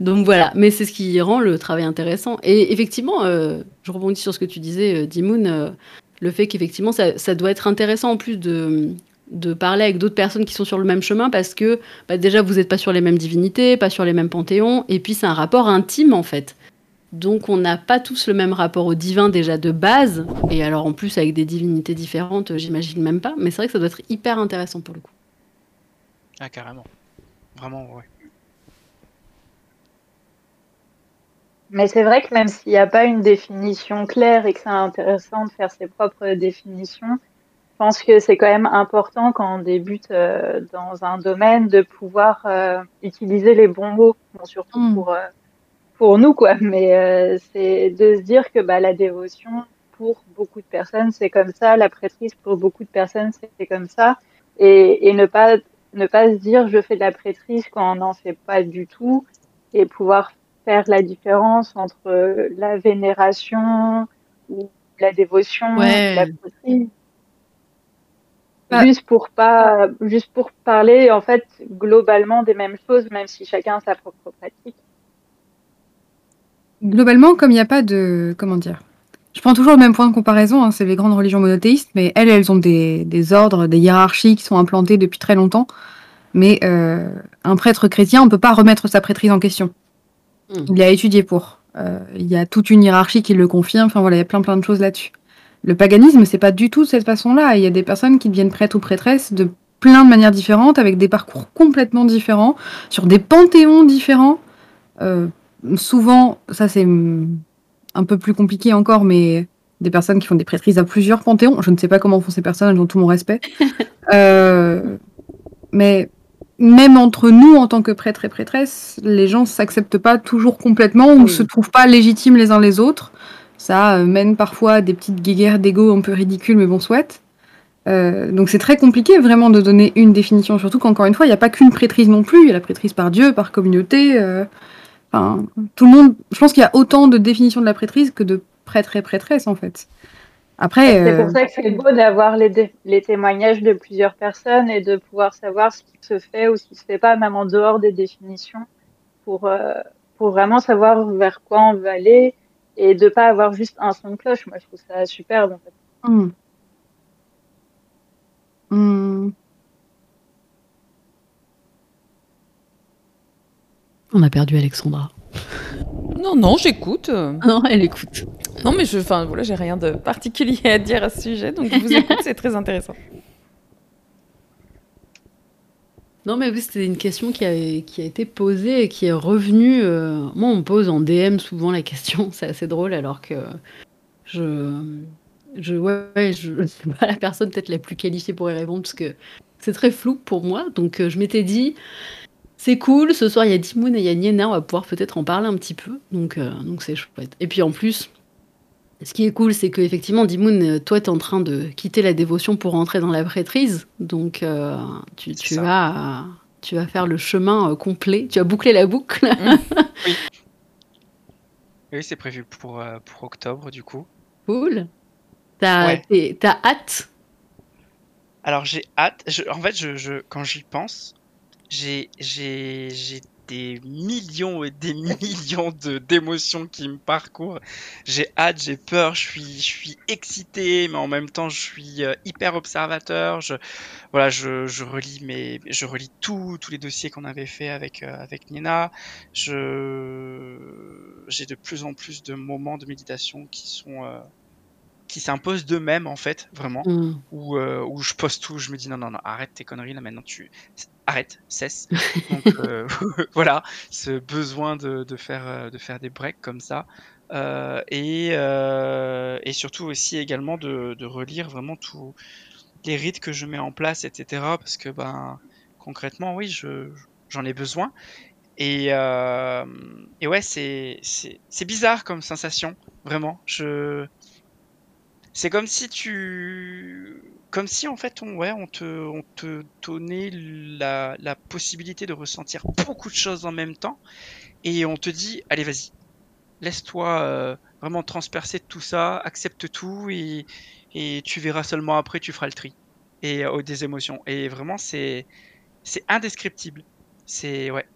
donc voilà. Mais c'est ce qui rend le travail intéressant. Et effectivement, euh, je rebondis sur ce que tu disais, euh, Dymoon, euh, le fait qu'effectivement, ça, ça doit être intéressant en plus de. de parler avec d'autres personnes qui sont sur le même chemin parce que bah déjà vous n'êtes pas sur les mêmes divinités, pas sur les mêmes panthéons et puis c'est un rapport intime en fait. Donc on n'a pas tous le même rapport au divin déjà de base et alors en plus avec des divinités différentes j'imagine même pas mais c'est vrai que ça doit être hyper intéressant pour le coup. Ah carrément. Vraiment ouais. Mais c'est vrai que même s'il n'y a pas une définition claire et que c'est intéressant de faire ses propres définitions, je pense que c'est quand même important quand on débute euh, dans un domaine de pouvoir euh, utiliser les bons mots, bon, surtout mmh. pour, euh, pour nous, quoi. Mais euh, c'est de se dire que bah, la dévotion, pour beaucoup de personnes, c'est comme ça. La prêtrise, pour beaucoup de personnes, c'est comme ça. Et, et ne pas, ne pas se dire « je fais de la prêtrise » quand on n'en fait pas du tout. Et pouvoir faire la différence entre la vénération ou la dévotion, ouais. la prêtrise. Juste pour pas, juste pour parler en fait globalement des mêmes choses, même si chacun a sa propre pratique. Globalement, comme il n'y a pas de, comment dire, je prends toujours le même point de comparaison. Hein, c'est les grandes religions monothéistes, mais elles, elles ont des, des ordres, des hiérarchies qui sont implantées depuis très longtemps. Mais euh, un prêtre chrétien, on peut pas remettre sa prêtrise en question. Mmh. Il a étudié pour. Euh, il y a toute une hiérarchie qui le confirme. Enfin voilà, il y a plein plein de choses là-dessus. Le paganisme, c'est pas du tout de cette façon-là. Il y a des personnes qui deviennent prêtres ou prêtresses de plein de manières différentes, avec des parcours complètement différents, sur des panthéons différents. Euh, souvent, ça c'est un peu plus compliqué encore, mais des personnes qui font des prêtrices à plusieurs panthéons. Je ne sais pas comment font ces personnes, elles ont tout mon respect. Euh, mais même entre nous, en tant que prêtres et prêtresses, les gens ne s'acceptent pas toujours complètement ou ne oui. se trouvent pas légitimes les uns les autres. Ça mène parfois à des petites guéguerres d'ego un peu ridicules, mais bon soit. Euh, donc c'est très compliqué vraiment de donner une définition, surtout qu'encore une fois, il n'y a pas qu'une prêtrise non plus. Il y a la prêtrise par Dieu, par communauté. Euh, enfin, tout le monde. Je pense qu'il y a autant de définitions de la prêtrise que de prêtres et prêtresses en fait. Après, c'est euh... pour ça que c'est beau d'avoir les, les témoignages de plusieurs personnes et de pouvoir savoir ce qui se fait ou ce qui ne se fait pas, même en dehors des définitions, pour, euh, pour vraiment savoir vers quoi on veut aller et de ne pas avoir juste un son de cloche. Moi, je trouve ça superbe, en fait. Mmh. Mmh. On a perdu Alexandra. Non, non, j'écoute. Non, elle écoute. Non, mais je, enfin, voilà, j'ai rien de particulier à dire à ce sujet, donc je vous écoute, c'est très intéressant. Non, mais oui, c'était une question qui a, qui a été posée et qui est revenue. Euh, moi, on me pose en D M souvent la question, c'est assez drôle, alors que je, je, ouais, je ne suis pas la personne peut-être la plus qualifiée pour y répondre, parce que c'est très flou pour moi, donc euh, je m'étais dit... C'est cool, ce soir il y a Dymoon et il y a Nienna, on va pouvoir peut-être en parler un petit peu, donc euh, donc c'est chouette. Et puis en plus, ce qui est cool, c'est qu'effectivement, Dymoon, toi t'es en train de quitter la dévotion pour rentrer dans la prêtrise, donc euh, tu, tu, vas, tu vas faire le chemin euh, complet, tu vas boucler la boucle. Mmh. Oui, oui c'est prévu pour, euh, pour octobre du coup. Cool, t'as, ouais. t'es, t'as hâte? Alors j'ai hâte, je, en fait je, je, quand j'y pense... J'ai, j'ai, j'ai des millions et des millions de, d'émotions qui me parcourent. J'ai hâte, j'ai peur, je suis, je suis excité, mais en même temps, je suis hyper observateur. Je, voilà, je, je relis mes, je relis tout, tous les dossiers qu'on avait fait avec, euh, avec Nienna. Je, j'ai de plus en plus de moments de méditation qui sont, euh, qui s'imposent d'eux-mêmes, en fait, vraiment, mmh. où, euh, où je pose tout, je me dis non, non, non, arrête tes conneries là maintenant, tu. Arrête, cesse. Donc euh, voilà, ce besoin de, de, faire, de faire des breaks comme ça. Euh, et, euh, et surtout aussi également de, de relire vraiment tous les rites que je mets en place, et cetera. Parce que ben, concrètement, oui, je, j'en ai besoin. Et, euh, et ouais, c'est, c'est, c'est bizarre comme sensation, vraiment. Je... C'est comme si tu... Comme si en fait on, ouais, on, te, on te donnait la, la possibilité de ressentir beaucoup de choses en même temps et on te dit allez vas-y, laisse-toi euh, vraiment transpercer tout ça, accepte tout et, et tu verras seulement après tu feras le tri et euh, des émotions et vraiment c'est, c'est indescriptible, c'est ouais,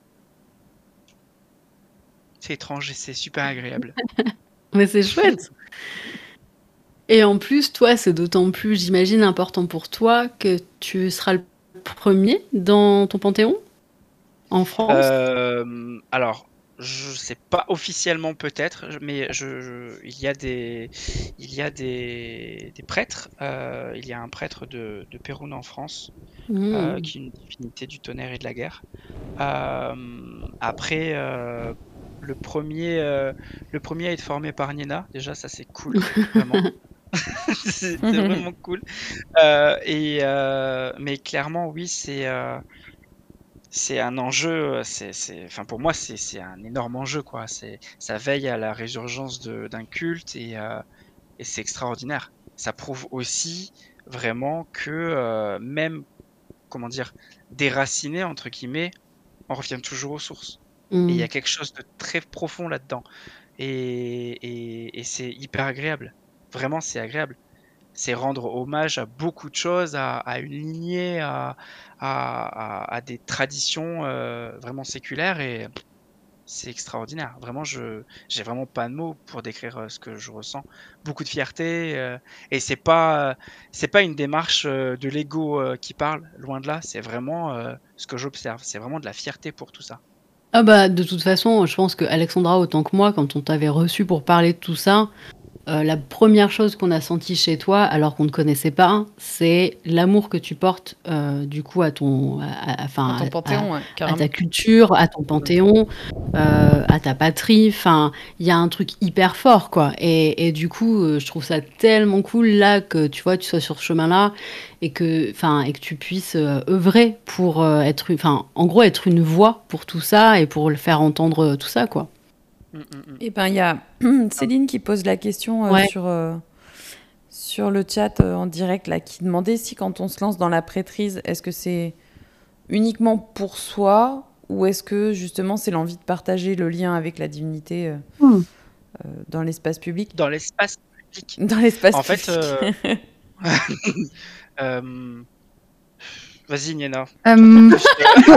c'est étrange et c'est super agréable. Mais c'est chouette. Et en plus, toi, c'est d'autant plus, j'imagine, important pour toi que tu seras le premier dans ton panthéon en France. Euh, alors, je sais pas officiellement peut-être, mais je, je, il y a des, il y a des, des prêtres. Euh, il y a un prêtre de, de Perun en France, mmh. euh, qui est une divinité du tonnerre et de la guerre. Euh, après. Euh, Le premier, euh, le premier à être formé par Nienna, déjà ça c'est cool, vraiment. c'est, c'est vraiment cool. Euh, et euh, mais clairement oui, c'est euh, c'est un enjeu. C'est, c'est, enfin pour moi c'est, c'est un énorme enjeu quoi. C'est, ça veille à la résurgence de, d'un culte et, euh, et c'est extraordinaire. Ça prouve aussi vraiment que euh, même comment dire déraciné entre guillemets, on revient toujours aux sources. Et il y a quelque chose de très profond là-dedans. Et, et, et c'est hyper agréable. Vraiment, c'est agréable. C'est rendre hommage à beaucoup de choses, à, à une lignée, à, à, à, à des traditions euh, vraiment séculaires. Et c'est extraordinaire. Vraiment, je j'ai vraiment pas de mots pour décrire ce que je ressens. Beaucoup de fierté. Euh, et c'est pas, c'est pas une démarche de l'ego qui parle, loin de là. C'est vraiment euh, ce que j'observe. C'est vraiment de la fierté pour tout ça. Ah bah, de toute façon, je pense que Alexandra, autant que moi, quand on t'avait reçu pour parler de tout ça, euh, la première chose qu'on a sentie chez toi, alors qu'on ne connaissait pas, c'est l'amour que tu portes euh, du coup à ton, à, à, à, ton panthéon, à, ouais, à ta culture, à ton panthéon, euh, à ta patrie. Enfin, il y a un truc hyper fort, quoi. Et, et du coup, je trouve ça tellement cool là que tu vois, tu sois sur ce chemin-là. Et que, enfin, et que tu puisses euh, œuvrer pour euh, être, enfin, en gros, être une voix pour tout ça et pour le faire entendre euh, tout ça, quoi. Et ben, il y a Céline qui pose la question euh, ouais. sur euh, sur le chat euh, en direct là, qui demandait si quand on se lance dans la prêtrise, est-ce que c'est uniquement pour soi ou est-ce que justement c'est l'envie de partager le lien avec la divinité euh, mmh. euh, dans l'espace public ? Dans l'espace. public. Dans l'espace public. En fait, euh... euh... vas-y Nienna. Um,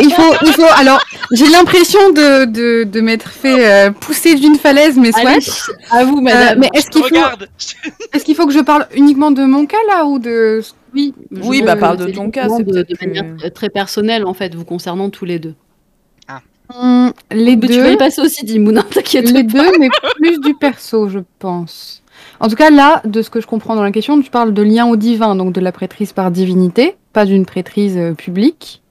il faut, il faut. Alors, j'ai l'impression de, de, de m'être fait euh, pousser d'une falaise, mais soit. À vous, madame. Euh, mais est-ce qu'il faut, est-ce qu'il faut que je parle uniquement de mon cas là ou de oui, oui, je... bah parle de ton cas, c'est peut-être de manière que... très personnelle en fait, vous concernant tous les deux. Ah. Hum, les mais deux. Tu vas y passer aussi, Dymoon, t'inquiète. Les pas. Deux, mais plus du perso, je pense. En tout cas, là, de ce que je comprends dans la question, tu parles de lien au divin, donc de la prêtrise par divinité. Pas d'une prêtrise euh, publique,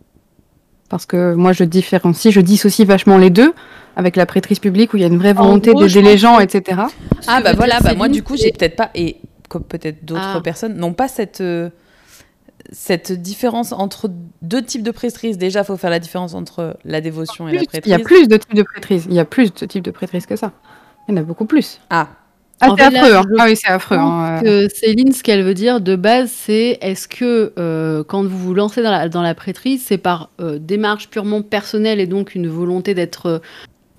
parce que moi je différencie, je dissocie vachement les deux, avec la prêtrise publique où il y a une vraie volonté d'aider les gens, et cetera. Ah bah voilà, bah moi du coup j'ai peut-être pas, et comme peut-être d'autres ah. personnes, n'ont pas cette, euh, cette différence entre deux types de prêtrise. Déjà, il faut faire la différence entre la dévotion plus, et la prêtrise. Il y a plus de types de prêtrise, il y a plus de types de prêtrise que ça. Il y en a beaucoup plus. Ah Ah, c'est affreux, hein. Ah oui, c'est affreux. Hein. Que Céline, ce qu'elle veut dire de base, c'est est-ce que euh, quand vous vous lancez dans la, dans la prêtrise, c'est par euh, démarche purement personnelle et donc une volonté d'être, euh,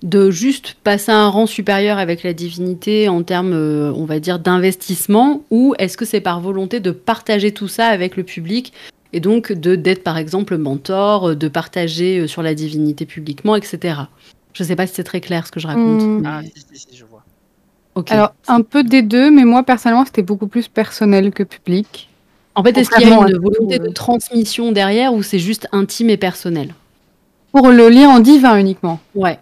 de juste passer à un rang supérieur avec la divinité en termes, euh, on va dire, d'investissement, ou est-ce que c'est par volonté de partager tout ça avec le public et donc de, d'être par exemple mentor, de partager euh, sur la divinité publiquement, et cetera. Je ne sais pas si c'est très clair ce que je raconte. Mmh. Mais... Ah, si, si, si, je vois. Okay. Alors, un peu des deux, mais moi, personnellement, c'était beaucoup plus personnel que public. En fait, est-ce qu'il y a une volonté de transmission derrière ou c'est juste intime et personnel? Pour le lien en divin uniquement. Ouais.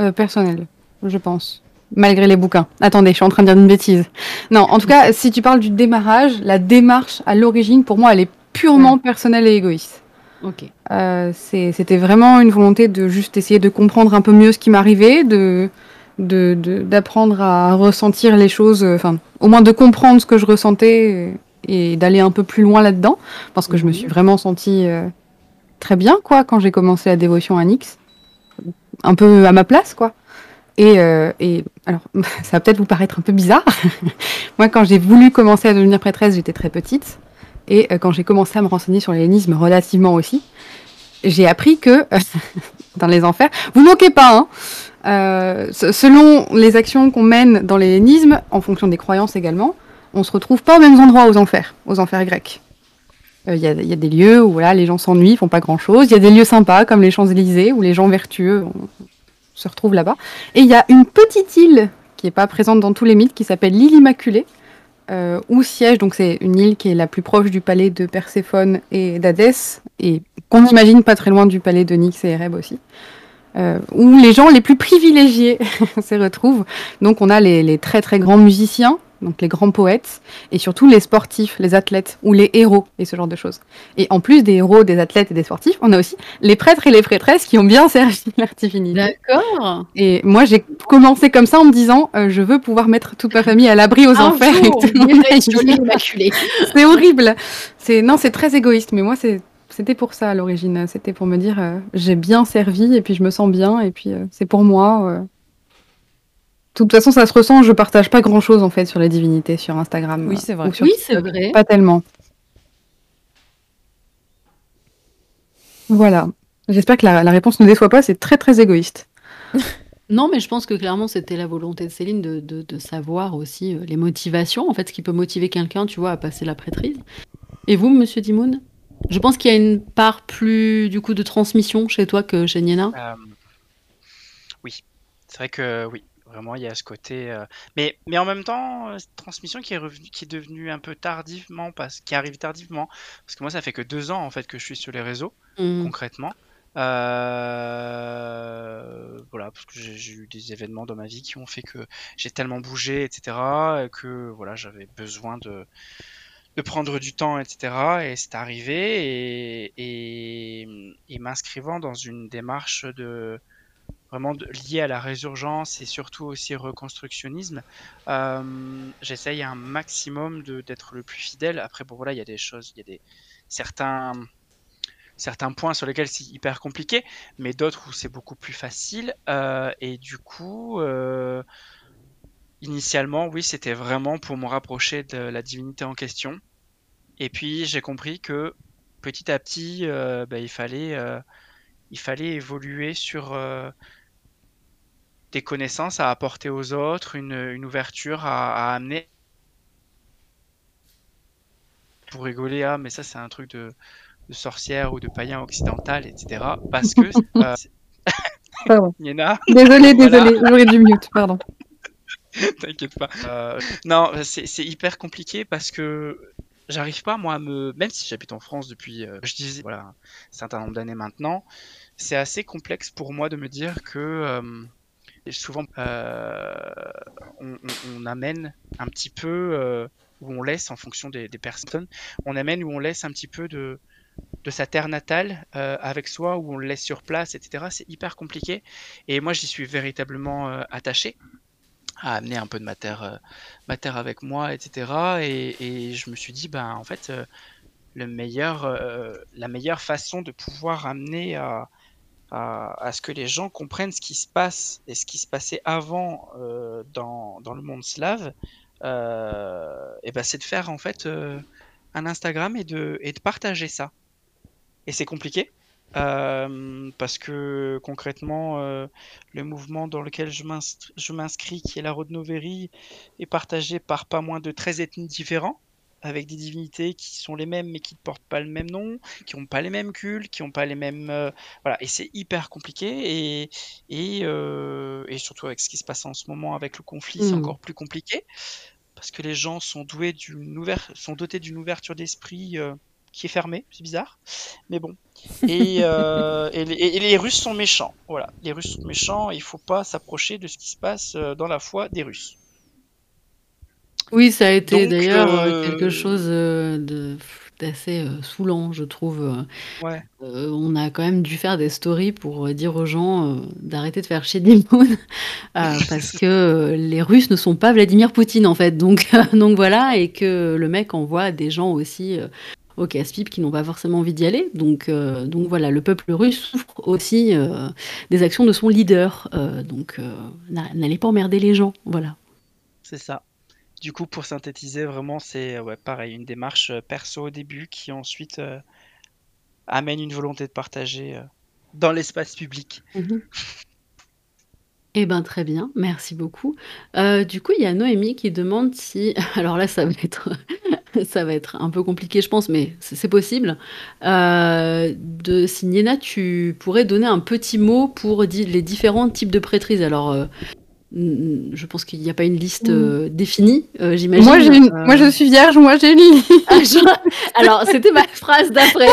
Euh, personnel, je pense. Malgré les bouquins. Attendez, je suis en train de dire une bêtise. Non, en tout cas, si tu parles du démarrage, la démarche à l'origine, pour moi, elle est purement personnelle et égoïste. Ok. Euh, c'était vraiment une volonté de juste essayer de comprendre un peu mieux ce qui m'arrivait, de... De, de, d'apprendre à ressentir les choses, enfin, euh, au moins de comprendre ce que je ressentais et, et d'aller un peu plus loin là-dedans, parce que mmh. je me suis vraiment sentie euh, très bien, quoi, quand j'ai commencé la dévotion à Nyx, un peu à ma place, quoi. Et, euh, et alors, ça va peut-être vous paraître un peu bizarre. Moi, quand j'ai voulu commencer à devenir prêtresse, j'étais très petite, et euh, quand j'ai commencé à me renseigner sur l'hellénisme relativement aussi, j'ai appris que, euh, dans les enfers, vous moquez pas, hein, euh, selon les actions qu'on mène dans l'hellénisme, en fonction des croyances également, on se retrouve pas aux mêmes endroits aux enfers, aux enfers grecs. Il euh, y, y a des lieux où voilà, les gens s'ennuient, font pas grand-chose, il y a des lieux sympas, comme les Champs-Élysées, où les gens vertueux on, on se retrouvent là-bas. Et il y a une petite île, qui est pas présente dans tous les mythes, qui s'appelle l'île Immaculée, Euh, où siège, donc c'est une île qui est la plus proche du palais de Perséphone et d'Hadès, et qu'on imagine pas très loin du palais de Nyx et Éreb aussi, euh, où les gens les plus privilégiés se retrouvent. Donc on a les, les très très grands musiciens, donc les grands poètes, et surtout les sportifs, les athlètes, ou les héros, et ce genre de choses. Et en plus des héros, des athlètes et des sportifs, on a aussi les prêtres et les prêtresses qui ont bien servi leur divinité. D'accord. Et moi j'ai commencé comme ça en me disant euh, je veux pouvoir mettre toute ma famille à l'abri aux ah, enfers. C'est horrible. C'est non, c'est très égoïste, mais moi c'était pour ça à l'origine. C'était pour me dire euh, j'ai bien servi et puis je me sens bien et puis euh, c'est pour moi. Euh... De toute façon, ça se ressent, je partage pas grand-chose en fait sur les divinités sur Instagram. Oui, c'est vrai. Ou sur... Oui, c'est vrai. Pas tellement. Voilà. J'espère que la, la réponse ne déçoit pas, c'est très très égoïste. Non, mais je pense que clairement, c'était la volonté de Céline de, de, de savoir aussi les motivations, en fait, ce qui peut motiver quelqu'un, tu vois, à passer la prêtrise. Et vous, monsieur Dymoon? Je pense qu'il y a une part plus, du coup, de transmission chez toi que chez Nienna. Euh... Oui, c'est vrai que oui. Vraiment, il y a ce côté, euh... mais mais en même temps, euh, cette transmission qui est revenue, qui est devenue un peu tardivement, parce qui arrive tardivement, parce que moi, ça fait que deux ans en fait que je suis sur les réseaux, mmh. concrètement. Euh... Voilà, parce que j'ai eu des événements dans ma vie qui ont fait que j'ai tellement bougé, et cetera, que voilà, j'avais besoin de de prendre du temps, et cetera. Et c'est arrivé, et et, et m'inscrivant dans une démarche de vraiment lié à la résurgence et surtout aussi reconstructionnisme, euh, j'essaye un maximum d'être le plus fidèle. Après, bon voilà, il y a des choses, il y a des certains certains points sur lesquels c'est hyper compliqué, mais d'autres où c'est beaucoup plus facile. Euh, et du coup, euh, initialement, oui, c'était vraiment pour me rapprocher de la divinité en question. Et puis, j'ai compris que petit à petit, euh, bah, il fallait euh, il fallait évoluer sur euh, des connaissances à apporter aux autres, une, une ouverture à, à amener pour rigoler, ah mais ça c'est un truc de, de sorcière ou de païen occidental, et cetera. Parce que... Euh, pardon. Nienna. Désolée, désolée, voilà. J'aurais dû mute, pardon. T'inquiète pas. Euh, non, c'est hyper compliqué parce que j'arrive pas, moi, à me... Même si j'habite en France depuis, euh, je disais, voilà, un certain nombre d'années maintenant, c'est assez complexe pour moi de me dire que... Euh, souvent, euh, on, on, on amène un petit peu... Euh, où on laisse, en fonction des, des personnes, on amène où on laisse un petit peu de, de sa terre natale euh, avec soi, où on le laisse sur place, et cetera. C'est hyper compliqué. Et moi, j'y suis véritablement euh, attaché à amener un peu de ma terre, euh, ma terre avec moi, et cetera. Et, et je me suis dit, ben, en fait, euh, le meilleur, euh, la meilleure façon de pouvoir amener à, à, à ce que les gens comprennent ce qui se passe et ce qui se passait avant euh, dans, dans le monde slave, Euh, et ben c'est de faire en fait euh, un Instagram et de, et de partager ça. Et c'est compliqué euh, parce que concrètement euh, le mouvement dans lequel je m'inscris, qui est la Rodnoverie, est partagé par pas moins de treize ethnies différents, avec des divinités qui sont les mêmes mais qui ne portent pas le même nom, qui n'ont pas les mêmes cultes, qui n'ont pas les mêmes... Euh, voilà, et c'est hyper compliqué, et, et, euh, et surtout avec ce qui se passe en ce moment avec le conflit, mmh. c'est encore plus compliqué, parce que les gens sont, doués d'une ouver... sont dotés d'une ouverture d'esprit euh, qui est fermée, c'est bizarre, mais bon. Et, euh, et, les, et les Russes sont méchants, voilà, les Russes sont méchants, il ne faut pas s'approcher de ce qui se passe dans la foi des Russes. Oui, ça a été d'ailleurs euh... quelque chose d'assez saoulant, je trouve. Ouais. Euh, on a quand même dû faire des stories pour dire aux gens euh, d'arrêter de faire chier Dymoon, euh, parce que les Russes ne sont pas Vladimir Poutine, en fait. Donc, euh, donc voilà, et que le mec envoie des gens aussi euh, au casse-pipe qui n'ont pas forcément envie d'y aller. Donc, euh, donc voilà, le peuple russe souffre aussi euh, des actions de son leader. Euh, donc euh, n'allez pas emmerder les gens, voilà. C'est ça. Du coup, pour synthétiser, vraiment, c'est ouais, pareil, une démarche perso au début qui ensuite euh, amène une volonté de partager euh, dans l'espace public. Mmh. Eh bien, très bien, merci beaucoup. Euh, du coup, il y a Noémie qui demande si... Alors là, ça va être, ça va être un peu compliqué, je pense, mais c'est possible. Euh, de... Si Nienna, tu pourrais donner un petit mot pour les différents types de prêtrises. Alors... Euh... Je pense qu'il n'y a pas une liste euh, définie, euh, j'imagine. Moi, une... euh... moi, je suis vierge, moi, j'ai une liste. Alors, c'était ma phrase d'après.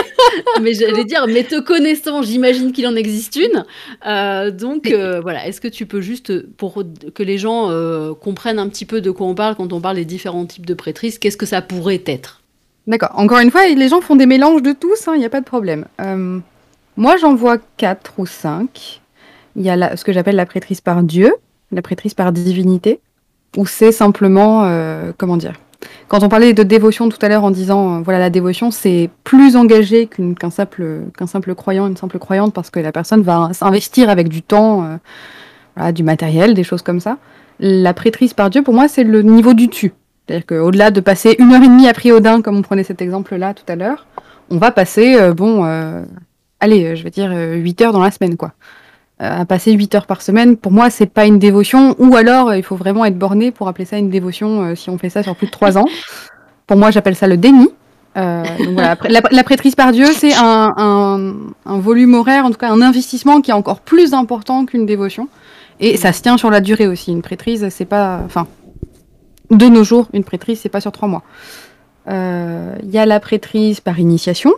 Mais j'allais dire, mais te connaissant, j'imagine qu'il en existe une. Euh, donc, euh, voilà, est-ce que tu peux juste, pour que les gens euh, comprennent un petit peu de quoi on parle, quand on parle des différents types de prêtrices, qu'est-ce que ça pourrait être? D'accord. Encore une fois, les gens font des mélanges de tous, il hein, n'y a pas de problème. Euh, moi, j'en vois quatre ou cinq. Il y a la, ce que j'appelle la prêtrise par Dieu. La prêtrise par divinité, ou c'est simplement, euh, comment dire, quand on parlait de dévotion tout à l'heure en disant, euh, voilà, la dévotion, c'est plus engagé qu'un qu'un simple, qu'un simple croyant, une simple croyante, parce que la personne va s'investir avec du temps, euh, voilà, du matériel, des choses comme ça. La prêtrise par Dieu, pour moi, c'est le niveau du tu. C'est-à-dire qu'au-delà de passer une heure et demie à prier Odin, comme on prenait cet exemple-là tout à l'heure, on va passer, euh, bon, euh, allez, je vais dire euh, huit heures dans la semaine, quoi. À passer huit heures par semaine, pour moi, c'est pas une dévotion, ou alors il faut vraiment être borné pour appeler ça une dévotion euh, si on fait ça sur plus de trois ans. Pour moi, j'appelle ça le déni. Euh, donc voilà, la, la prêtrise par Dieu, c'est un, un, un volume horaire, en tout cas un investissement qui est encore plus important qu'une dévotion. Et ça se tient sur la durée aussi. Une prêtrise, c'est pas. Enfin, de nos jours, une prêtrise, c'est pas sur trois mois. Il euh, y a la prêtrise par initiation,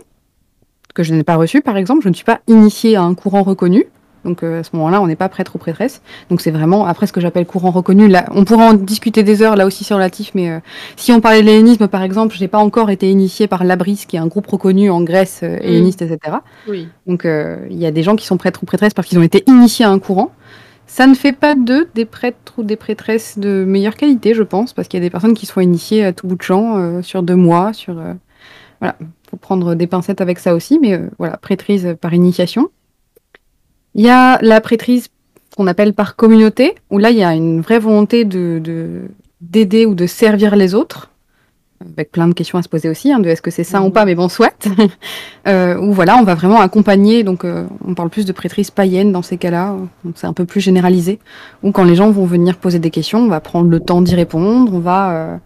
que je n'ai pas reçue, par exemple. Je ne suis pas initiée à un courant reconnu. Donc euh, à ce moment-là, on n'est pas prêtre ou prêtresse. Donc c'est vraiment, après, ce que j'appelle courant reconnu. Là, on pourra en discuter des heures, là aussi c'est relatif, mais euh, si on parlait de l'hellénisme, par exemple, je n'ai pas encore été initiée par l'Abris, qui est un groupe reconnu en Grèce, euh, helléniste, mmh. et cetera. Oui. Donc il euh, y a des gens qui sont prêtres ou prêtresses parce qu'ils ont été initiés à un courant. Ça ne fait pas d'eux des prêtres ou des prêtresses de meilleure qualité, je pense, parce qu'il y a des personnes qui sont initiées à tout bout de champ, euh, sur deux mois, sur... Euh, voilà, il faut prendre des pincettes avec ça aussi, mais euh, voilà, prêtrise par initiation. Il y a la prêtrise qu'on appelle par communauté, où là, il y a une vraie volonté de, de, d'aider ou de servir les autres, avec plein de questions à se poser aussi, hein, de est-ce que c'est ça mmh. ou pas, mais bon, soit. euh, où voilà, on va vraiment accompagner, donc euh, on parle plus de prêtrise païenne dans ces cas-là, donc c'est un peu plus généralisé, où quand les gens vont venir poser des questions, on va prendre le temps d'y répondre, on va euh,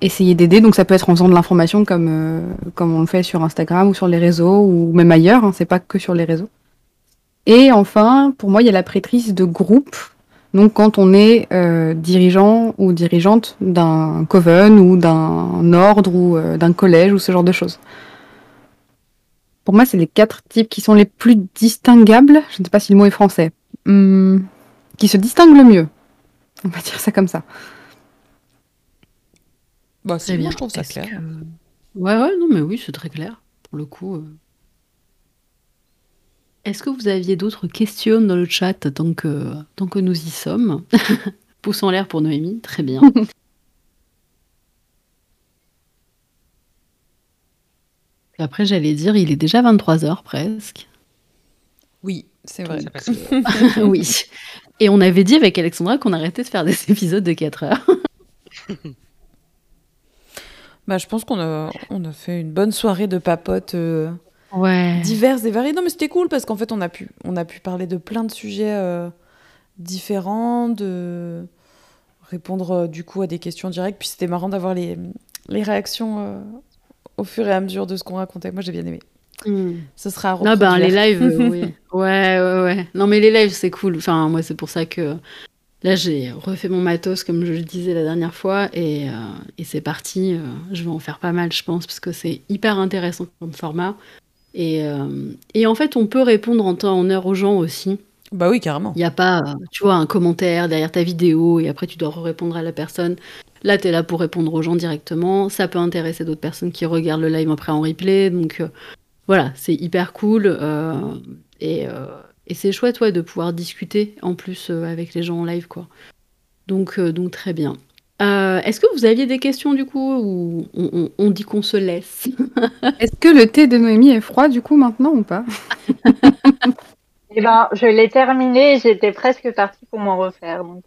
essayer d'aider. Donc ça peut être en faisant de l'information comme, euh, comme on le fait sur Instagram ou sur les réseaux ou même ailleurs, hein, c'est pas que sur les réseaux. Et enfin, pour moi, il y a la prêtrise de groupe. Donc quand on est euh, dirigeant ou dirigeante d'un coven ou d'un ordre ou euh, d'un collège ou ce genre de choses. Pour moi, c'est les quatre types qui sont les plus distinguables, je ne sais pas si le mot est français, hum, qui se distinguent le mieux. On va dire ça comme ça. Bah, c'est bien, je trouve ça clair. Que... Ouais, ouais, non, mais oui, c'est très clair. Pour le coup... Euh... Est-ce que vous aviez d'autres questions dans le chat tant que, tant que nous y sommes? Pouce en l'air pour Noémie, très bien. Après, j'allais dire, il est déjà vingt-trois heures presque. Oui, c'est vrai. Que... oui. Et on avait dit avec Alexandra qu'on arrêtait de faire des épisodes de quatre heures. Bah, je pense qu'on a, on a fait une bonne soirée de papote... Euh... Ouais. Diverses et variées. Non, mais c'était cool parce qu'en fait, on a pu, on a pu parler de plein de sujets euh, différents, de répondre euh, du coup à des questions directes. Puis c'était marrant d'avoir les, les réactions euh, au fur et à mesure de ce qu'on racontait. Moi, j'ai bien aimé. Mmh. Ce sera à reproduire. Ah ben, les lives, euh, oui. Ouais, ouais, ouais. Non, mais les lives, c'est cool. Enfin, moi, c'est pour ça que là, j'ai refait mon matos, comme je le disais la dernière fois, et, euh, et c'est parti. Euh, je vais en faire pas mal, je pense, parce que c'est hyper intéressant comme format. Et, euh, et en fait, on peut répondre en temps en heure aux gens aussi. Bah oui, carrément. Il n'y a pas, tu vois, un commentaire derrière ta vidéo et après tu dois répondre à la personne. Là, tu es là pour répondre aux gens directement. Ça peut intéresser d'autres personnes qui regardent le live après en replay. Donc euh, voilà, c'est hyper cool. Euh, et, euh, et c'est chouette, ouais, de pouvoir discuter en plus euh, avec les gens en live, quoi. Donc, euh, donc très bien. Euh, Est-ce que vous aviez des questions du coup ou on, on, on dit qu'on se laisse? Est-ce que le thé de Noémie est froid du coup maintenant ou pas? Eh ben, je l'ai terminé, j'étais presque partie pour m'en refaire. Donc...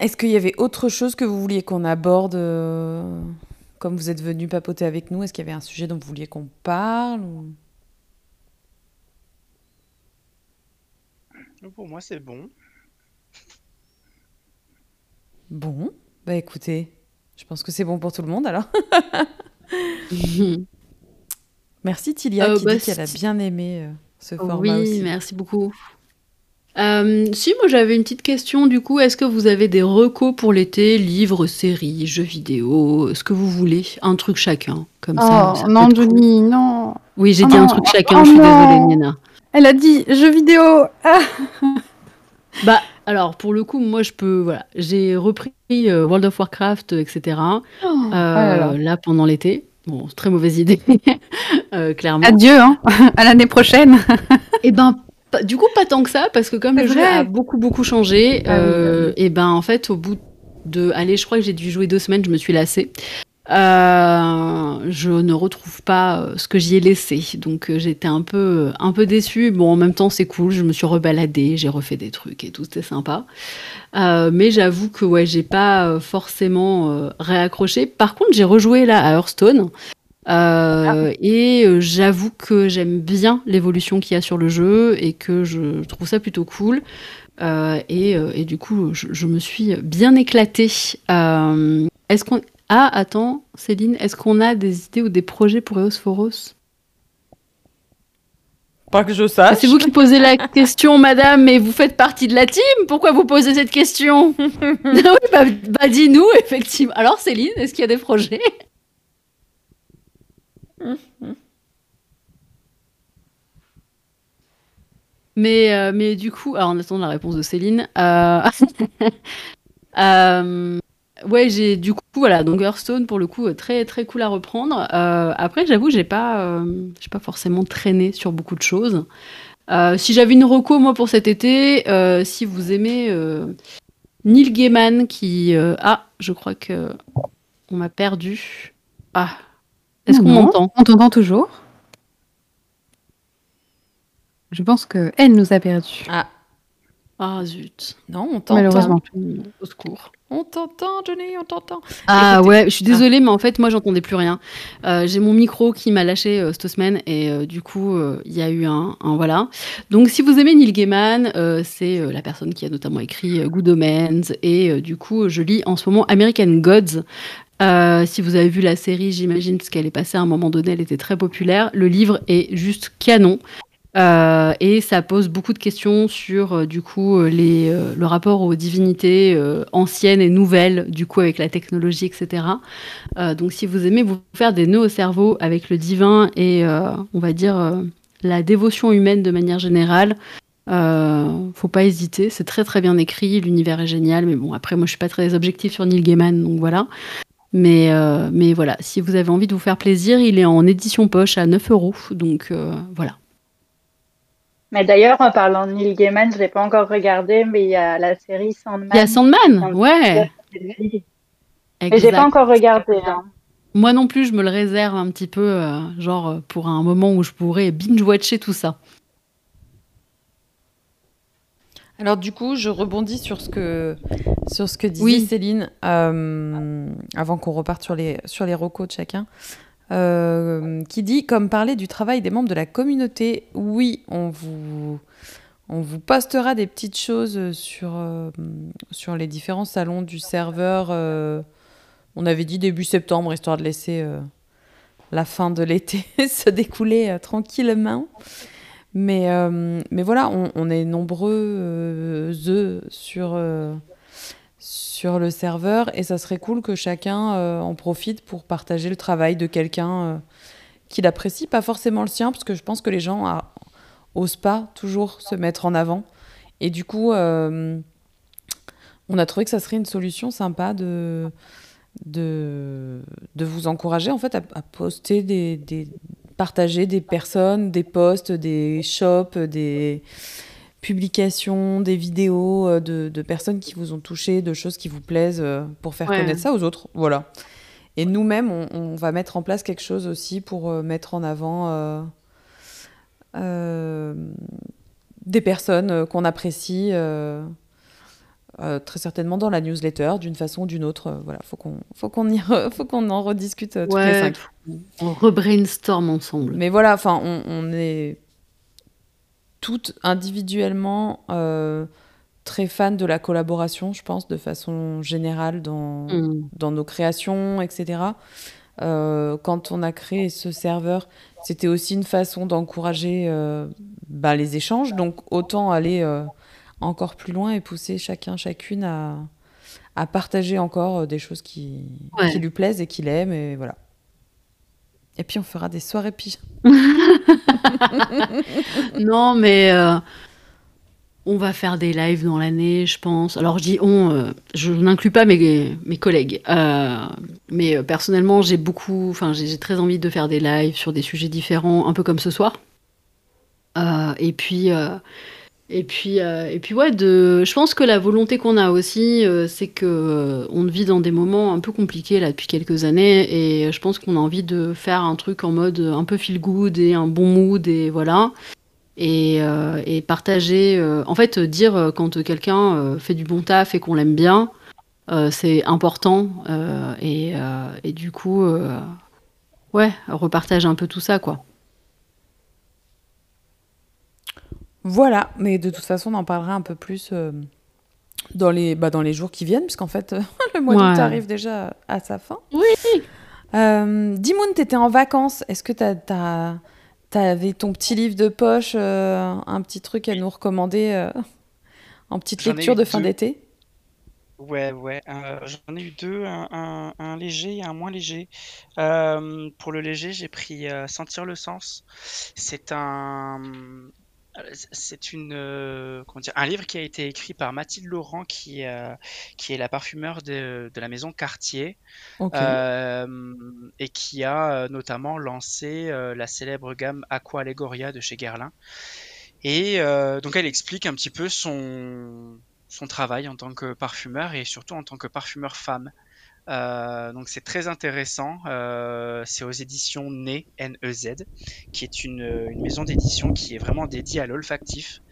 Est-ce qu'il y avait autre chose que vous vouliez qu'on aborde euh, comme vous êtes venu papoter avec nous? Est-ce qu'il y avait un sujet dont vous vouliez qu'on parle ou... Pour moi, c'est bon. Bon, bah écoutez, je pense que c'est bon pour tout le monde, alors. Merci Tilia euh, qui bah, dit qu'elle a bien aimé euh, ce oh, format oui, aussi. Oui, merci beaucoup. Euh, si, moi j'avais une petite question, du coup, est-ce que vous avez des recos pour l'été, livres, séries, jeux vidéo, ce que vous voulez, un truc chacun, comme oh, ça. ça non, Junie, cool. non. Oui, j'ai oh, dit non. un truc chacun, oh, je suis désolée, Nienna. Elle a dit jeux vidéo. Ah. Bah alors pour le coup moi je peux voilà j'ai repris euh, World of Warcraft et cetera. Oh, euh, voilà. Là pendant l'été bon très mauvaise idée euh, clairement. Adieu hein à l'année prochaine. Et ben pa- du coup pas tant que ça parce que comme le jeu a beaucoup beaucoup changé ah, euh, oui, oui. et ben en fait au bout de allez je crois que j'ai dû jouer deux semaines je me suis lassée. Euh, je ne retrouve pas ce que j'y ai laissé, donc j'étais un peu, un peu déçue. Bon, en même temps, c'est cool, je me suis rebaladée, j'ai refait des trucs et tout, c'était sympa. Euh, mais j'avoue que ouais, j'ai pas forcément euh, réaccroché. Par contre, j'ai rejoué là à Hearthstone euh, ah. et j'avoue que j'aime bien l'évolution qu'il y a sur le jeu et que je trouve ça plutôt cool. Euh, et, et du coup, je, je me suis bien éclatée. Euh, est-ce qu'on Ah, attends, Céline, est-ce qu'on a des idées ou des projets pour Ēōsphóros? Pas que je sache. C'est vous qui posez la question, madame, mais vous faites partie de la team. Pourquoi vous posez cette question? Oui, bah, bah dis-nous, effectivement. Alors, Céline, est-ce qu'il y a des projets? mais, euh, mais du coup, alors, en attendant la réponse de Céline... Euh... euh... Ouais, j'ai du coup voilà donc Hearthstone pour le coup très très cool à reprendre. Euh, après, j'avoue, j'ai pas euh, j'ai pas forcément traîné sur beaucoup de choses. Euh, si j'avais une reco moi pour cet été, euh, si vous aimez euh, Neil Gaiman qui euh, ah je crois que on m'a perdu. Ah est-ce non, qu'on non. m'entend? On t'entend toujours. Je pense que elle nous a perdu. Ah. Ah zut. Non, on t'entend. Malheureusement. Au secours. On t'entend, Johnny, on t'entend. Ah écoutez, ouais, je suis désolée, ah. mais en fait, moi, j'entendais plus rien. Euh, J'ai mon micro qui m'a lâché euh, cette semaine et euh, du coup, il euh, y a eu un, un voilà. Donc, si vous aimez Neil Gaiman, euh, c'est euh, la personne qui a notamment écrit euh, Good Omens et euh, du coup, je lis en ce moment American Gods. Euh, si vous avez vu la série, j'imagine, parce qu'elle est passée à un moment donné, elle était très populaire. Le livre est juste canon. Euh, et ça pose beaucoup de questions sur euh, du coup les, euh, le rapport aux divinités euh, anciennes et nouvelles, du coup avec la technologie, et cetera. Euh, donc si vous aimez vous faire des nœuds au cerveau avec le divin et euh, on va dire euh, la dévotion humaine de manière générale, euh, faut pas hésiter, c'est très très bien écrit, l'univers est génial, mais bon après moi je suis pas très objective sur Neil Gaiman, donc voilà. Mais, euh, mais voilà, si vous avez envie de vous faire plaisir, il est en édition poche à neuf euros, donc euh, voilà. Mais d'ailleurs, en parlant de Neil Gaiman, je ne l'ai pas encore regardé, mais il y a la série Sandman. Il y a Sandman, ouais. Mais je n'ai pas encore regardé. Hein. Moi non plus, je me le réserve un petit peu, euh, genre pour un moment où je pourrais binge-watcher tout ça. Alors du coup, je rebondis sur ce que, sur ce que disait oui. Céline, euh, avant qu'on reparte sur les, sur les recos de chacun. Euh, qui dit, comme parler du travail des membres de la communauté, oui, on vous, on vous postera des petites choses sur, euh, sur les différents salons du serveur. Euh, on avait dit début septembre, histoire de laisser euh, la fin de l'été se découler euh, tranquillement. Mais, euh, mais voilà, on, on est nombreux euh, sur... Euh, sur le serveur, et ça serait cool que chacun euh, en profite pour partager le travail de quelqu'un euh, qu'il apprécie, pas forcément le sien, parce que je pense que les gens a, osent pas toujours se mettre en avant. Et du coup, euh, on a trouvé que ça serait une solution sympa de, de, de vous encourager en fait, à, à poster des, des, partager des personnes, des posts, des shops, des... publications, des vidéos de, de personnes qui vous ont touché, de choses qui vous plaisent, pour faire ouais. connaître ça aux autres. Voilà. Et nous-mêmes, on, on va mettre en place quelque chose aussi pour mettre en avant euh, euh, des personnes qu'on apprécie euh, euh, très certainement dans la newsletter, d'une façon ou d'une autre. Voilà, faut qu'on, faut qu'on y re, faut qu'on en rediscute toutes ouais, les cinq. On rebrainstorm ensemble. Mais voilà, enfin, on, on est... toutes individuellement euh, très fans de la collaboration, je pense, de façon générale dans, mmh. dans nos créations, et cetera. Euh, quand on a créé ce serveur, c'était aussi une façon d'encourager euh, bah, les échanges, donc autant aller euh, encore plus loin et pousser chacun, chacune à, à partager encore des choses qui, ouais. qui lui plaisent et qu'il aime, et voilà. Et puis on fera des soirées pige. Non, mais euh, on va faire des lives dans l'année, je pense. Alors je dis on, euh, je n'inclus pas mes, mes collègues. Euh, mais euh, personnellement, j'ai beaucoup, enfin j'ai très envie de faire des lives sur des sujets différents, un peu comme ce soir. Euh, et puis. Euh, Et puis, euh, et puis ouais, de... je pense que la volonté qu'on a aussi, euh, c'est qu'on euh, vit dans des moments un peu compliqués là, depuis quelques années, et je pense qu'on a envie de faire un truc en mode un peu feel good et un bon mood, et voilà. Et, euh, et partager, euh... en fait, dire quand quelqu'un euh, fait du bon taf et qu'on l'aime bien, euh, c'est important, euh, et, euh, et du coup, euh... ouais, repartage un peu tout ça, quoi. Voilà, mais de toute façon, on en parlera un peu plus euh, dans, les, bah, dans les jours qui viennent, puisqu'en fait, euh, le mois ouais. d'août arrive déjà à sa fin. Oui. Euh, Dymoon, t'étais en vacances. Est-ce que t'as, t'as, t'avais ton petit livre de poche, euh, un petit truc à nous recommander euh, en petite lecture de fin d'été ? Ouais, ouais. Euh, j'en ai eu deux, un, un, un léger et un moins léger. Euh, pour le léger, j'ai pris euh, Sentir le sens. C'est un... C'est une euh, comment dire, un livre qui a été écrit par Mathilde Laurent, qui euh, qui est la parfumeur de, de la maison Cartier, okay. euh, et qui a notamment lancé euh, la célèbre gamme Aqua Allegoria de chez Guerlain. Et euh, donc elle explique un petit peu son son travail en tant que parfumeur, et surtout en tant que parfumeur femme. Euh, donc c'est très intéressant, euh, c'est aux éditions Nez, N E Z, qui est une, une maison d'édition qui est vraiment dédiée à l'olfactif,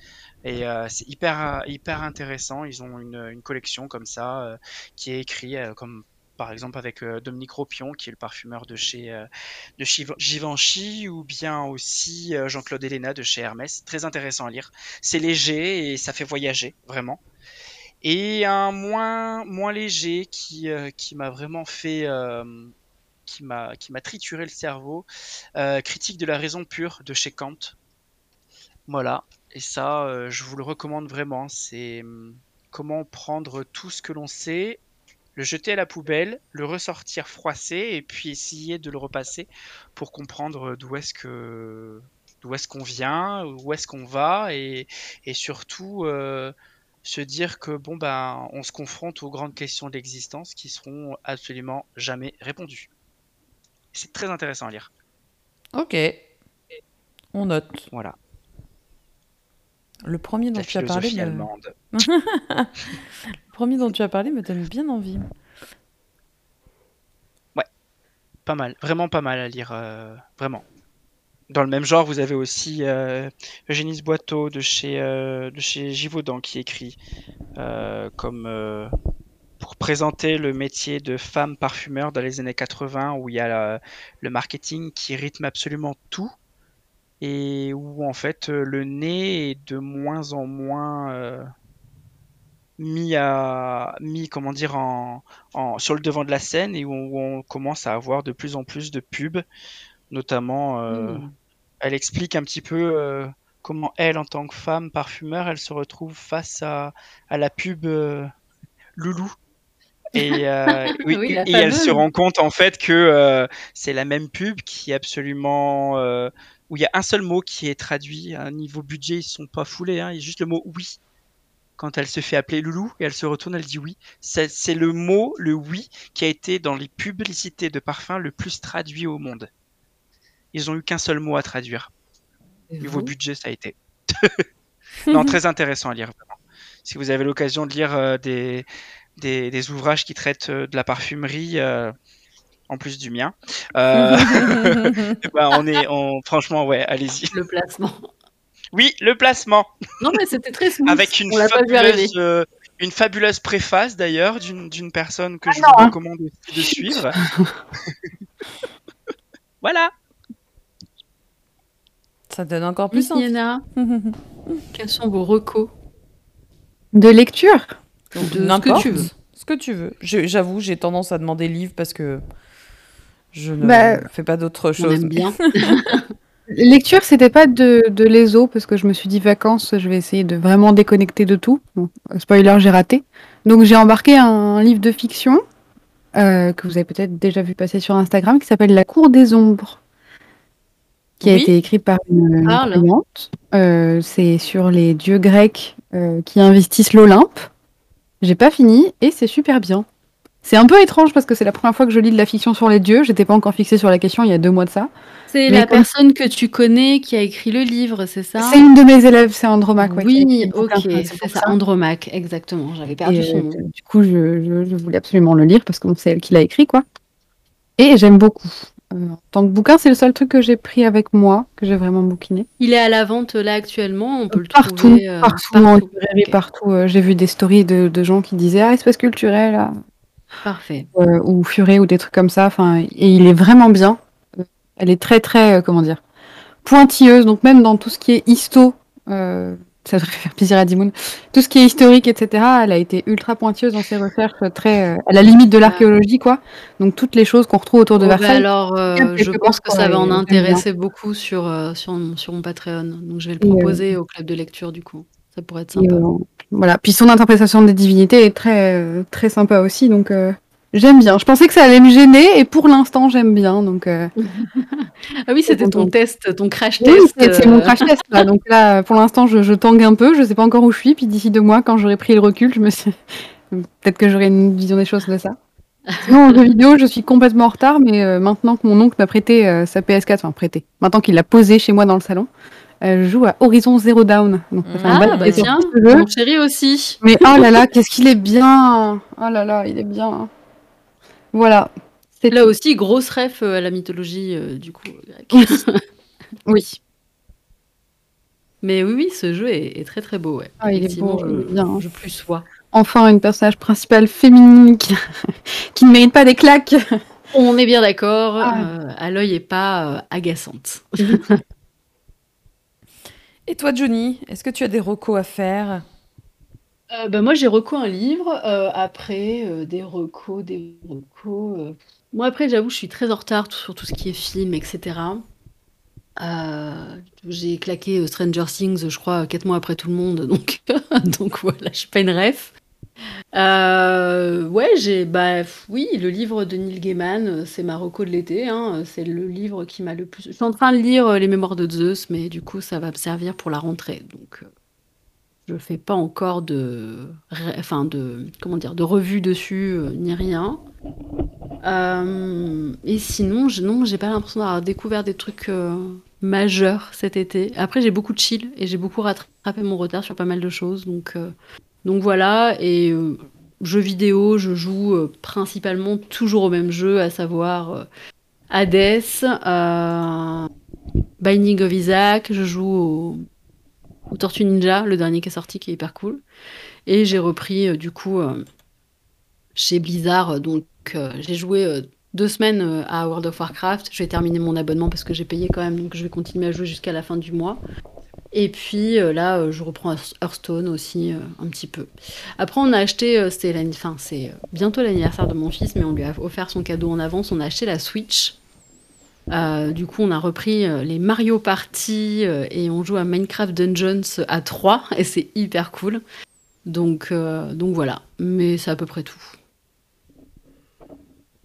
Et euh, c'est hyper, hyper intéressant. Ils ont une, une collection comme ça euh, qui est écrite euh, comme... par exemple avec Dominique Ropion, qui est le parfumeur de chez, de chez Givenchy, ou bien aussi Jean-Claude Héléna de chez Hermès. Très intéressant à lire. C'est léger et ça fait voyager, vraiment. Et un moins, moins léger qui, qui m'a vraiment fait... Euh, qui m'a qui m'a trituré le cerveau. Euh, Critique de la raison pure de chez Kant. Voilà. Et ça, je vous le recommande vraiment. C'est comment prendre tout ce que l'on sait... le jeter à la poubelle, le ressortir froissé et puis essayer de le repasser pour comprendre d'où est-ce que d'où est-ce qu'on vient, où est-ce qu'on va et, et surtout euh, se dire que bon ben on se confronte aux grandes questions de l'existence qui seront absolument jamais répondues. C'est très intéressant à lire. Ok, on note. Voilà. Le premier dont tu as parlé, me... le premier dont tu as parlé me donne bien envie. Ouais, pas mal, vraiment pas mal à lire, euh... vraiment. Dans le même genre, vous avez aussi euh, Eugénie Boiteau de chez euh, de chez Givaudan qui écrit euh, comme euh, pour présenter le métier de femme parfumeur dans les années quatre-vingts où il y a euh, le marketing qui rythme absolument tout. Et où en fait le nez est de moins en moins euh, mis à mis comment dire en, en sur le devant de la scène et où on, où on commence à avoir de plus en plus de pubs, notamment. Euh, mmh. Elle explique un petit peu euh, comment elle, en tant que femme parfumeur, elle se retrouve face à à la pub euh, Loulou. Et, euh, oui, oui, et elle se rend compte en fait que euh, c'est la même pub qui est absolument euh, où il y a un seul mot qui est traduit. À un niveau budget, ils sont pas foulés. Hein, il y a juste le mot oui. Quand elle se fait appeler Loulou et elle se retourne, elle dit oui. C'est le mot, le oui, qui a été dans les publicités de parfums le plus traduit au monde. Ils ont eu qu'un seul mot à traduire. Niveau budget, ça a été. Non, très intéressant à lire. Vraiment. Si vous avez l'occasion de lire euh, des Des, des ouvrages qui traitent euh, de la parfumerie, euh, en plus du mien. Euh, bah, on est, on, franchement, ouais, allez-y. Le placement. Oui, le placement. Non, mais c'était très smooth. Avec une, on fabuleuse, euh, une fabuleuse préface, d'ailleurs, d'une personne que ah je non. vous recommande de, de suivre. Voilà. Ça donne encore plus envie. Nienna, quels sont vos recos de lecture? Donc, de ce que tu veux. Ce que tu veux. J'avoue, j'ai tendance à demander livres parce que je ne bah, fais pas d'autres choses. Bien. Lecture, c'était pas de, de l'E S O parce que je me suis dit vacances, je vais essayer de vraiment déconnecter de tout. Bon, spoiler, j'ai raté. Donc j'ai embarqué un livre de fiction euh, que vous avez peut-être déjà vu passer sur Instagram qui s'appelle La Cour des Ombres, qui oui. a été écrit par une ah, cliente. Euh, C'est sur les dieux grecs euh, qui investissent l'Olympe. J'ai pas fini, et c'est super bien. C'est un peu étrange, parce que c'est la première fois que je lis de la fiction sur les dieux, j'étais pas encore fixée sur la question il y a deux mois de ça. C'est la comme... personne que tu connais qui a écrit le livre, c'est ça? C'est une de mes élèves, c'est Andromaque. Ouais, oui, ok, c'est ça, Andromaque, exactement, j'avais perdu et, son nom. Euh, du coup, je, je, je voulais absolument le lire, parce que bon, c'est elle qui l'a écrit, quoi. Et j'aime beaucoup. Euh, en tant que bouquin, c'est le seul truc que j'ai pris avec moi, que j'ai vraiment bouquiné. Il est à la vente là actuellement, on peut partout, le trouver euh, partout, partout, en librairie, okay. partout. Euh, j'ai vu des stories de, de gens qui disaient ah, espace culturel, là. Parfait. Euh, ou Furet ou des trucs comme ça. Enfin, et il est vraiment bien. Elle est très très euh, comment dire pointilleuse. Donc même dans tout ce qui est histo, euh, ça devrait faire plaisir à Dymoon. Tout ce qui est historique, et cetera. Elle a été ultra pointilleuse dans ses recherches, très euh, à la limite de l'archéologie, quoi. Donc toutes les choses qu'on retrouve autour de oh, Versailles. Bah alors, euh, je pense que ça va en intéresser beaucoup sur, euh, sur sur mon Patreon. Donc je vais le proposer euh... au club de lecture du coup. Ça pourrait être sympa. Euh, voilà. Puis son interprétation des divinités est très euh, très sympa aussi. Donc euh, j'aime bien. Je pensais que ça allait me gêner et pour l'instant j'aime bien. Donc euh... ah oui, c'était ton test, ton crash test. Oui, c'est mon crash test. Là. Donc là, pour l'instant, je, je tangue un peu. Je ne sais pas encore où je suis. Puis d'ici deux mois, quand j'aurai pris le recul, je me suis... peut-être que j'aurai une vision des choses de ça. Sinon, en jeu vidéo, je suis complètement en retard. Mais euh, maintenant que mon oncle m'a prêté euh, sa P S quatre, enfin prêté, maintenant qu'il l'a posée chez moi dans le salon, euh, je joue à Horizon Zero Dawn. Donc, ah, un bah tiens, mon chéri aussi. Mais oh là là, qu'est-ce qu'il est bien. Oh là là, il est bien. Voilà. Là aussi, grosse ref à la mythologie, euh, du coup, grecque. Oui. Mais oui, oui, ce jeu est, est très très beau. Ouais. Ah, il est beau, je, bien. Je plus sois. Enfin, une personnage principale féminine qui, qui ne mérite pas des claques. On est bien d'accord, ah. euh, à l'œil et pas euh, agaçante. Et toi, Johnny, est-ce que tu as des recos à faire? euh, bah, Moi, j'ai reco un livre. Euh, après, euh, des recos, des recos... Euh... Moi, après, j'avoue, je suis très en retard sur tout ce qui est film, et cetera. Euh, j'ai claqué Stranger Things, je crois, quatre mois après tout le monde, donc, donc voilà, je suis pas une ref. Euh, ouais, j'ai, bah oui, le livre de Neil Gaiman, c'est ma reco de l'été, hein, c'est le livre qui m'a le plus... Je suis en train de lire Les Mémoires de Zeus, mais du coup, ça va me servir pour la rentrée, donc je fais pas encore de... Enfin, de... Comment dire, de revue dessus, euh, ni rien. Euh, et sinon, je, non, j'ai pas l'impression d'avoir découvert des trucs euh, majeurs cet été. Après, j'ai beaucoup de chill et j'ai beaucoup rattrapé mon retard sur pas mal de choses. Donc, euh, donc voilà. Et euh, jeux vidéo, je joue euh, principalement toujours au même jeu, à savoir euh, Hades, euh, Binding of Isaac. Je joue au, au Tortue Ninja, le dernier qui est sorti, qui est hyper cool. Et j'ai repris euh, du coup euh, chez Blizzard, donc. Euh, j'ai joué euh, deux semaines euh, à World of Warcraft. Je vais terminer mon abonnement parce que j'ai payé quand même, donc je vais continuer à jouer jusqu'à la fin du mois. Et puis euh, là, euh, je reprends Hearthstone aussi euh, un petit peu. Après, on a acheté, euh, c'est la, enfin, c'est euh, bientôt l'anniversaire de mon fils, mais on lui a offert son cadeau en avance. On a acheté la Switch. Euh, du coup, on a repris euh, les Mario Party euh, et on joue à Minecraft Dungeons à trois et c'est hyper cool. Donc, euh, donc voilà, mais c'est à peu près tout.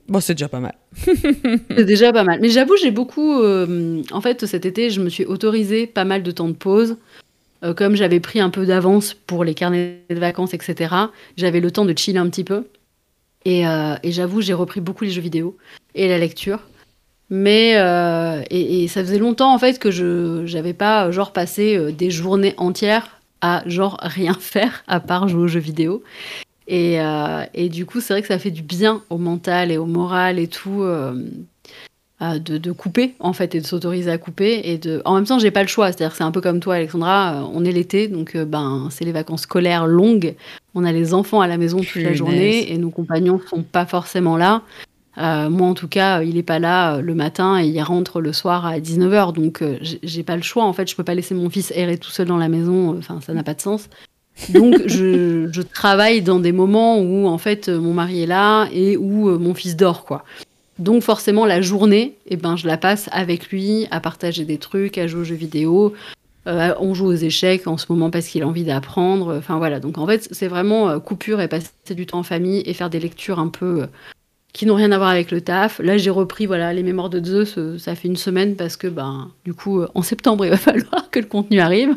Bon, c'est déjà pas mal. C'est déjà pas mal. Mais j'avoue, j'ai beaucoup... Euh, en fait, cet été, je me suis autorisée pas mal de temps de pause. Euh, comme j'avais pris un peu d'avance pour les carnets de vacances, et cetera, j'avais le temps de chiller un petit peu. Et, euh, et j'avoue, j'ai repris beaucoup les jeux vidéo et la lecture. Mais... Euh, et, et ça faisait longtemps, en fait, que je j'avais pas, genre, passé des journées entières à, genre, rien faire à part jouer aux jeux vidéo. Et, euh, et du coup, c'est vrai que ça fait du bien au mental et au moral et tout, euh, euh, de, de couper, en fait, et de s'autoriser à couper. Et de... En même temps, j'ai pas le choix. C'est-à-dire que c'est un peu comme toi, Alexandra, on est l'été, donc euh, ben, c'est les vacances scolaires longues. On a les enfants à la maison toute Punaise. La journée et nos compagnons sont pas forcément là. Euh, moi, en tout cas, il est pas là le matin et il rentre le soir à dix-neuf heures. Donc, euh, j'ai pas le choix, en fait. Je peux pas laisser mon fils errer tout seul dans la maison. Enfin, ça n'a pas de sens. Donc, je, je travaille dans des moments où, en fait, mon mari est là et où euh, mon fils dort, quoi. Donc, forcément, la journée, eh ben, je la passe avec lui, à partager des trucs, à jouer aux jeux vidéo. Euh, on joue aux échecs en ce moment parce qu'il a envie d'apprendre. Enfin, voilà. Donc, en fait, c'est vraiment euh, coupure et passer du temps en famille et faire des lectures un peu euh, qui n'ont rien à voir avec le taf. Là, j'ai repris, voilà, les Mémoires de Zeus. Euh, ça fait une semaine parce que, ben, du coup, euh, en septembre, il va falloir que le contenu arrive.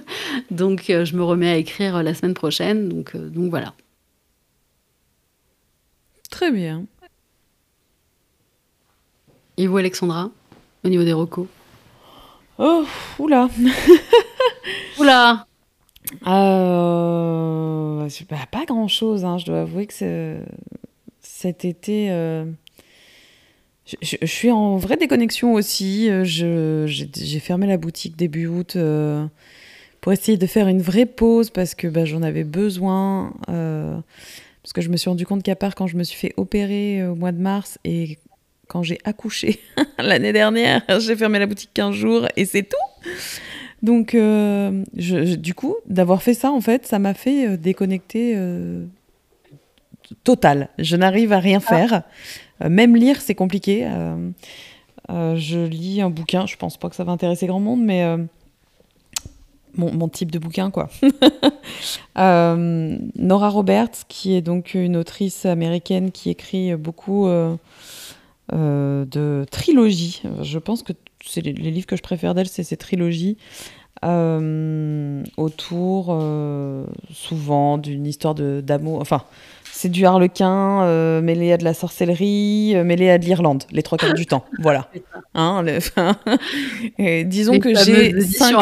Donc, euh, je me remets à écrire euh, la semaine prochaine. Donc, euh, donc, voilà. Très bien. Et vous, Alexandra, au niveau des recos? Oh, oula. Oula. Euh, bah, pas grand-chose, hein. Je dois avouer que c'est... Cet été, euh, je, je, je suis en vraie déconnexion aussi. Je, j'ai, j'ai fermé la boutique début août euh, pour essayer de faire une vraie pause parce que bah, j'en avais besoin. Euh, parce que je me suis rendu compte qu'à part quand je me suis fait opérer au mois de mars et quand j'ai accouché l'année dernière, j'ai fermé la boutique quinze jours et c'est tout. Donc, euh, je, je, du coup, d'avoir fait ça, en fait, ça m'a fait déconnecter... Euh, Total, je n'arrive à rien faire. Euh, même lire, c'est compliqué. Euh, euh, je lis un bouquin, je pense pas que ça va intéresser grand monde, mais euh, mon, mon type de bouquin, quoi. euh, Nora Roberts, qui est donc une autrice américaine qui écrit beaucoup euh, euh, de trilogies. Je pense que c'est les, les livres que je préfère d'elle, c'est ces trilogies. Euh, autour euh, souvent d'une histoire de, d'amour, enfin c'est du harlequin euh, mêlé à de la sorcellerie euh, mêlé à de l'Irlande les trois quarts du temps, voilà, hein, le, et disons les que j'ai cinq,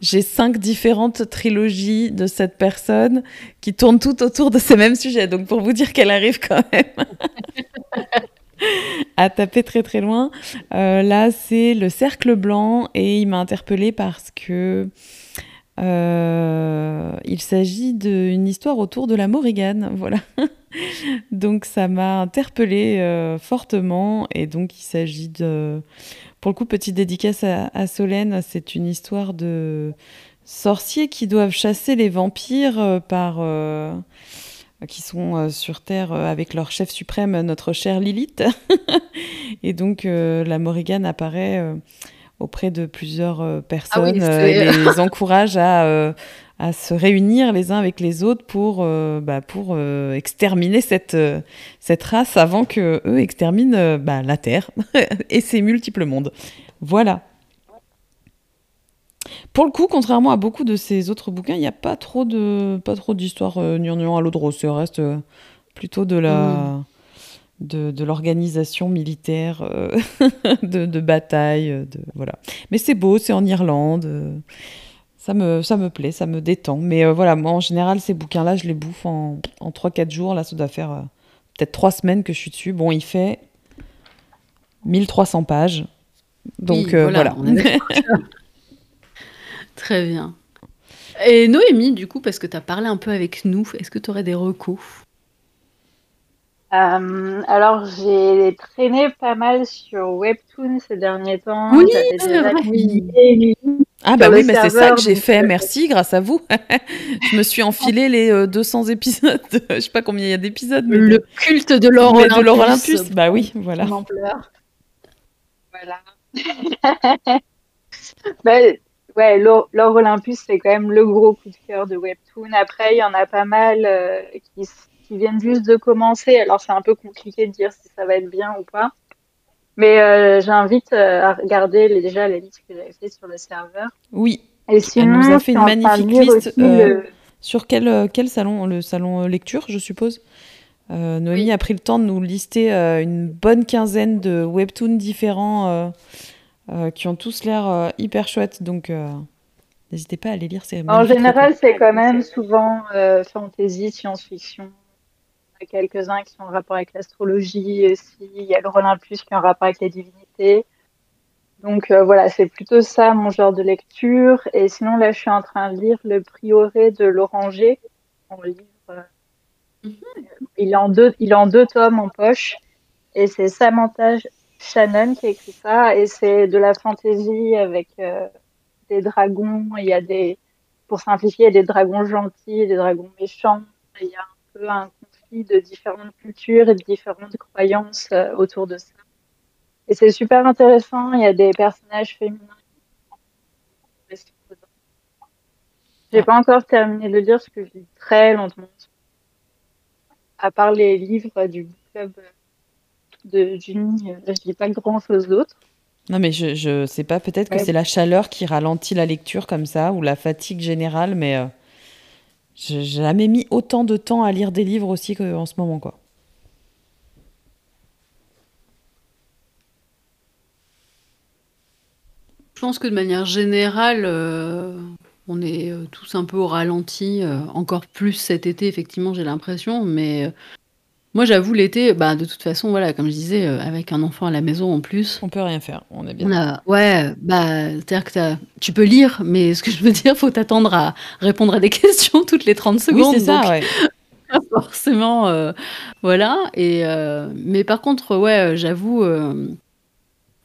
j'ai cinq différentes trilogies de cette personne qui tournent toutes autour de ces mêmes sujets, donc pour vous dire qu'elle arrive quand même à taper très très loin. Euh, là, c'est le cercle blanc et il m'a interpellée parce que Euh, il s'agit d'une histoire autour de la Morrigan, voilà. Donc ça m'a interpellée euh, fortement, et donc il s'agit de... Pour le coup, petite dédicace à, à Solène, c'est une histoire de sorciers qui doivent chasser les vampires euh, par... Euh... qui sont euh, sur Terre euh, avec leur chef suprême, notre chère Lilith. Et donc, euh, la Morrigan apparaît euh, auprès de plusieurs euh, personnes. Ah oui, euh, les encourage à, euh, à se réunir les uns avec les autres pour, euh, bah, pour euh, exterminer cette, euh, cette race avant qu'eux exterminent euh, bah, la Terre et ses multiples mondes. Voilà. Pour le coup, contrairement à beaucoup de ces autres bouquins, il n'y a pas trop de pas trop d'histoires euh, gnangnang à l'eau de rose. Ça reste euh, plutôt de la mmh. de, de l'organisation militaire, euh, de, de bataille, de voilà. Mais c'est beau, c'est en Irlande. Euh, ça me ça me plaît, ça me détend. Mais euh, voilà, moi en général ces bouquins-là, je les bouffe en en trois quatre jours. Là, ça doit faire euh, peut-être trois semaines que je suis dessus. Bon, il fait mille trois cents pages. Donc oui, euh, voilà. voilà. Très bien. Et Noémie, du coup, parce que tu as parlé un peu avec nous, est-ce que tu aurais des recos ? euh, Alors, j'ai traîné pas mal sur Webtoon ces derniers temps. Oui, c'est vrai. Oui. Ah bah oui, mais c'est ça que j'ai fait. Merci, grâce à vous. Je me suis enfilé les euh, deux cents épisodes. Je sais pas combien il y a d'épisodes. Mais le de... culte de l'or de l'or Olympus. Bah oui, voilà. Voilà. bah, Ouais, l'or de l'Olympus, c'est quand même le gros coup de cœur de Webtoon. Après, il y en a pas mal euh, qui, qui viennent juste de commencer. Alors, c'est un peu compliqué de dire si ça va être bien ou pas. Mais euh, j'invite euh, à regarder les, déjà la liste que j'avais faite sur le serveur. Oui, et sinon, elle nous a fait une magnifique liste. Euh, le... Sur quel, quel salon ? Le salon lecture, je suppose. Euh, Noémie oui. a pris le temps de nous lister euh, une bonne quinzaine de Webtoons différents... Euh... Euh, qui ont tous l'air euh, hyper chouettes, donc euh, n'hésitez pas à aller lire ces. En général, cool. c'est quand même souvent euh, fantasy, science-fiction. Il y a quelques-uns qui sont en rapport avec l'astrologie aussi. Il y a l'or de l'Olympus qui est en rapport avec la divinité. Donc euh, voilà, c'est plutôt ça mon genre de lecture. Et sinon, là, je suis en train de lire le Prieuré de l'Oranger. En livre, euh, mm-hmm. il est en deux, il est en deux tomes en poche, et c'est Samantha Shannon qui a écrit ça, et c'est de la fantasy avec euh, des dragons. Il y a des, pour simplifier, il y a des dragons gentils, des dragons méchants. Il y a un peu un conflit de différentes cultures et de différentes croyances euh, autour de ça. Et c'est super intéressant. Il y a des personnages féminins. J'ai pas encore terminé de lire, parce que je lis très lentement. À part les livres du book club de Junie, je ne dis pas grand-chose d'autre. Non, mais je ne sais pas, peut-être ouais. que c'est la chaleur qui ralentit la lecture comme ça, ou la fatigue générale, mais euh, je n'ai jamais mis autant de temps à lire des livres aussi qu'en ce moment, quoi. Je pense que de manière générale, euh, on est tous un peu au ralenti, euh, encore plus cet été, effectivement, j'ai l'impression, mais... Moi, j'avoue, l'été, bah, de toute façon, voilà, comme je disais, euh, avec un enfant à la maison en plus... On peut rien faire, on est bien. On a, ouais, bah, c'est-à-dire que t'as, tu peux lire, mais ce que je veux dire, il faut t'attendre à répondre à des questions toutes les trente secondes. Oui, c'est ça, donc, ouais. Forcément, euh, voilà. Et, euh, mais par contre, ouais, j'avoue, euh,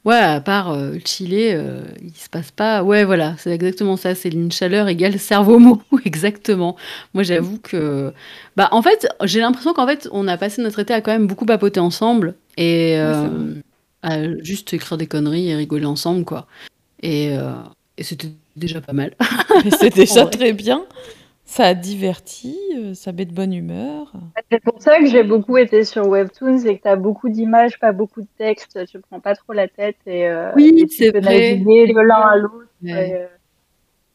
ouais, à part euh, chiller, euh, il se passe pas... Ouais, voilà, c'est exactement ça, c'est une chaleur égale cerveau mou, exactement. Moi, j'avoue que... Bah, en fait, j'ai l'impression qu'en fait, on a passé notre été à quand même beaucoup papoter ensemble et euh, oui, à juste écrire des conneries et rigoler ensemble, quoi. Et, euh, et c'était déjà pas mal. C'est déjà très bien. Ça a diverti, ça met de bonne humeur. C'est pour ça que j'ai beaucoup été sur Webtoon, c'est que tu as beaucoup d'images, pas beaucoup de textes. Tu ne prends pas trop la tête et, euh, oui, et tu c'est peux vrai. naviguer de l'un à l'autre. Ouais. Et, euh...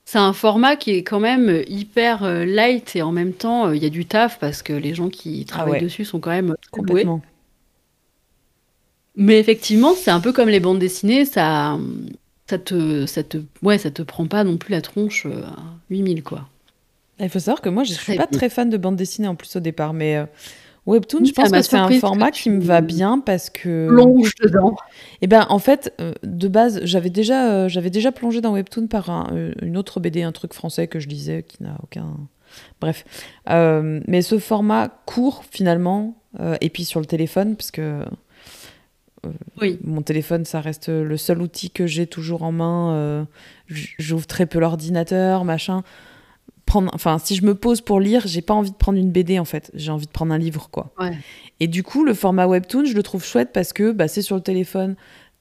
C'est un format qui est quand même hyper euh, light et en même temps, il euh, y a du taf parce que les gens qui travaillent ah ouais. dessus sont quand même complètement loués. Mais effectivement, c'est un peu comme les bandes dessinées, ça, ça te, ça te, ouais, ça te prend pas non plus la tronche euh, à huit mille, quoi. Il faut savoir que moi, je ne suis pas très fan de bandes dessinées en plus au départ, mais euh, Webtoon, je pense que c'est un format qui me va bien parce que... Plonge dedans. Eh bien, en fait, euh, de base, j'avais déjà, euh, j'avais déjà plongé dans Webtoon par un, une autre B D, un truc français que je lisais, qui n'a aucun... Bref. Euh, mais ce format court, finalement, euh, et puis sur le téléphone, parce que euh, oui. Mon téléphone, ça reste le seul outil que j'ai toujours en main. Euh, j'ouvre très peu l'ordinateur, machin... Prendre, enfin, si je me pose pour lire, j'ai pas envie de prendre une B D en fait, j'ai envie de prendre un livre quoi. Ouais. Et du coup, le format webtoon, je le trouve chouette parce que bah, c'est sur le téléphone,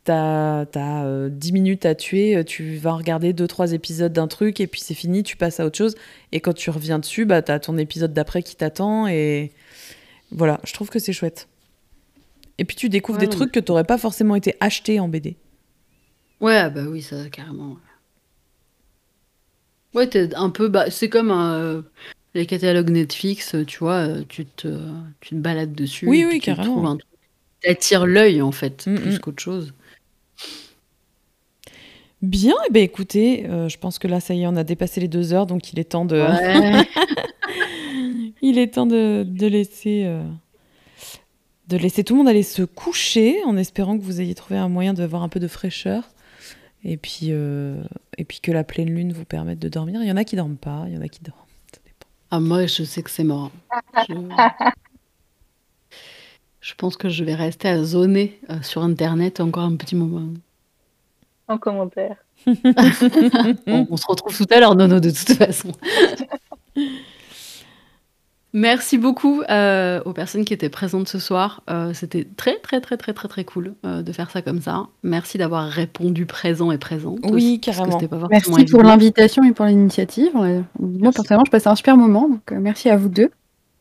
t'as, t'as euh, dix minutes à tuer, tu vas regarder deux trois épisodes d'un truc et puis c'est fini, tu passes à autre chose. Et quand tu reviens dessus, bah, t'as ton épisode d'après qui t'attend et voilà, je trouve que c'est chouette. Et puis tu découvres ouais, des non, trucs mais... que t'aurais pas forcément été acheté en B D. Ouais, bah oui, ça carrément. Ouais, t'es un peu... Bah, c'est comme euh, les catalogues Netflix, tu vois, tu te, tu te balades dessus. Oui, oui, carrément. Tu attires l'œil, en fait, mm-hmm. plus qu'autre chose. Bien, eh bien écoutez, euh, je pense que là, ça y est, on a dépassé les deux heures, donc il est temps de... Ouais. il est temps de, de, laisser, euh, de laisser tout le monde aller se coucher, en espérant que vous ayez trouvé un moyen d'avoir un peu de fraîcheur. Et puis, euh, et puis que la pleine lune vous permette de dormir. Il y en a qui ne dorment pas, il y en a qui dorment. Ça dépend. Ah, moi, je sais que c'est mort. Je... je pense que je vais rester à zoner euh, sur Internet encore un petit moment. En commentaire. on, on se retrouve tout à l'heure, Nono, de toute façon. Merci beaucoup euh, aux personnes qui étaient présentes ce soir. Euh, c'était très, très, très, très, très, très cool euh, de faire ça comme ça. Merci d'avoir répondu présent et présente. Oui, carrément. Merci évident. Pour l'invitation et pour l'initiative. Ouais. Moi, personnellement, je passais un super moment. Donc, euh, merci à vous deux.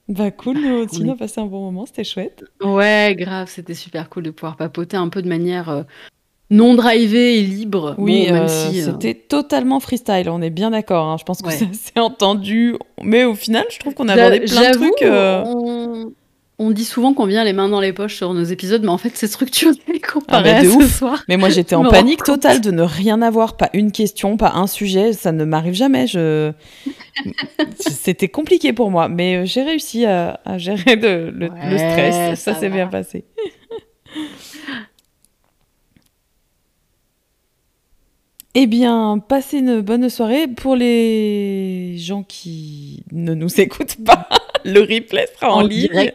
Bah cool, nous aussi, on a passé un bon moment. C'était chouette. Ouais, grave. C'était super cool de pouvoir papoter un peu de manière euh, non drivée et libre. Oui, bon, même euh, si, euh... c'était totalement freestyle. On est bien d'accord. Hein. Je pense que ouais. ça s'est entendu... Mais au final, je trouve qu'on a abordé plein de trucs. Euh... On... on dit souvent qu'on vient les mains dans les poches sur nos épisodes, mais en fait, c'est structuré comparé ah bah à ouf. Ce soir. Mais moi, j'étais en panique totale de ne rien avoir, pas une question, pas un sujet. Ça ne m'arrive jamais. Je... C'était compliqué pour moi, mais j'ai réussi à, à gérer de, le, ouais, le stress. Ça, ça s'est bien passé. Eh bien, passez une bonne soirée. Pour les gens qui ne nous écoutent pas, le replay sera en, en ligne.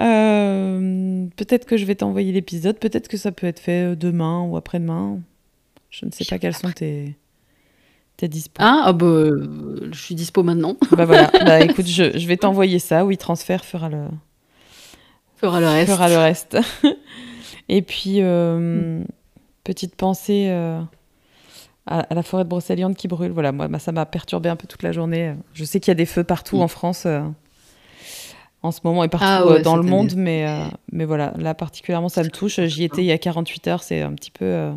Euh, peut-être que je vais t'envoyer l'épisode. Peut-être que ça peut être fait demain ou après-demain. Je ne sais pas quels sont tes, tes dispo. Ah, ah bah, je suis dispo maintenant. Bah voilà. Bah écoute, je, je vais t'envoyer ça. Oui, transfert fera le... Fera le reste. Fera le reste. Et puis, euh, mm. petite pensée... Euh... à la forêt de Brocéliande qui brûle. Voilà, moi, ça m'a perturbé un peu toute la journée. Je sais qu'il y a des feux partout mmh. en France euh, en ce moment et partout ah ouais, euh, dans le monde, bien. mais euh, mais voilà, là particulièrement, ça me touche. J'y étais il y a quarante-huit heures, c'est un petit peu euh,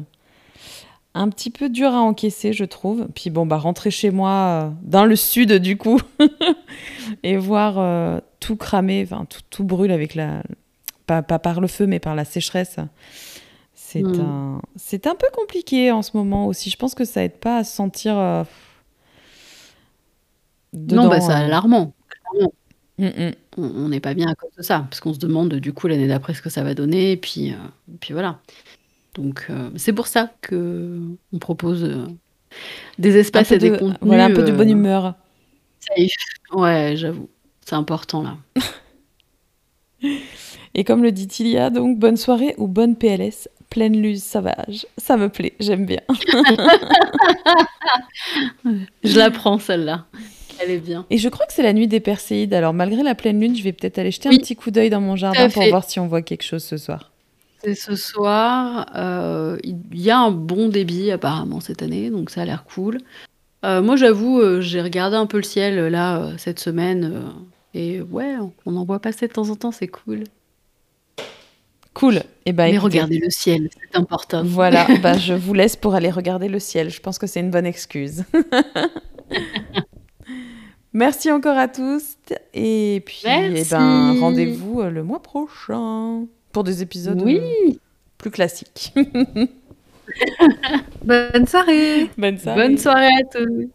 un petit peu dur à encaisser, je trouve. Puis bon, bah rentrer chez moi euh, dans le sud du coup et voir euh, tout cramer, enfin tout, tout brûle avec la pas, pas par le feu, mais par la sécheresse. C'est, mmh. un... c'est un peu compliqué en ce moment aussi. Je pense que ça aide pas à se sentir... Euh... Dedans, non, bah, c'est euh... alarmant. Mmh. On n'est pas bien à cause de ça, parce qu'on se demande du coup l'année d'après ce que ça va donner, et puis, euh... et puis voilà. Donc euh, c'est pour ça qu'on propose euh, des espaces et de... des contenus... Voilà, un peu euh... de bonne humeur. Safe. Ouais, j'avoue. C'est important, là. Et comme le dit Tilia, donc, bonne soirée ou bonne P L S ? Pleine lune sauvage, ça me plaît, j'aime bien. Je la prends celle-là, elle est bien. Et je crois que c'est la nuit des Perséides, alors malgré la pleine lune, je vais peut-être aller jeter oui. un petit coup d'œil dans mon jardin pour voir si on voit quelque chose ce soir. C'est ce soir, euh, il y a un bon débit apparemment cette année, donc ça a l'air cool. Euh, moi j'avoue, euh, j'ai regardé un peu le ciel là euh, cette semaine, euh, et ouais, on en voit passer de temps en temps, c'est cool. Cool. Eh ben, mais écoutez, regardez le ciel, c'est important. Voilà, bah, je vous laisse pour aller regarder le ciel. Je pense que c'est une bonne excuse. Merci encore à tous. Et puis, eh ben, rendez-vous le mois prochain pour des épisodes oui. plus classiques. Bonne soirée. Bonne soirée. Bonne soirée à tous.